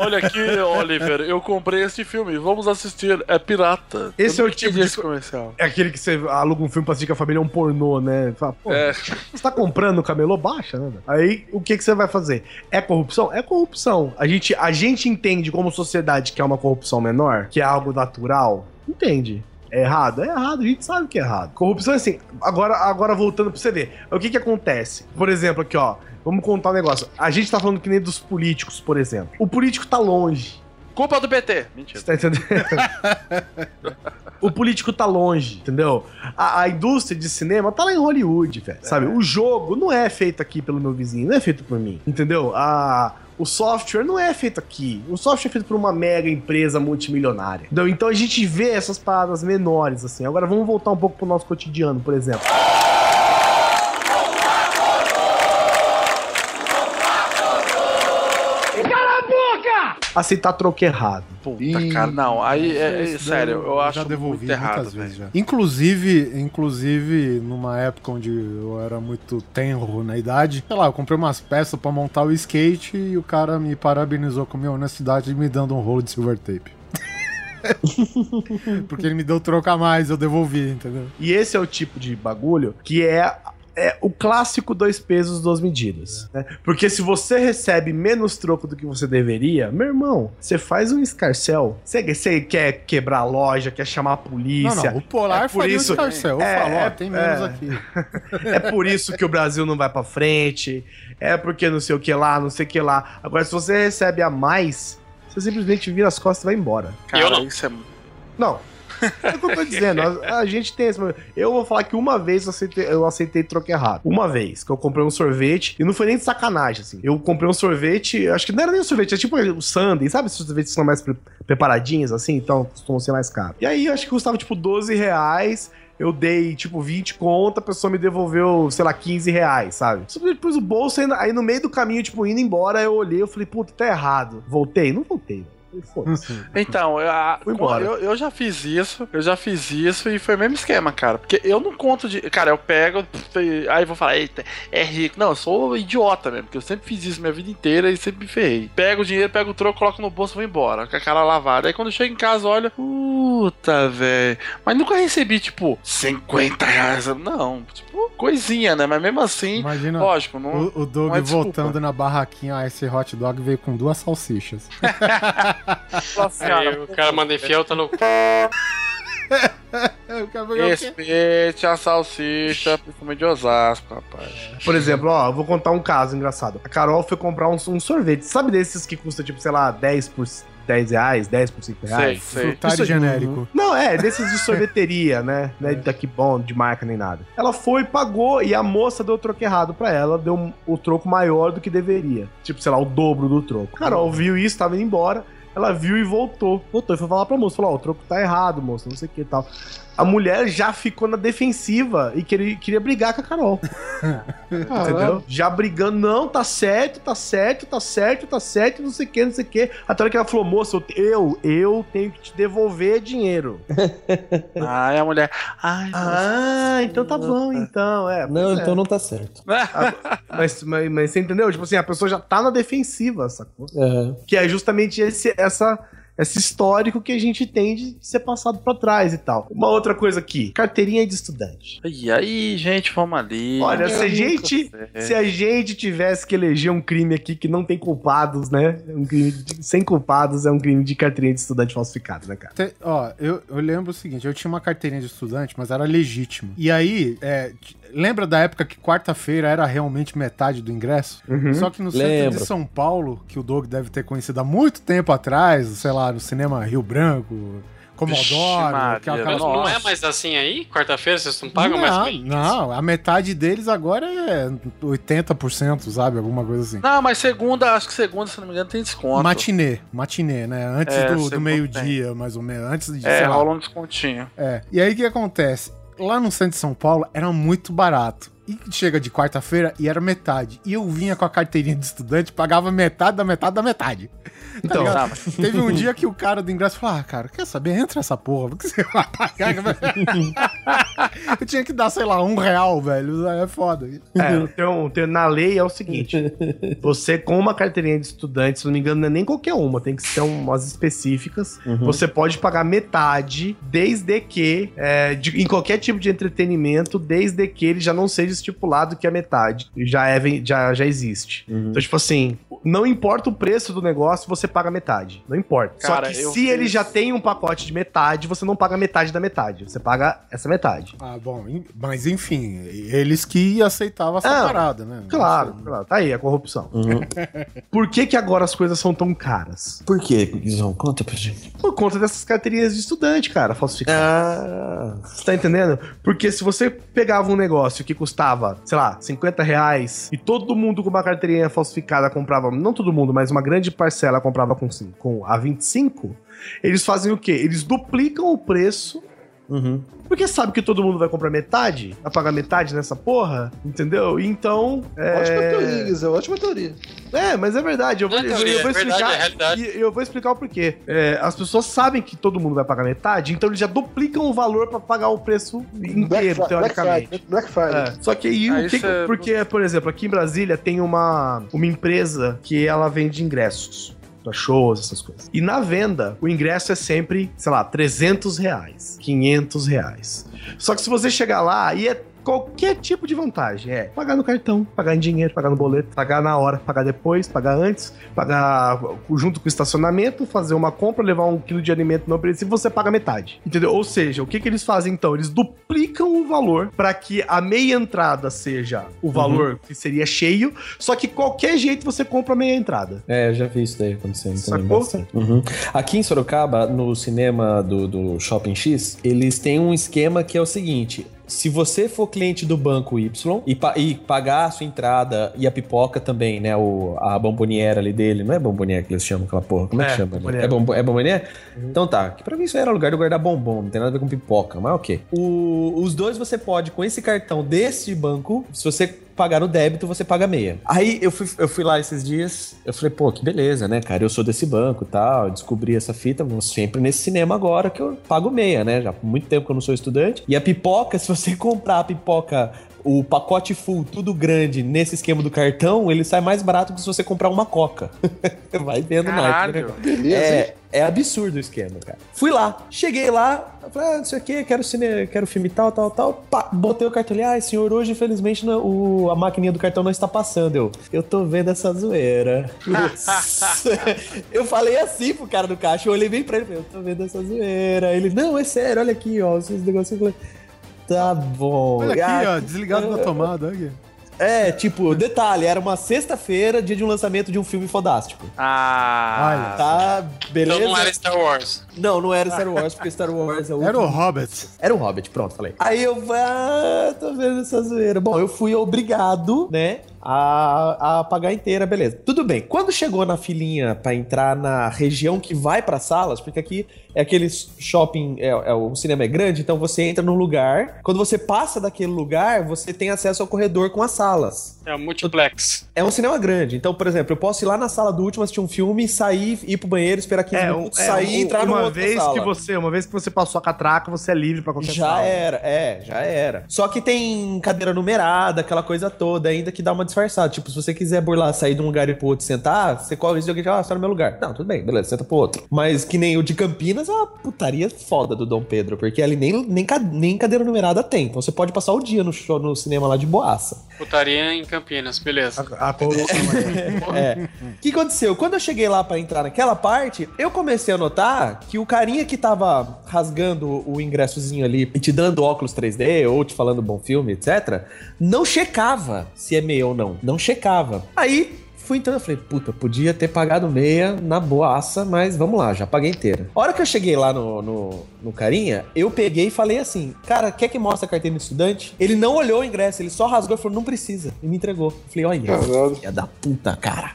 Olha aqui, Oliver, eu comprei este filme, vamos assistir, é pirata. Esse é o tipo de comercial. É aquele que você aluga um filme pra assistir que a família é um pornô, né? Fala, pô, é. Você tá comprando o camelô, baixa, né? Aí o que, que você vai fazer? É corrupção? É corrupção. A gente, a gente entende como sociedade que é uma corrupção menor, que é algo natural? Entende. É errado? É errado, a gente sabe que é errado. Corrupção é assim. Agora, agora voltando pra você ver. O que que acontece? Por exemplo, aqui, ó. Vamos contar um negócio. A gente tá falando que nem dos políticos, por exemplo. O político tá longe. Culpa do P T. Mentira. Você tá entendendo? O político tá longe, entendeu? A, a indústria de cinema tá lá em Hollywood, velho, sabe? É. O jogo não é feito aqui pelo meu vizinho, não é feito por mim, entendeu? A... O software não é feito aqui. O software é feito por uma mega empresa multimilionária. Então a gente vê essas paradas menores, assim. Agora vamos voltar um pouco pro nosso cotidiano, por exemplo. Aceitar troco errado. Puta, e... cara, não. Aí, é, é, sério, eu, eu acho já devolvi muito errado. Vezes já. Inclusive, inclusive, numa época onde eu era muito tenro na idade, sei lá, eu comprei umas peças pra montar o skate e o cara me parabenizou com a minha honestidade me dando um rolo de silver tape. Porque ele me deu troco a mais, eu devolvi, entendeu? E esse é o tipo de bagulho que é... É o clássico dois pesos, duas medidas. Né? Porque se você recebe menos troco do que você deveria, meu irmão, você faz um escarcel. Você, você quer quebrar a loja, quer chamar a polícia. Não, não, o Polar é faria isso, um escarcel. É, falou, é, tem menos é, aqui. É por isso que o Brasil não vai pra frente. É porque não sei o que lá, não sei o que lá. Agora, se você recebe a mais, você simplesmente vira as costas e vai embora. Cara, eu não. Isso é... Não. É o que eu tô dizendo, a, a gente tem esse momento. Eu vou falar que uma vez eu aceitei, eu aceitei troco errado. Uma vez, que eu comprei um sorvete, e não foi nem de sacanagem, assim. Eu comprei um sorvete, acho que não era nem um sorvete, é tipo o sundae, sabe? Esses sorvetes são mais pre preparadinhos, assim, então costumam ser mais caros. E aí, eu acho que custava tipo doze reais... Eu dei, tipo, vinte conto, a pessoa me devolveu, sei lá, quinze reais, sabe? Só depois o bolso, aí, aí no meio do caminho, tipo, indo embora, eu olhei, eu falei, puta, tá errado. Voltei? Não voltei. Então, eu, a, eu, eu já fiz isso, eu já fiz isso e foi o mesmo esquema, cara. Porque eu não conto de. Cara, eu pego, aí vou falar, eita, é rico. Não, eu sou idiota mesmo, porque eu sempre fiz isso minha vida inteira e sempre me ferrei. Pego o dinheiro, pego o troco, coloco no bolso e vou embora, com a cara lavada. Aí quando eu chego em casa, olha, puta, velho. Mas nunca recebi, tipo, cinquenta reais. Não, tipo, coisinha, né? Mas mesmo assim, imagina, lógico, não. O, o Doug não é voltando na barraquinha, ah, esse hot dog veio com duas salsichas. Nossa, cara, aí, o cara manda enfiar, tá no... Respeite a salsicha, principalmente de Osasco, rapaz. Por exemplo, ó, eu vou contar um caso engraçado. A Carol foi comprar um, um sorvete, sabe desses que custa tipo, sei lá, dez por dez reais, dez por cinco reais? Sei, sei. Isso é genérico. Não, é, desses de sorveteria, né? Não é daqui bom, de marca nem nada. Ela foi, pagou e a moça deu o troco errado pra ela, deu o troco maior do que deveria. Tipo, sei lá, o dobro do troco. A Carol viu isso, tava indo embora. Ela viu e voltou. Voltou e foi falar pra moça. Falou, ó, oh, o troco tá errado, moça, não sei o que e tal. A mulher já ficou na defensiva e queria, queria brigar com a Carol. Entendeu? Já brigando, não, tá certo, tá certo, tá certo, tá certo, não sei o que, não sei o que. Até hora que ela falou, moça, eu, eu tenho que te devolver dinheiro. Ai, a mulher, ai, ah, então tá bom, então. É, não, é. Então não tá certo. Mas, mas, mas você entendeu? Tipo assim, a pessoa já tá na defensiva, sacou? Uhum. Que é justamente esse, essa... esse histórico que a gente tem de ser passado pra trás e tal. Uma outra coisa aqui, carteirinha de estudante. E aí, gente, vamos ali. Olha, se a, gente, se a gente tivesse que eleger um crime aqui que não tem culpados, né? Um crime de, sem culpados é um crime de carteirinha de estudante falsificado, né, cara? Te, ó, eu, eu lembro o seguinte, eu tinha uma carteirinha de estudante, mas era legítima. E aí, é... Lembra da época que quarta-feira era realmente metade do ingresso? Uhum. Só que no centro Lembro. de São Paulo, que o Doug deve ter conhecido há muito tempo atrás, sei lá, no cinema Rio Branco, Comodoro... Vixe, aquela... Não é mais assim aí? Quarta-feira vocês não pagam não, mais com isso? Não, a metade deles agora é oitenta por cento, sabe? Alguma coisa assim. Não, mas segunda, acho que segunda, se não me engano, tem desconto. Matinê, matinê, né? Antes é, do, do meio-dia, mais ou menos. Antes de, é, rola um descontinho. É, e aí o que acontece? Lá no centro de São Paulo era muito barato. E chega de quarta-feira e era metade. E eu vinha com a carteirinha de estudante, pagava metade da metade da metade. Então, tá teve um dia que o cara do ingresso falou: ah, cara, quer saber? Entra essa porra, porque você vai pagar. Eu tinha que dar, sei lá, um real, velho. É foda. É, tem, tem, na lei é o seguinte: você com uma carteirinha de estudante, se não me engano, não é nem qualquer uma, tem que ser umas específicas. Uhum. Você pode pagar metade, desde que, é, de, em qualquer tipo de entretenimento, desde que ele já não seja estipulado que a metade já, é, já, já existe. Uhum. Então, tipo assim, não importa o preço do negócio, você você paga metade. Não importa. Cara, só que se fiz... ele já tem um pacote de metade, você não paga metade da metade. Você paga essa metade. Ah, bom. Mas enfim, eles que aceitavam essa ah, parada, né? Claro, claro. Tá aí a corrupção. Uhum. Por que que agora as coisas são tão caras? Por quê, Guizão? Conta pra gente. Por conta dessas carteirinhas de estudante, cara, falsificadas. Ah. Você tá entendendo? Porque se você pegava um negócio que custava, sei lá, cinquenta reais e todo mundo com uma carteirinha falsificada comprava, não todo mundo, mas uma grande parcela comprava com, com a vinte e cinco, eles fazem o quê? Eles duplicam o preço. Uhum. Porque sabe que todo mundo vai comprar metade? Vai pagar metade nessa porra? Entendeu? Então... É... Ótima teoria, Guizão. Ótima teoria. É, mas é verdade. Eu vou, é teoria, eu, eu vou explicar... É verdade, é eu vou explicar o porquê. É, as pessoas sabem que todo mundo vai pagar metade, então eles já duplicam o valor pra pagar o preço inteiro, Black teoricamente. Black Friday. Black Friday. É. Só que aí... aí que, é... Porque, por exemplo, aqui em Brasília tem uma, uma empresa que ela vende ingressos. Shows, essas coisas. E na venda, o ingresso é sempre, sei lá, trezentos reais, quinhentos reais. Só que se você chegar lá e é qualquer tipo de vantagem, é pagar no cartão, pagar em dinheiro, pagar no boleto, pagar na hora, pagar depois, pagar antes, pagar junto com o estacionamento, fazer uma compra, levar um quilo de alimento não perecível, você paga metade, entendeu? Ou seja, o que que eles fazem então? Eles duplicam o valor para que a meia entrada seja o valor uhum. que seria cheio, só que qualquer jeito você compra a meia entrada. É, eu já vi isso daí acontecendo. Sacou? Uhum. Aqui em Sorocaba, no cinema do, do Shopping X, eles têm um esquema que é o seguinte... Se você for cliente do banco Y e, pa- e pagar a sua entrada e a pipoca também, né? O, a bomboniera ali dele. Não é bomboniera que eles chamam aquela porra? Como é, é que chama? Né? É, bombo- é bomboniera? Uhum. Então tá. Que pra mim isso era lugar de guardar bombom. Não tem nada a ver com pipoca, mas ok. O, os dois você pode, com esse cartão desse banco, se você... pagar no débito, você paga meia. Aí eu fui, eu fui lá esses dias, eu falei, pô, que beleza, né, cara? Eu sou desse banco e tal, descobri essa fita, vou sempre nesse cinema agora que eu pago meia, né? Já há muito tempo que eu não sou estudante. E a pipoca, se você comprar a pipoca... o pacote full, tudo grande, nesse esquema do cartão, ele sai mais barato que se você comprar uma coca. Vai vendo mais. Né? É, é absurdo o esquema, cara. Fui lá, cheguei lá, falei, ah, não sei o que, quero, cine... quero filme tal, tal, tal. Pá, botei o cartão ali, ai, senhor, hoje, infelizmente, não, o... a maquininha do cartão não está passando. Eu, eu tô vendo essa zoeira. Eu falei assim pro cara do caixa, eu olhei bem pra ele, eu tô vendo essa zoeira. Ele, não, é sério, olha aqui, ó, esses negocinhos... Tá bom. Olha aqui, ah, ó, desligado da tomada. Aqui. É, tipo, detalhe, era uma sexta-feira, dia de um lançamento de um filme fodástico. Ah, olha. Tá, beleza. Então não era Star Wars. Não, não era Star Wars, porque Star Wars é o... Era o Hobbit. Era o Hobbit, pronto, falei. Aí eu, ah, tô vendo essa zoeira. Bom, eu fui obrigado, né... A, a pagar inteira, beleza. Tudo bem. Quando chegou na filinha pra entrar na região que vai pra salas, porque aqui é aquele shopping, é, é, o cinema é grande, então você entra num lugar, quando você passa daquele lugar, você tem acesso ao corredor com as salas. É um multiplex. É um cinema grande. Então, por exemplo, eu posso ir lá na sala do último, assistir um filme, sair, ir pro banheiro, esperar quinze é, minutos, é, sair e entrar numa outra vez sala. Que você, uma vez que você passou a catraca, você é livre pra qualquer sala. Já era, é, já era. Só que tem cadeira numerada, aquela coisa toda, ainda que dá uma disfarçado. Tipo, se você quiser burlar, sair de um lugar e pro outro sentar, você corre o risco de alguém falar, ah, você tá no meu lugar. Não, tudo bem, beleza, senta pro outro. Mas que nem o de Campinas é uma putaria foda do Dom Pedro, porque ali nem, nem, nem cadeira numerada tem. Então você pode passar o dia no, show, no cinema lá de boaça. Putaria em Campinas, beleza. A, a é. O que aconteceu? Quando eu cheguei lá pra entrar naquela parte, eu comecei a notar que o carinha que tava rasgando o ingressozinho ali e te dando óculos três D ou te falando bom filme, etcétera, não checava se é meio ou não. Não checava. Aí fui entrando, eu falei, puta, podia ter pagado meia na boaça, mas vamos lá, já paguei inteira. A hora que eu cheguei lá no, no, no carinha, eu peguei e falei assim, cara, quer que mostre a carteira de estudante? Ele não olhou o ingresso, ele só rasgou e falou, não precisa. E me entregou. Eu falei, olha, filha da puta, cara.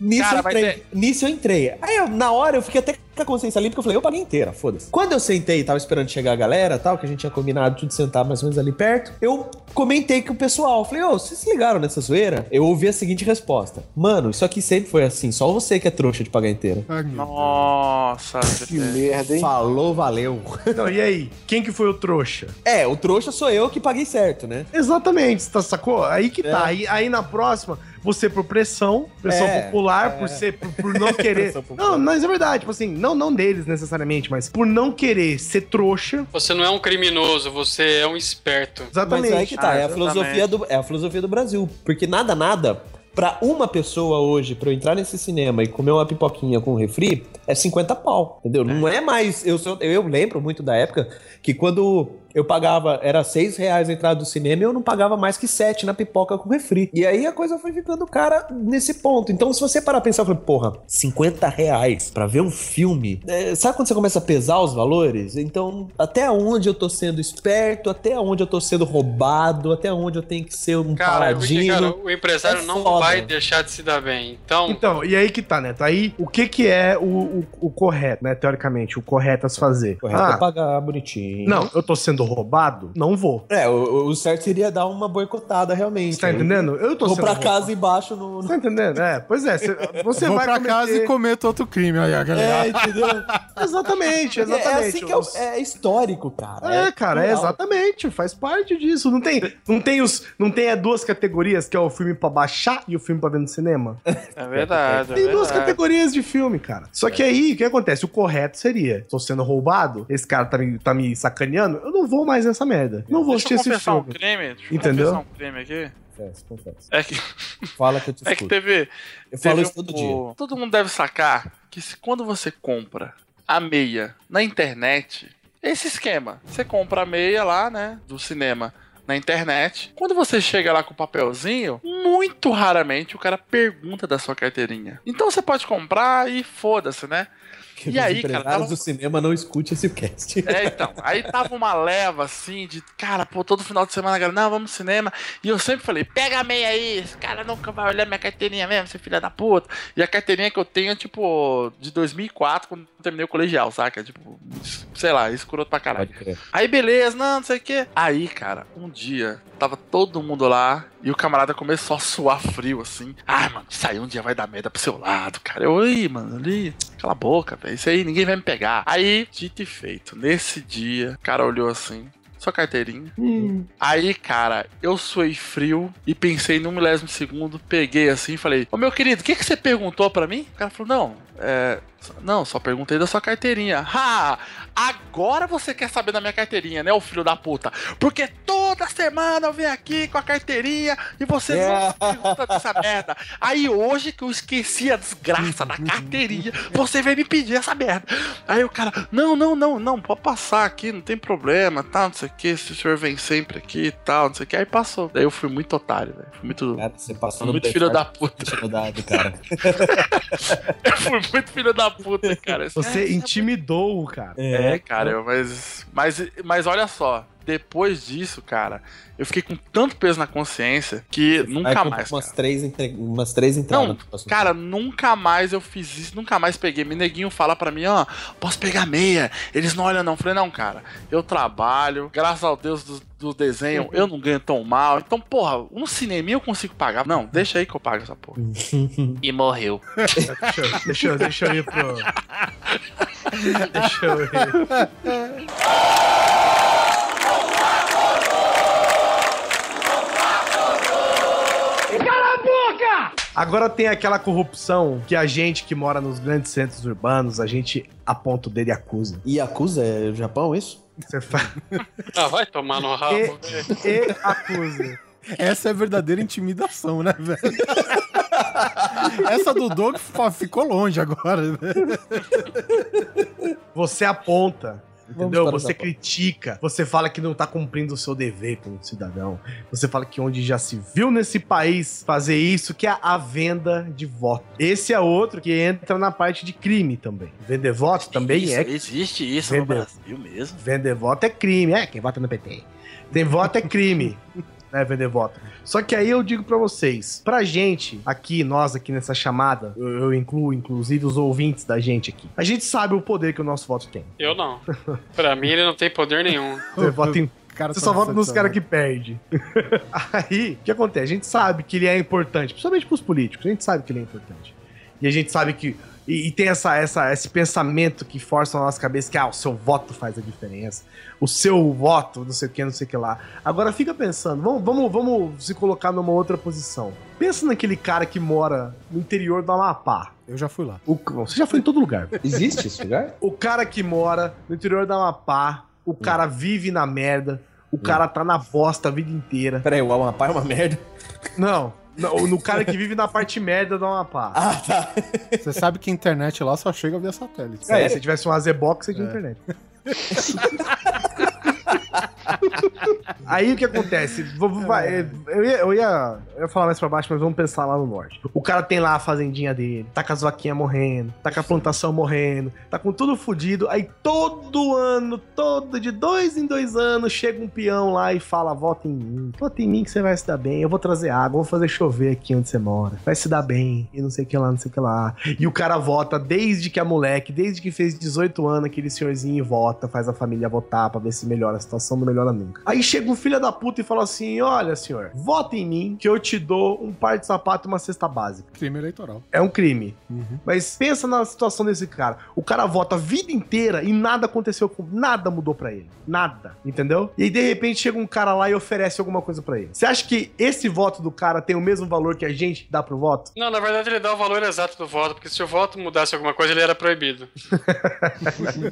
Nisso, cara, eu entrei, é... nisso eu entrei. Aí eu, na hora eu fiquei até com a consciência limpa, porque eu falei, eu paguei inteira, foda-se. Quando eu sentei e tava esperando chegar a galera tal, que a gente tinha combinado tudo sentar mais ou menos ali perto, eu comentei com o pessoal. Falei, ô, oh, vocês se ligaram nessa zoeira? Eu ouvi a seguinte resposta. Mano, isso aqui sempre foi assim, só você que é trouxa de pagar inteira. Ai, nossa, que merda, hein? Falou, valeu. Então, e aí? Quem que foi o trouxa? É, o trouxa sou eu que paguei certo, né? Exatamente, você tá, sacou? Aí que é. Tá. Aí, aí na próxima... Você por pressão, pressão é, popular, é. Por, ser, por, por não querer... Não, mas é verdade, tipo assim, não, não deles necessariamente, mas por não querer ser trouxa... Você não é um criminoso, você é um esperto. Exatamente. Mas aí que tá, ah, é, a filosofia do, é a filosofia do Brasil, porque nada, nada... Pra uma pessoa hoje, pra eu entrar nesse cinema e comer uma pipoquinha com um refri, é cinquenta pau, entendeu? Não é mais... Eu, sou, eu lembro muito da época que quando... eu pagava, era seis reais a entrada do cinema e eu não pagava mais que sete na pipoca com refri. E aí a coisa foi ficando cara nesse ponto. Então, se você parar a pensar, eu falei, porra, cinquenta reais pra ver um filme? É, sabe quando você começa a pesar os valores? Então, até onde eu tô sendo esperto, até onde eu tô sendo roubado, até onde eu tenho que ser um cara, paradinho. Cara, o empresário é não vai deixar de se dar bem. Então, então e aí que tá, Neto? Aí, o que que é o, o, o correto, né? Teoricamente, o correto a se fazer. Correto ah, é pagar bonitinho. Não, eu tô sendo roubado, não vou. É, o, o certo seria dar uma boicotada realmente. Você tá entendendo? Eu tô vou sendo pra roubado. Casa e baixo no... Você tá entendendo? É, pois é. Cê, você vou vai pra cometer... casa e cometo outro crime aí, a galera. É, entendeu? Exatamente, exatamente. É, assim que é, o, é histórico, cara. É, é cara, legal. É exatamente. Faz parte disso. Não tem, não tem os... Não tem é, duas categorias, que é o filme pra baixar e o filme pra ver no cinema. É verdade, é Tem é duas verdade. categorias de filme, cara. Só é. que aí, o que acontece? O correto seria, tô sendo roubado, esse cara tá me, tá me sacaneando, eu não vou vou mais nessa merda. Não vou assistir esse filme. Deixa eu confessar um crime. Entendeu? Deixa eu confessar um crime aqui. Confesso, confesso. É que... Fala que eu te escuto. É que teve... Eu falo isso todo dia. Todo mundo deve sacar que se, quando você compra a meia na internet, esse esquema, você compra a meia lá, né, do cinema na internet, quando você chega lá com o papelzinho, muito raramente o cara pergunta da sua carteirinha. Então você pode comprar e foda-se, né? Que e aí, cara, tava... do cinema não escute esse cast. É, então, aí tava uma leva, assim, de, cara, pô, todo final de semana, galera, não, vamos no cinema, e eu sempre falei, pega a meia aí, esse cara nunca vai olhar minha carteirinha mesmo, seu filho da puta, e a carteirinha que eu tenho é, tipo, de dois mil e quatro, quando eu terminei o colegial, saca, tipo, sei lá, escroto pra caralho. Aí, beleza, não, não sei o quê. Aí, cara, um dia, tava todo mundo lá, e o camarada começou a suar frio, assim, ah, mano, isso aí um dia vai dar merda pro seu lado, cara, eu, oi, mano, ali, cala a boca, velho. Isso aí, ninguém vai me pegar. Aí, dito e feito, nesse dia, o cara olhou assim, sua carteirinha. Hum. Aí, cara, eu suei frio e pensei num milésimo segundo, peguei assim e falei, ô meu querido, o que, que você perguntou pra mim? O cara falou, não, é... Não, só perguntei da sua carteirinha. Ah, agora você quer saber da minha carteirinha, né, ô filho da puta? Porque toda semana eu venho aqui com a carteirinha e você não se pergunta dessa merda. Aí hoje que eu esqueci a desgraça da carteirinha, você veio me pedir essa merda. Aí o cara, não, não, não, não, pode passar aqui, não tem problema, tá, não sei o que, se o senhor vem sempre aqui e tal, não sei o que. Aí passou. Daí eu fui muito otário, velho. Fui muito. Cara, você passou muito filho da puta. Cara. Eu fui muito filho da puta. Puta, cara. Você é, intimidou o cara. É, é cara, eu, mas, mas, mas olha só, depois disso, cara, eu fiquei com tanto peso na consciência que eu nunca mais. Umas três, entre... umas três entradas. Não, cara, nunca mais eu fiz isso, nunca mais peguei. Meu neguinho fala pra mim, ó, oh, posso pegar meia? Eles não olham, não. Eu falei, não, cara, eu trabalho, graças ao Deus do, do desenho, eu não ganho tão mal. Então, porra, um cinema eu consigo pagar. Não, deixa aí que eu pago essa porra. E morreu. deixa, eu, deixa, eu, deixa eu ir pro. Deixa eu ir. Agora tem aquela corrupção que a gente que mora nos grandes centros urbanos, a gente aponta o dedo e acusa. E acusa é o Japão, isso? Você fala. Ah, vai tomar no rabo. E, e acusa. Essa é a verdadeira intimidação, né, velho? Essa do Doug ficou longe agora, velho. Você aponta. Entendeu? Você critica, você fala que não tá cumprindo o seu dever como cidadão. Você fala que onde já se viu nesse país fazer isso, que é a venda de voto. Esse é outro que entra na parte de crime também. Vender voto também é... Existe isso no Brasil mesmo. Vender voto é crime. É, quem vota no P T. Vender voto é crime. Né, vender voto. Só que aí eu digo pra vocês, pra gente aqui, nós aqui nessa chamada, eu, eu incluo inclusive os ouvintes da gente aqui, a gente sabe o poder que o nosso voto tem. Eu não. Pra mim ele não tem poder nenhum. Você vota em... Cara, você só vota nos caras que perde. Aí, o que acontece? A gente sabe que ele é importante, principalmente pros políticos, a gente sabe que ele é importante. E a gente sabe que... E, e tem essa, essa, esse pensamento que força na nossa cabeça que, ah, o seu voto faz a diferença. O seu voto, não sei o que, não sei o que lá. Agora fica pensando, vamos, vamos, vamos se colocar numa outra posição. Pensa naquele cara que mora no interior do Amapá. Eu já fui lá. O, você já foi em todo lugar. Existe esse lugar? O cara que mora no interior do Amapá, o hum. cara vive na merda, o hum. cara tá na bosta a vida inteira. Peraí, o Amapá é uma merda? Não. No, no cara que vive na parte merda do Amapá. Ah, tá. Você sabe que a internet lá só chega via satélite. É, é, se tivesse um A Z box, você tinha é. internet. Aí o que acontece? Eu ia, eu, ia, eu ia falar mais pra baixo, mas vamos pensar lá no norte. O cara tem lá a fazendinha dele, tá com as vaquinhas morrendo, tá com a plantação morrendo, tá com tudo fodido. Aí todo ano, todo de dois em dois anos, chega um peão lá e fala: vota em mim, vota em mim que você vai se dar bem, eu vou trazer água, vou fazer chover aqui onde você mora, vai se dar bem, e não sei o que lá, não sei o que lá. E o cara vota desde que a moleque, desde que fez dezoito anos, aquele senhorzinho vota, faz a família votar pra ver se melhora a situação, não melhora nunca. Aí chega um filho da puta e fala assim: olha, senhor, vota em mim que eu te dou um par de sapato e uma cesta básica. Crime eleitoral. É um crime. Uhum. Mas pensa na situação desse cara. O cara vota a vida inteira e nada aconteceu com... Nada mudou pra ele. Nada. Entendeu? E aí, de repente, chega um cara lá e oferece alguma coisa pra ele. Você acha que esse voto do cara tem o mesmo valor que a gente dá pro voto? Não, na verdade, ele dá o valor exato do voto, porque se o voto mudasse alguma coisa, ele era proibido.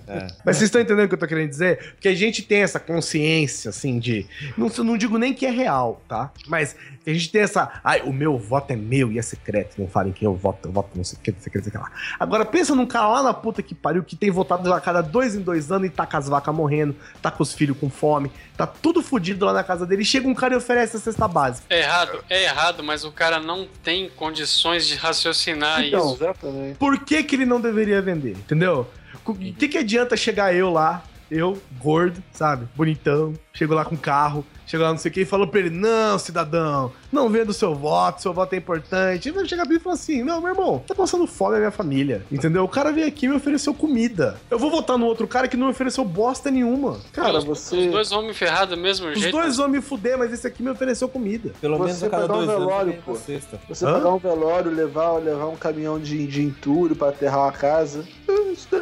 É. Mas vocês estão entendendo o que eu tô querendo dizer? Porque a gente tem essa consciência, assim, de... Não, não digo nem que é real, tá? Mas a gente tem essa... Ai, o meu voto é meu e é secreto. Não falem que eu voto, eu voto, não sei o que, não sei o que, não sei o que lá. Agora, pensa num cara lá na puta que pariu, que tem votado lá cada dois em dois anos e tá com as vacas morrendo, tá com os filhos com fome, tá tudo fodido lá na casa dele. E chega um cara e oferece a cesta básica. É errado, é errado, mas o cara não tem condições de raciocinar então, isso. Exatamente. Por que que ele não deveria vender, entendeu? O que que adianta chegar eu lá, eu, gordo, sabe, bonitão, chego lá com carro, chego lá não sei o que, e falou pra ele: não, cidadão, não venda o seu voto, seu voto é importante. Ele vai chegar pra mim e falar assim: não, meu irmão, tá passando fome a minha família, entendeu? O cara veio aqui e me ofereceu comida. Eu vou votar no outro cara que não me ofereceu bosta nenhuma. Cara, os, você... Os dois homens ferrados mesmo os jeito. Os dois homens me fuder, mas esse aqui me ofereceu comida. Pelo você menos a cada dois um velório, anos, pô. Você Hã? Pegar um velório, levar, levar um caminhão de, de entulho pra aterrar uma casa...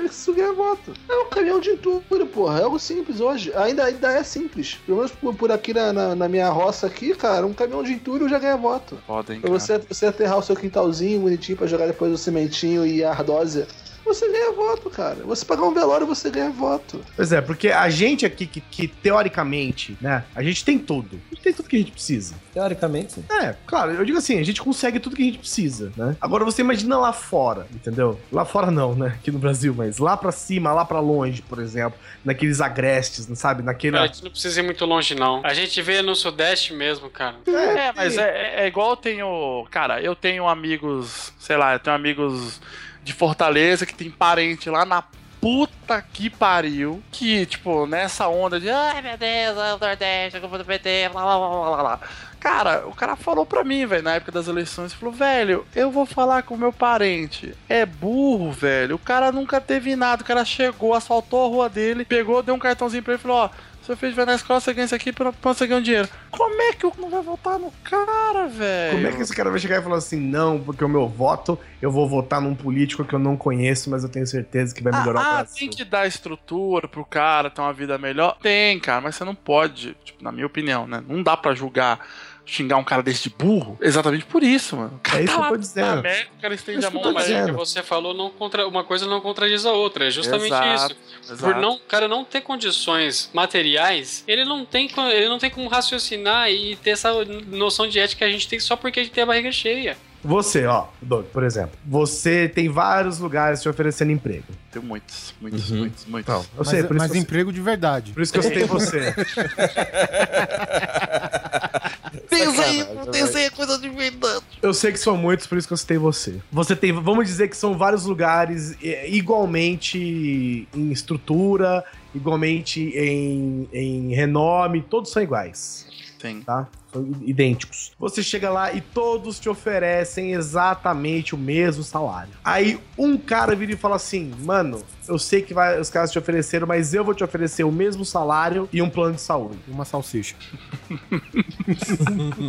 Isso ganha voto. É um caminhão de entulho, porra. É algo simples hoje. Ainda, ainda é simples. Pelo menos por aqui na, na, na minha roça aqui, cara, um caminhão de entulho já ganha voto. Foda, hein, pra você, você aterrar o seu quintalzinho bonitinho pra jogar depois o cimentinho e a ardósia. Você ganha voto, cara. Você pagar um velório, você ganha voto. Pois é, porque a gente aqui, que, que teoricamente, né, a gente tem tudo. A gente tem tudo que a gente precisa. Teoricamente, sim. É, claro, eu digo assim, a gente consegue tudo que a gente precisa, né? Agora você imagina lá fora, entendeu? Lá fora não, né? Aqui no Brasil, mas lá pra cima, lá pra longe, por exemplo, naqueles agrestes, sabe? Naquele... Cara, a gente não precisa ir muito longe, não. A gente vê no Sudeste mesmo, cara. É, é mas é, é igual eu tenho... Cara, eu tenho amigos, sei lá, eu tenho amigos... de Fortaleza, que tem parente lá na puta que pariu, que, tipo, nessa onda de ai meu Deus, é o Nordeste, é culpa do P T, blá blá blá blá blá. Cara, o cara falou pra mim, velho, na época das eleições, falou: velho, eu vou falar com o meu parente. É burro, velho, o cara nunca teve nada, o cara chegou, asfaltou a rua dele, pegou, deu um cartãozinho pra ele e falou: ó, seu filho vai na escola, você ganha isso aqui pra conseguir um dinheiro. Como é que eu não vai votar no cara, velho? Como é que esse cara vai chegar e falar assim: não, porque o meu voto, eu vou votar num político que eu não conheço, mas eu tenho certeza que vai melhorar ah, o Brasil. Ah, tem que dar estrutura pro cara ter uma vida melhor? Tem, cara, mas você não pode, tipo, na minha opinião, né? Não dá pra julgar, xingar um cara desse de burro exatamente por isso, mano. É isso que eu tô dizendo. O cara estende a mão, mas o que você falou, não contra... uma coisa não contradiz a outra. É justamente exato, isso. Exato. Por não, o cara não ter condições materiais, ele não tem, ele não tem como raciocinar e ter essa noção de ética que a gente tem só porque a gente tem a barriga cheia. Você, ó, Doug, por exemplo, você tem vários lugares te oferecendo emprego. Tem muitos, muitos, uhum. muitos, muitos. Então, eu sei, mas por isso mas eu emprego sei. De verdade. Por isso que eu citei você. Desenha, desenha coisa de verdade. Eu sei que são muitos, por isso que eu citei você. Você tem, vamos dizer que são vários lugares igualmente em estrutura, igualmente em, em renome, todos são iguais. Sim. Tá? Idênticos. Você chega lá e todos te oferecem exatamente o mesmo salário. Aí um cara vira e fala assim: mano, eu sei que vai, os caras te ofereceram, mas eu vou te oferecer o mesmo salário e um plano de saúde. Uma salsicha.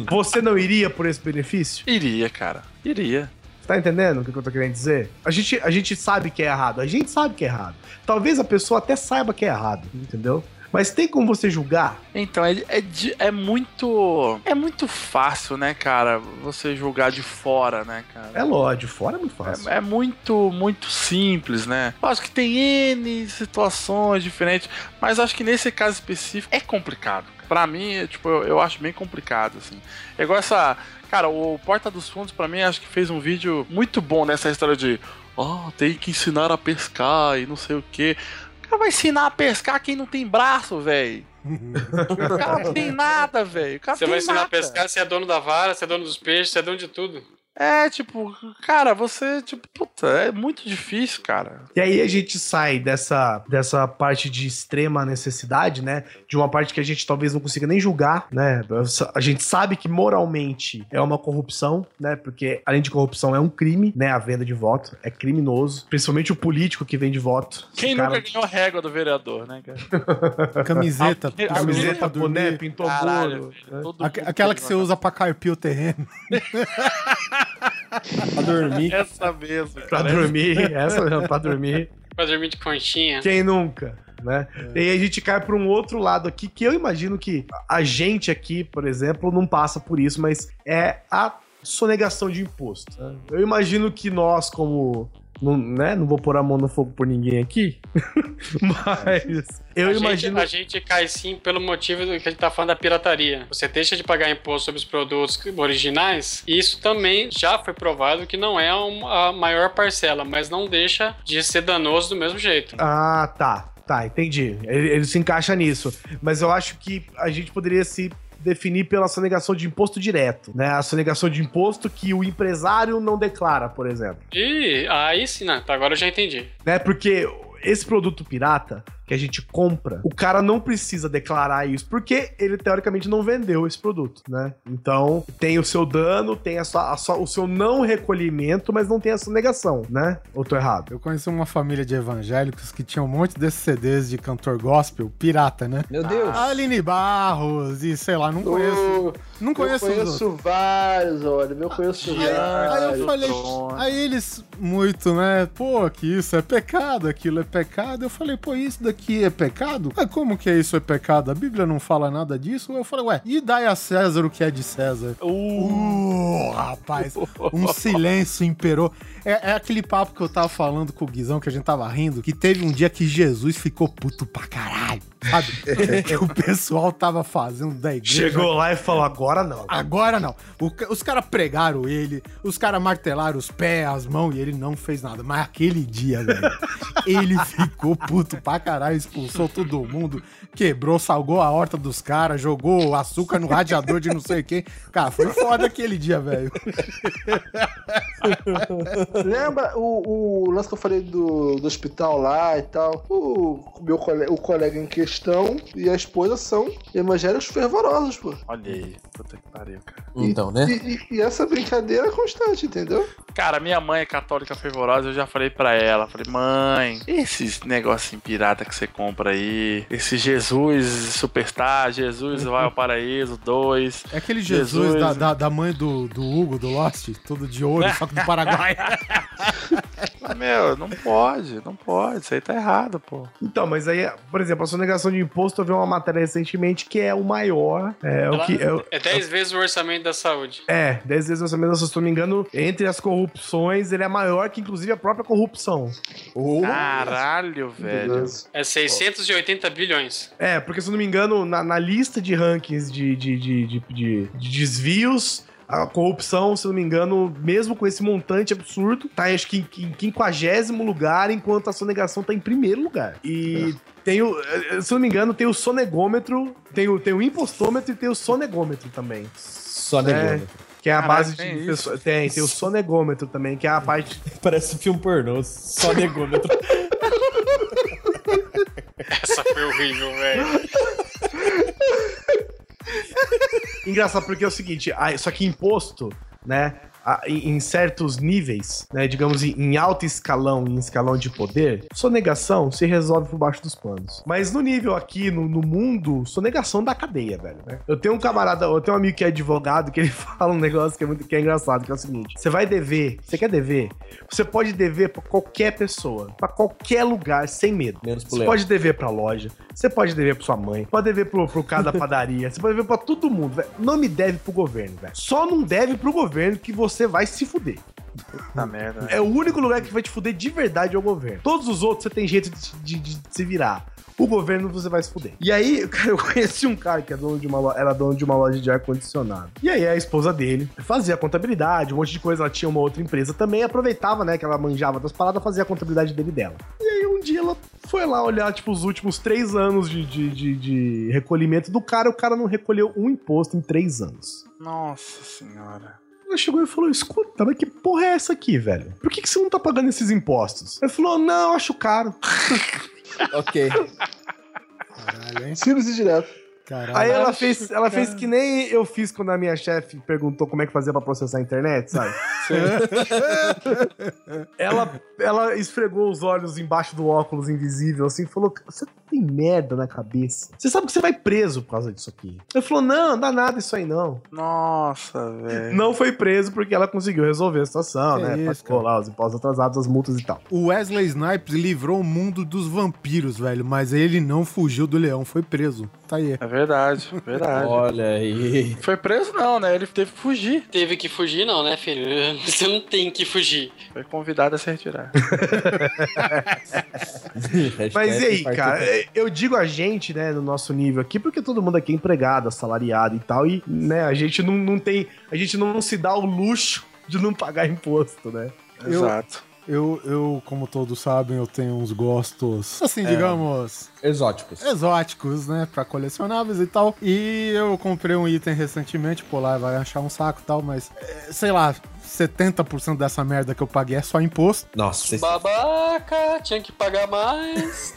Você não iria por esse benefício? Iria, cara. Iria. Tá entendendo o que eu tô querendo dizer? A gente, a gente sabe que é errado. A gente sabe que é errado. Talvez a pessoa até saiba que é errado, entendeu? Mas tem como você julgar? Então, é, é, é muito... É muito fácil, né, cara? Você julgar de fora, né, cara? É lógico, de fora é muito fácil. É, é muito, muito simples, né? Eu acho que tem N situações diferentes, mas acho que nesse caso específico é complicado. Pra mim, tipo, eu, eu acho bem complicado, assim. É igual essa... Cara, o Porta dos Fundos, pra mim, acho que fez um vídeo muito bom nessa história de... Ó, oh, tem que ensinar a pescar e não sei o quê. O cara vai ensinar a pescar quem não tem braço, velho. O cara não tem nada, velho. Você vai ensinar nada. A pescar, você é dono da vara, você é dono dos peixes, você é dono de tudo. É, tipo, cara, você, tipo, puta, é muito difícil, cara. E aí a gente sai dessa, dessa parte de extrema necessidade, né? De uma parte que a gente talvez não consiga nem julgar, né? A gente sabe que moralmente é uma corrupção, né? Porque, além de corrupção, é um crime, né? A venda de voto é criminoso. Principalmente o político que vende voto. Quem cara... nunca ganhou a régua do vereador, né, cara? Camiseta. A, camiseta, boné, pintou bolo. Aquela que você usa pra carpir o terreno. Pra dormir. Essa mesmo. Pra cara. dormir, essa mesmo, pra dormir. Pra dormir de conchinha. Quem nunca, né? É. E aí a gente cai pra um outro lado aqui, que eu imagino que a gente aqui, por exemplo, não passa por isso, mas é a sonegação de imposto. É. Eu imagino que nós, como... Não, né? Não vou pôr a mão no fogo por ninguém aqui, mas eu a imagino... Gente, a gente cai sim pelo motivo do que a gente tá falando da pirataria. Você deixa de pagar imposto sobre os produtos originais, e isso também já foi provado que não é uma, a maior parcela, mas não deixa de ser danoso do mesmo jeito. Ah, tá, tá, entendi. Ele, ele se encaixa nisso, mas eu acho que a gente poderia se... definir pela sonegação de imposto direto, né? A sonegação de imposto que o empresário não declara, por exemplo. Ih, aí sim, né? Agora eu já entendi. Né? Porque esse produto pirata que a gente compra, o cara não precisa declarar isso, porque ele, teoricamente, não vendeu esse produto, né? Então, tem o seu dano, tem a sua, a sua, o seu não recolhimento, mas não tem a sua negação, né? Ou tô errado? Eu conheci uma família de evangélicos que tinha um monte desses C Ds de cantor gospel, pirata, né? Meu Deus! Ah, Aline Barros e, sei lá, não conheço. Oh, não conheço Eu conheço vários, olha, eu conheço vários. Aí, aí eu falei, aí eles, muito, né? Pô, que isso é pecado, aquilo é pecado. Eu falei, pô, isso daqui que é pecado? Ah, como que é isso é pecado? A Bíblia não fala nada disso? Eu falei, ué, e dai a César o que é de César? Uh, uh rapaz, um silêncio imperou. É, é aquele papo que eu tava falando com o Guizão, que a gente tava rindo, que teve um dia que Jesus ficou puto pra caralho, sabe? Que o pessoal tava fazendo da igreja. Chegou lá e falou, agora não. Agora não. O, os caras pregaram ele, os caras martelaram os pés, as mãos, e ele não fez nada. Mas aquele dia, velho, ele ficou puto pra caralho. Expulsou todo mundo, quebrou, salgou a horta dos caras, jogou açúcar no radiador de não sei quem. Cara, foi foda aquele dia, velho. Lembra o, o lance que eu falei do, do hospital lá e tal? O meu colega, o colega em questão e a esposa são evangélicos fervorosos, pô. Olha aí, puta que pariu, cara. E, então, né? E, e, e essa brincadeira é constante, entendeu? Cara, minha mãe é católica fervorosa, eu já falei pra ela, falei, mãe, esses negocinho pirata que você compra aí, esse Jesus Superstar, Jesus Vai ao Paraíso dois. É aquele Jesus, Jesus... Da, da, da mãe do, do Hugo, do Lost, todo de ouro, só que do Paraguai. Meu, não pode, não pode, isso aí tá errado, pô. Então, mas aí, por exemplo, a sonegação de imposto, eu vi uma matéria recentemente que é o maior, é Ela, o que... É dez é, é, vezes o orçamento da saúde. É, dez vezes o orçamento da saúde, se não me engano, entre as corrupções, ele é maior que, inclusive, a própria corrupção. Oh, caralho, velho. É seiscentos e oitenta bilhões. É, porque, se não me engano, na, na lista de rankings de, de, de, de, de, de desvios... A corrupção, se não me engano, mesmo com esse montante absurdo, tá acho que em quinquagésimo lugar, enquanto a sonegação tá em primeiro lugar. E... É. Tem o, se não me engano, tem o sonegômetro, tem o, tem o impostômetro e tem o sonegômetro também. Sonegômetro. É, que é a Caraca, base de... Tem, pessoa, tem, tem o sonegômetro também, que é a parte... Parece um filme pornô, sonegômetro. Essa foi horrível, velho. Engraçado, porque é o seguinte, só que imposto, né? a, em certos níveis, né, digamos em alto escalão, em escalão de poder, sonegação se resolve por baixo dos panos. Mas no nível aqui, no, no mundo, sonegação da cadeia, velho, né? Eu tenho um camarada, eu tenho um amigo que é advogado, que ele fala um negócio que é, muito, que é engraçado, que é o seguinte: você vai dever, você quer dever, você pode dever pra qualquer pessoa, pra qualquer lugar, sem medo. Menos pro Léo. Você pode dever pra loja, você pode dever pra sua mãe, pode dever pro, pro cara da padaria, você pode dever pra todo mundo, velho. Não me deve pro governo, velho. Só não deve pro governo que você vai se fuder. Puta merda. É o único lugar que vai te fuder de verdade é o governo. Todos os outros você tem jeito de, de, de se virar. O governo você vai se fuder. E aí, cara, eu conheci um cara que era dono de uma loja, era dono de uma loja de ar-condicionado. E aí a esposa dele fazia contabilidade, um monte de coisa. Ela tinha uma outra empresa também, aproveitava, né, que ela manjava das paradas, fazia a contabilidade dele e dela. E aí um dia ela foi lá olhar, tipo, os últimos três anos de, de, de, de recolhimento do cara. O cara não recolheu um imposto em três anos. Nossa senhora. Ela chegou e falou: escuta, mas que porra é essa aqui, velho? Por que, que você não tá pagando esses impostos? Ele falou: não, acho caro. Ok. Caralho, hein? Simples direto. Caramba. Aí ela fez, ela fez que nem eu fiz quando a minha chefe perguntou como é que fazia pra processar a internet, sabe? ela, ela esfregou os olhos embaixo do óculos invisível, assim, e falou: você tem merda na cabeça. Você sabe que você vai preso por causa disso aqui. Ele falou: não, não dá nada isso aí, não. Nossa, velho. Não foi preso porque ela conseguiu resolver a situação, que né? Isso, pagou lá os impostos atrasados, as multas e tal. O Wesley Snipes livrou o mundo dos vampiros, velho, mas ele não fugiu do leão, foi preso. Tá aí. É verdade, verdade. Olha aí. Foi preso não, né? Ele teve que fugir. Teve que fugir não, né, filho? Você não tem que fugir. Foi convidado a se retirar. Mas e aí, cara? Eu digo a gente, né, no nosso nível aqui, porque todo mundo aqui é empregado, assalariado e tal, e, né, a gente não, não tem... A gente não se dá o luxo de não pagar imposto, né? Exato. Eu, eu, como todos sabem, eu tenho uns gostos, assim, é, digamos... Exóticos. Exóticos, né? Pra colecionáveis e tal. E eu comprei um item recentemente, pô, lá vai achar um saco e tal, mas... Sei lá, setenta por cento dessa merda que eu paguei é só imposto. Nossa. Babaca, tinha que pagar mais.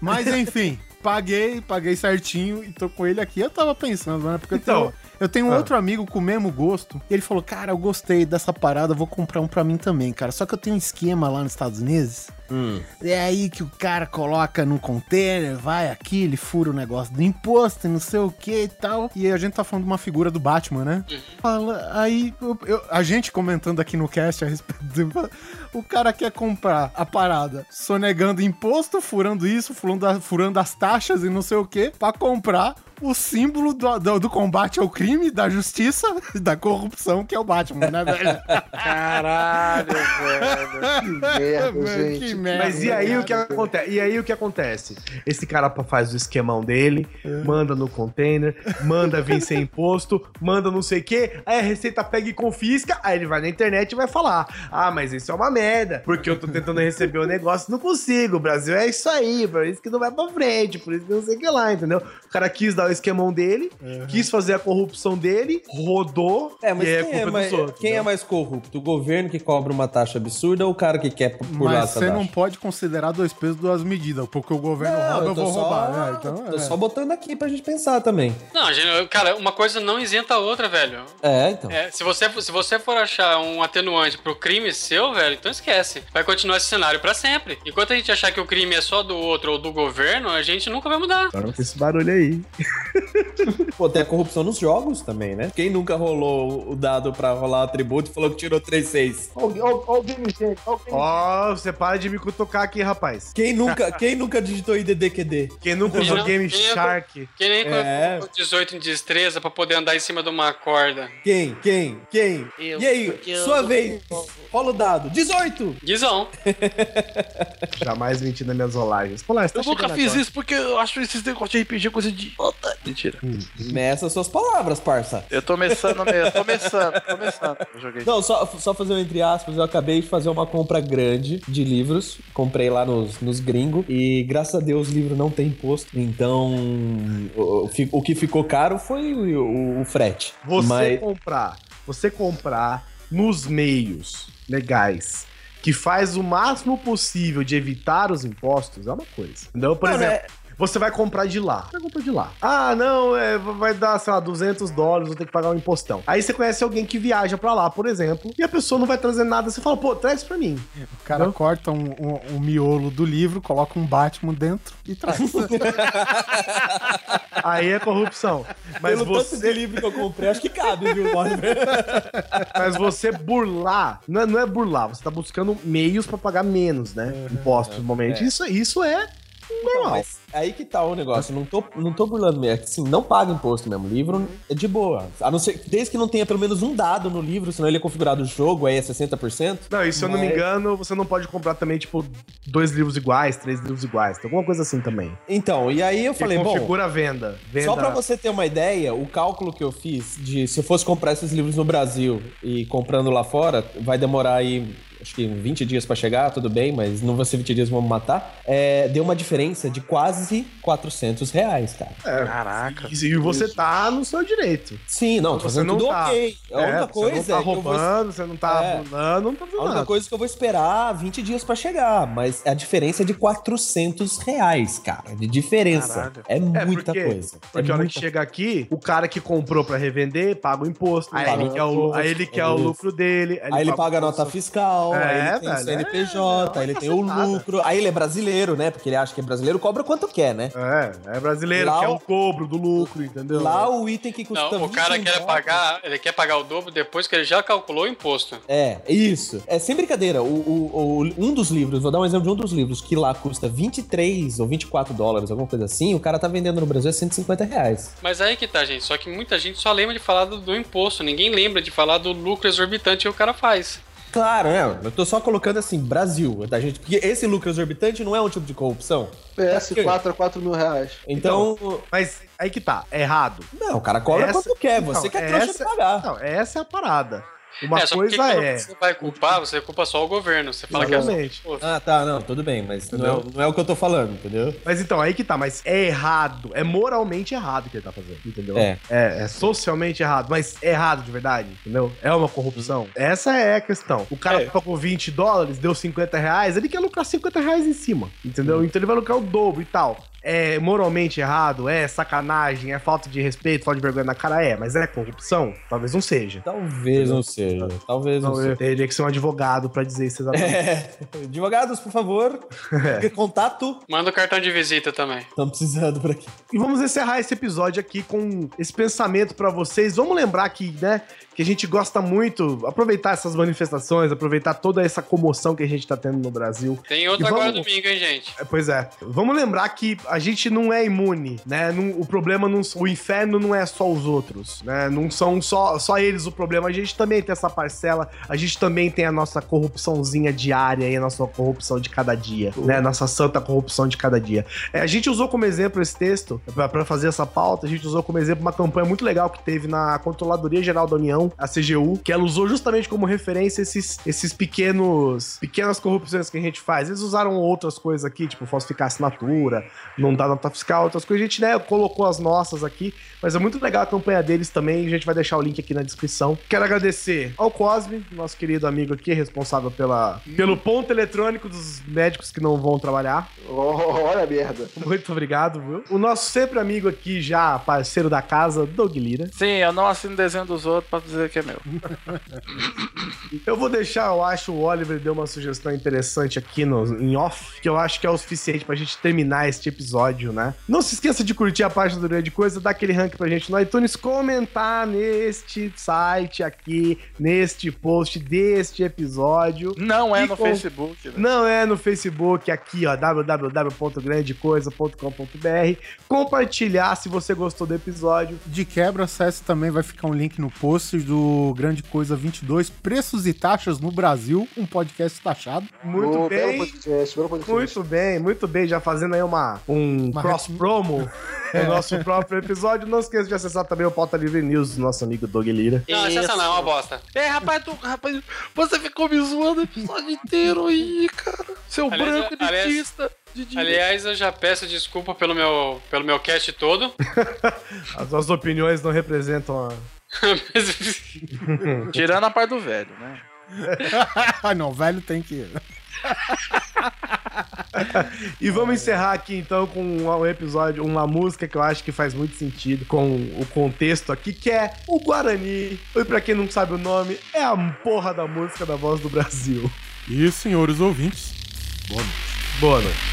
Mas, enfim... Paguei, paguei certinho e tô com ele aqui. Eu tava pensando, né? Porque então, eu tenho, eu tenho um ah. outro amigo com o mesmo gosto. E ele falou: cara, eu gostei dessa parada, vou comprar um pra mim também, cara. Só que eu tenho um esquema lá nos Estados Unidos. Hum. É aí que o cara coloca num container, vai aqui, ele fura o negócio do imposto e não sei o que e tal. E aí a gente tá falando de uma figura do Batman, né? Uhum. Fala, aí eu, eu, a gente comentando aqui no cast a respeito do... O cara quer comprar a parada sonegando imposto, furando isso, furando, a, furando as taxas e não sei o que, pra comprar o símbolo do, do, do combate ao crime, da justiça e da corrupção, que é o Batman, né, velho? Caralho, velho. Que merda, mano, gente. Que merda, Mas e aí, merda, o que acontece? e aí o que acontece? Esse cara faz o esquemão dele, é. manda no container, manda vir sem imposto, manda não sei o quê, aí a Receita pega e confisca, aí ele vai na internet e vai falar: ah, mas isso é uma merda, porque eu tô tentando receber o negócio e não consigo, o Brasil é isso aí, por isso que não vai pra frente, por isso que não sei o que lá, entendeu? O cara quis dar esquemão dele, uhum. quis fazer a corrupção dele, rodou, é, mas e é quem culpa é mais, dos outros. Quem é mais corrupto? O governo que cobra uma taxa absurda ou o cara que quer pular essa taxa? Mas você não pode considerar dois pesos, duas medidas, porque o governo não, rouba, eu, eu vou só, roubar. Né? Então, tô é. só botando aqui pra gente pensar também. Não, cara, uma coisa não isenta a outra, velho. É, então. É, se, você, se você for achar um atenuante pro crime seu, velho, então esquece. Vai continuar esse cenário pra sempre. Enquanto a gente achar que o crime é só do outro ou do governo, a gente nunca vai mudar. Claro que esse barulho aí. Pô, tem a corrupção nos jogos também, né? Quem nunca rolou o dado pra rolar o atributo e falou que tirou três seis? Ó o game, gente. Ó, você para de me cutucar aqui, rapaz. Quem nunca, quem nunca digitou I D D Q D? Quem nunca quem usou não, Game quem Shark? É, quem nem é. com dezoito em destreza pra poder andar em cima de uma corda? Quem? Quem? Quem? Eu, e aí, eu, sua eu, vez. Eu, eu, rola o dado. dezoito! Guizão. Jamais menti nas minhas olagens. Olá, você tá eu nunca fiz agora. Isso porque eu acho esses negócios de R P G coisa de... Mentira. Hum. Meça suas palavras, parça. Eu tô começando mesmo, tô começando, tô começando. Eu joguei. Não, só, só fazer um entre aspas, eu acabei de fazer uma compra grande de livros, comprei lá nos, nos gringos, e graças a Deus o livro não tem imposto, então o, o que ficou caro foi o, o, o frete. Você Mas... comprar, você comprar nos meios legais, que faz o máximo possível de evitar os impostos, é uma coisa. Então, por não, exemplo... Né? Você vai comprar de lá. Você vai comprar de lá. Ah, não, é, vai dar, sei lá, duzentos dólares, vou ter que pagar um impostão. Aí você conhece alguém que viaja pra lá, por exemplo, e a pessoa não vai trazer nada. Você fala, pô, traz pra mim. O cara não? corta um, um, um miolo do livro, coloca um Batman dentro e traz. Aí é corrupção. Mas Pelo você... tanto de livro que eu comprei, acho que cabe, viu, Oliver? Mas você burlar, não é, não é burlar, você tá buscando meios pra pagar menos, né? Uhum, impostos, no momento. É. Isso, isso é... Então, mas aí que tá o negócio, não tô, não tô burlando mesmo, assim, não paga imposto mesmo, livro é de boa, a não ser, desde que não tenha pelo menos um dado no livro, senão ele é configurado o jogo, aí é sessenta por cento. Não, e se mas... eu não me engano, você não pode comprar também, tipo, dois livros iguais, três livros iguais, alguma coisa assim também. Então, e aí eu falei, bom... configura a venda, venda... Só pra você ter uma ideia, o cálculo que eu fiz de se eu fosse comprar esses livros no Brasil e comprando lá fora, vai demorar aí... acho que vinte dias pra chegar, tudo bem, mas não vai ser vinte dias, vamos matar. É, deu uma diferença de quase quatrocentos reais, cara. É, caraca. E, e você tá no seu direito. Sim, não, tô fazendo tudo ok. A outra coisa é que você não tá roubando, você não tá burlando, não tá fazendo nada. A outra coisa é que eu vou esperar vinte dias pra chegar, mas a diferença é de quatrocentos reais, cara, de diferença. É muita coisa. Porque a hora que chega aqui, o cara que comprou pra revender, paga o imposto. Aí ele quer o lucro dele. Aí ele paga a nota fiscal. É, aí ele tem velho, o C N P J, é, aí ele tem o nada. lucro, aí ele é brasileiro, né? Porque ele acha que é brasileiro, cobra quanto quer, né? É, é brasileiro, lá quer o... o dobro do lucro, entendeu? Lá o item que custa... Não, o cara quer pagar, ele quer pagar o dobro depois que ele já calculou o imposto. É, isso. É sem brincadeira, o, o, o, um dos livros, vou dar um exemplo de um dos livros, que lá custa vinte e três ou vinte e quatro dólares, alguma coisa assim, o cara tá vendendo no Brasil a cento e cinquenta reais. Mas aí que tá, gente, só que muita gente só lembra de falar do, do imposto, ninguém lembra de falar do lucro exorbitante que o cara faz. Claro, né? Eu tô só colocando assim, Brasil, tá, gente? Porque esse lucro exorbitante não é um tipo de corrupção. P S quatro a quatro mil reais. Então, então... Mas aí que tá, é errado. Não, o cara cobra essa... quanto quer, você não, que é trouxa essa... de pagar. Não, essa é a parada. Uma é, coisa que é... Você vai culpar, você culpa só o governo. Você fala Exatamente. que é... Ah, tá, não, tudo bem, mas não é, não é o que eu tô falando, entendeu? Mas então, aí que tá, mas é errado, é moralmente errado o que ele tá fazendo, entendeu? É. É, é socialmente errado, mas é errado de verdade, entendeu? É uma corrupção. Essa é a questão. O cara é. pagou vinte dólares, deu cinquenta reais, ele quer lucrar cinquenta reais em cima, entendeu? Hum. Então ele vai lucrar o dobro e tal. É moralmente errado, é sacanagem, é falta de respeito, falta de vergonha na cara, é, mas é corrupção? Talvez não seja. Talvez não seja. Talvez não seja. Teria que ser um advogado pra dizer isso exatamente. É. Advogados, por favor, é. contato. Manda o cartão de visita também. Estamos precisando por aqui. E vamos encerrar esse episódio aqui com esse pensamento pra vocês. Vamos lembrar que, né, que a gente gosta muito, aproveitar essas manifestações, aproveitar toda essa comoção que a gente tá tendo no Brasil. Tem outra vamos... agora domingo, hein, gente? É, pois é. Vamos lembrar que a gente não é imune, né? Não, o problema não... O inferno não é só os outros, né? Não são só, só eles o problema. A gente também tem essa parcela, a gente também tem a nossa corrupçãozinha diária e a nossa corrupção de cada dia, uhum. né? Nossa santa corrupção de cada dia. É, a gente usou como exemplo esse texto, pra, pra fazer essa pauta, a gente usou como exemplo uma campanha muito legal que teve na Controladoria Geral da União, a C G U, que ela usou justamente como referência esses, esses pequenos... pequenas corrupções que a gente faz. Eles usaram outras coisas aqui, tipo falsificar assinatura... não dá nota fiscal, outras coisas. A gente, né, colocou as nossas aqui, mas é muito legal a campanha deles também, a gente vai deixar o link aqui na descrição. Quero agradecer ao Cosme, nosso querido amigo aqui, responsável pela, hum. pelo ponto eletrônico dos médicos que não vão trabalhar. Oh, olha a merda. Muito obrigado, viu? O nosso sempre amigo aqui, já parceiro da casa, Doug Lira. Sim, eu não assino desenho dos outros pra dizer que é meu. Eu vou deixar, eu acho, o Oliver deu uma sugestão interessante aqui no, em off, que eu acho que é o suficiente pra gente terminar este tipo episódio, né? Não se esqueça de curtir a página do Grande Coisa, dar aquele rank pra gente no iTunes, comentar neste site aqui, neste post deste episódio. Não é e no com... Facebook, né? Não é no Facebook, aqui, ó, w w w ponto grande coisa ponto com ponto b r. Compartilhar se você gostou do episódio. De quebra, acesse também, vai ficar um link no post do Grande Coisa vinte e dois, Preços e Taxas no Brasil, um podcast taxado. Muito oh, bem, podcast, muito bem, muito bem, já fazendo aí uma um Mas... cross-promo é. no nosso próprio episódio. Não esqueça de acessar também o Pauta Livre News do nosso amigo Doug Lira. Não, acessa não, é uma bosta. É, rapaz, tu, rapaz, você ficou me zoando o episódio inteiro aí, cara. Seu aliás, branco elitista. Aliás, eu já peço desculpa pelo meu, pelo meu cast todo. As nossas opiniões não representam a... Tirando a parte do velho, né? Ah, não, velho tem que... E vamos encerrar aqui então com um episódio, uma música que eu acho que faz muito sentido com o contexto aqui, que é o Guarani. E pra quem não sabe o nome, é a porra da música da Voz do Brasil. E senhores ouvintes, boa noite. Boa noite.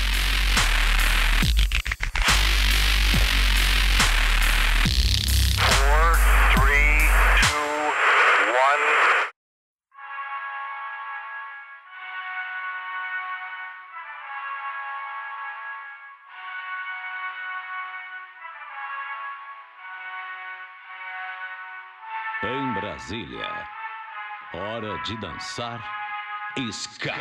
Em Brasília, hora de dançar ska.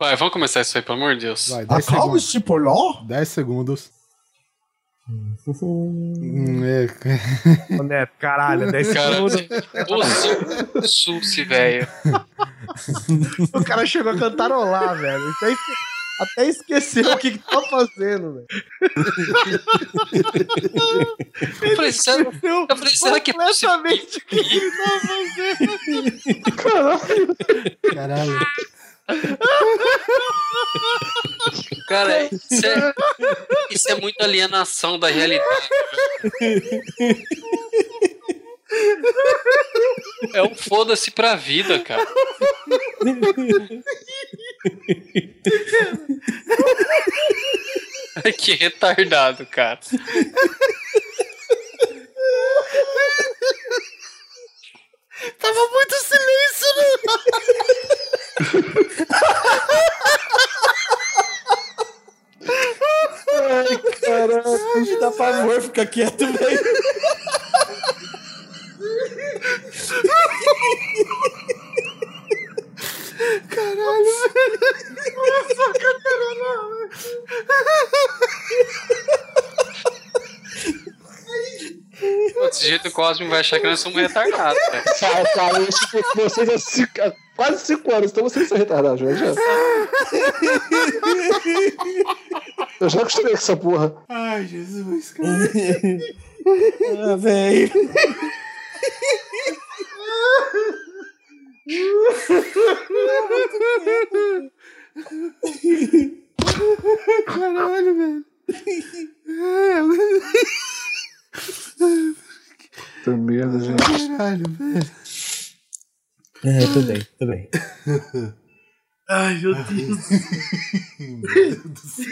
Vai, vamos começar isso aí, pelo amor de Deus. Vai, acalme-se, Poló. dez segundos. Neto, caralho, dez segundos. Ô, Susi, velho. O cara chegou a cantarolar, velho. Até, até esqueceu o que que tá fazendo, velho. Eu falei, será que é completamente o que ele tá fazendo? Caralho. Caralho. Cara, isso é, isso é muita alienação da realidade. É um foda-se pra vida, cara. Que retardado, cara. Tava muito silêncio, né? Ai, caralho, me dá pavor ficar quieto, velho. Caralho. Nossa, caralho. Desse jeito o Cosme vai achar que nós somos retardados. Cara, cara, eu acho que vocês há cinco, há quase cinco anos, então vocês são retardados, né? Já. Eu já acostumei com essa porra. Ai, Jesus, cara. Ah, velho. Caralho, velho. Tô merda, gente. Caralho, velho. É, tô bem, tô bem. Ai, meu Deus. Meu Deus do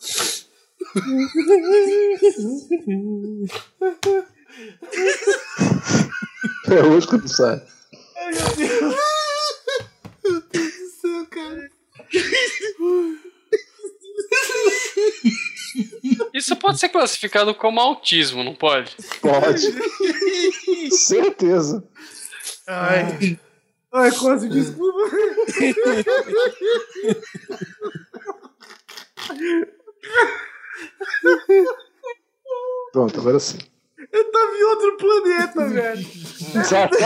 céu. É hoje que tu sai. Ai, meu Deus. Meu Deus do céu, cara. Isso pode ser classificado como autismo, não pode? Pode. Certeza. Ai. Ai, quase desculpa. Pronto, agora sim. Eu tava em outro planeta, velho. Exato.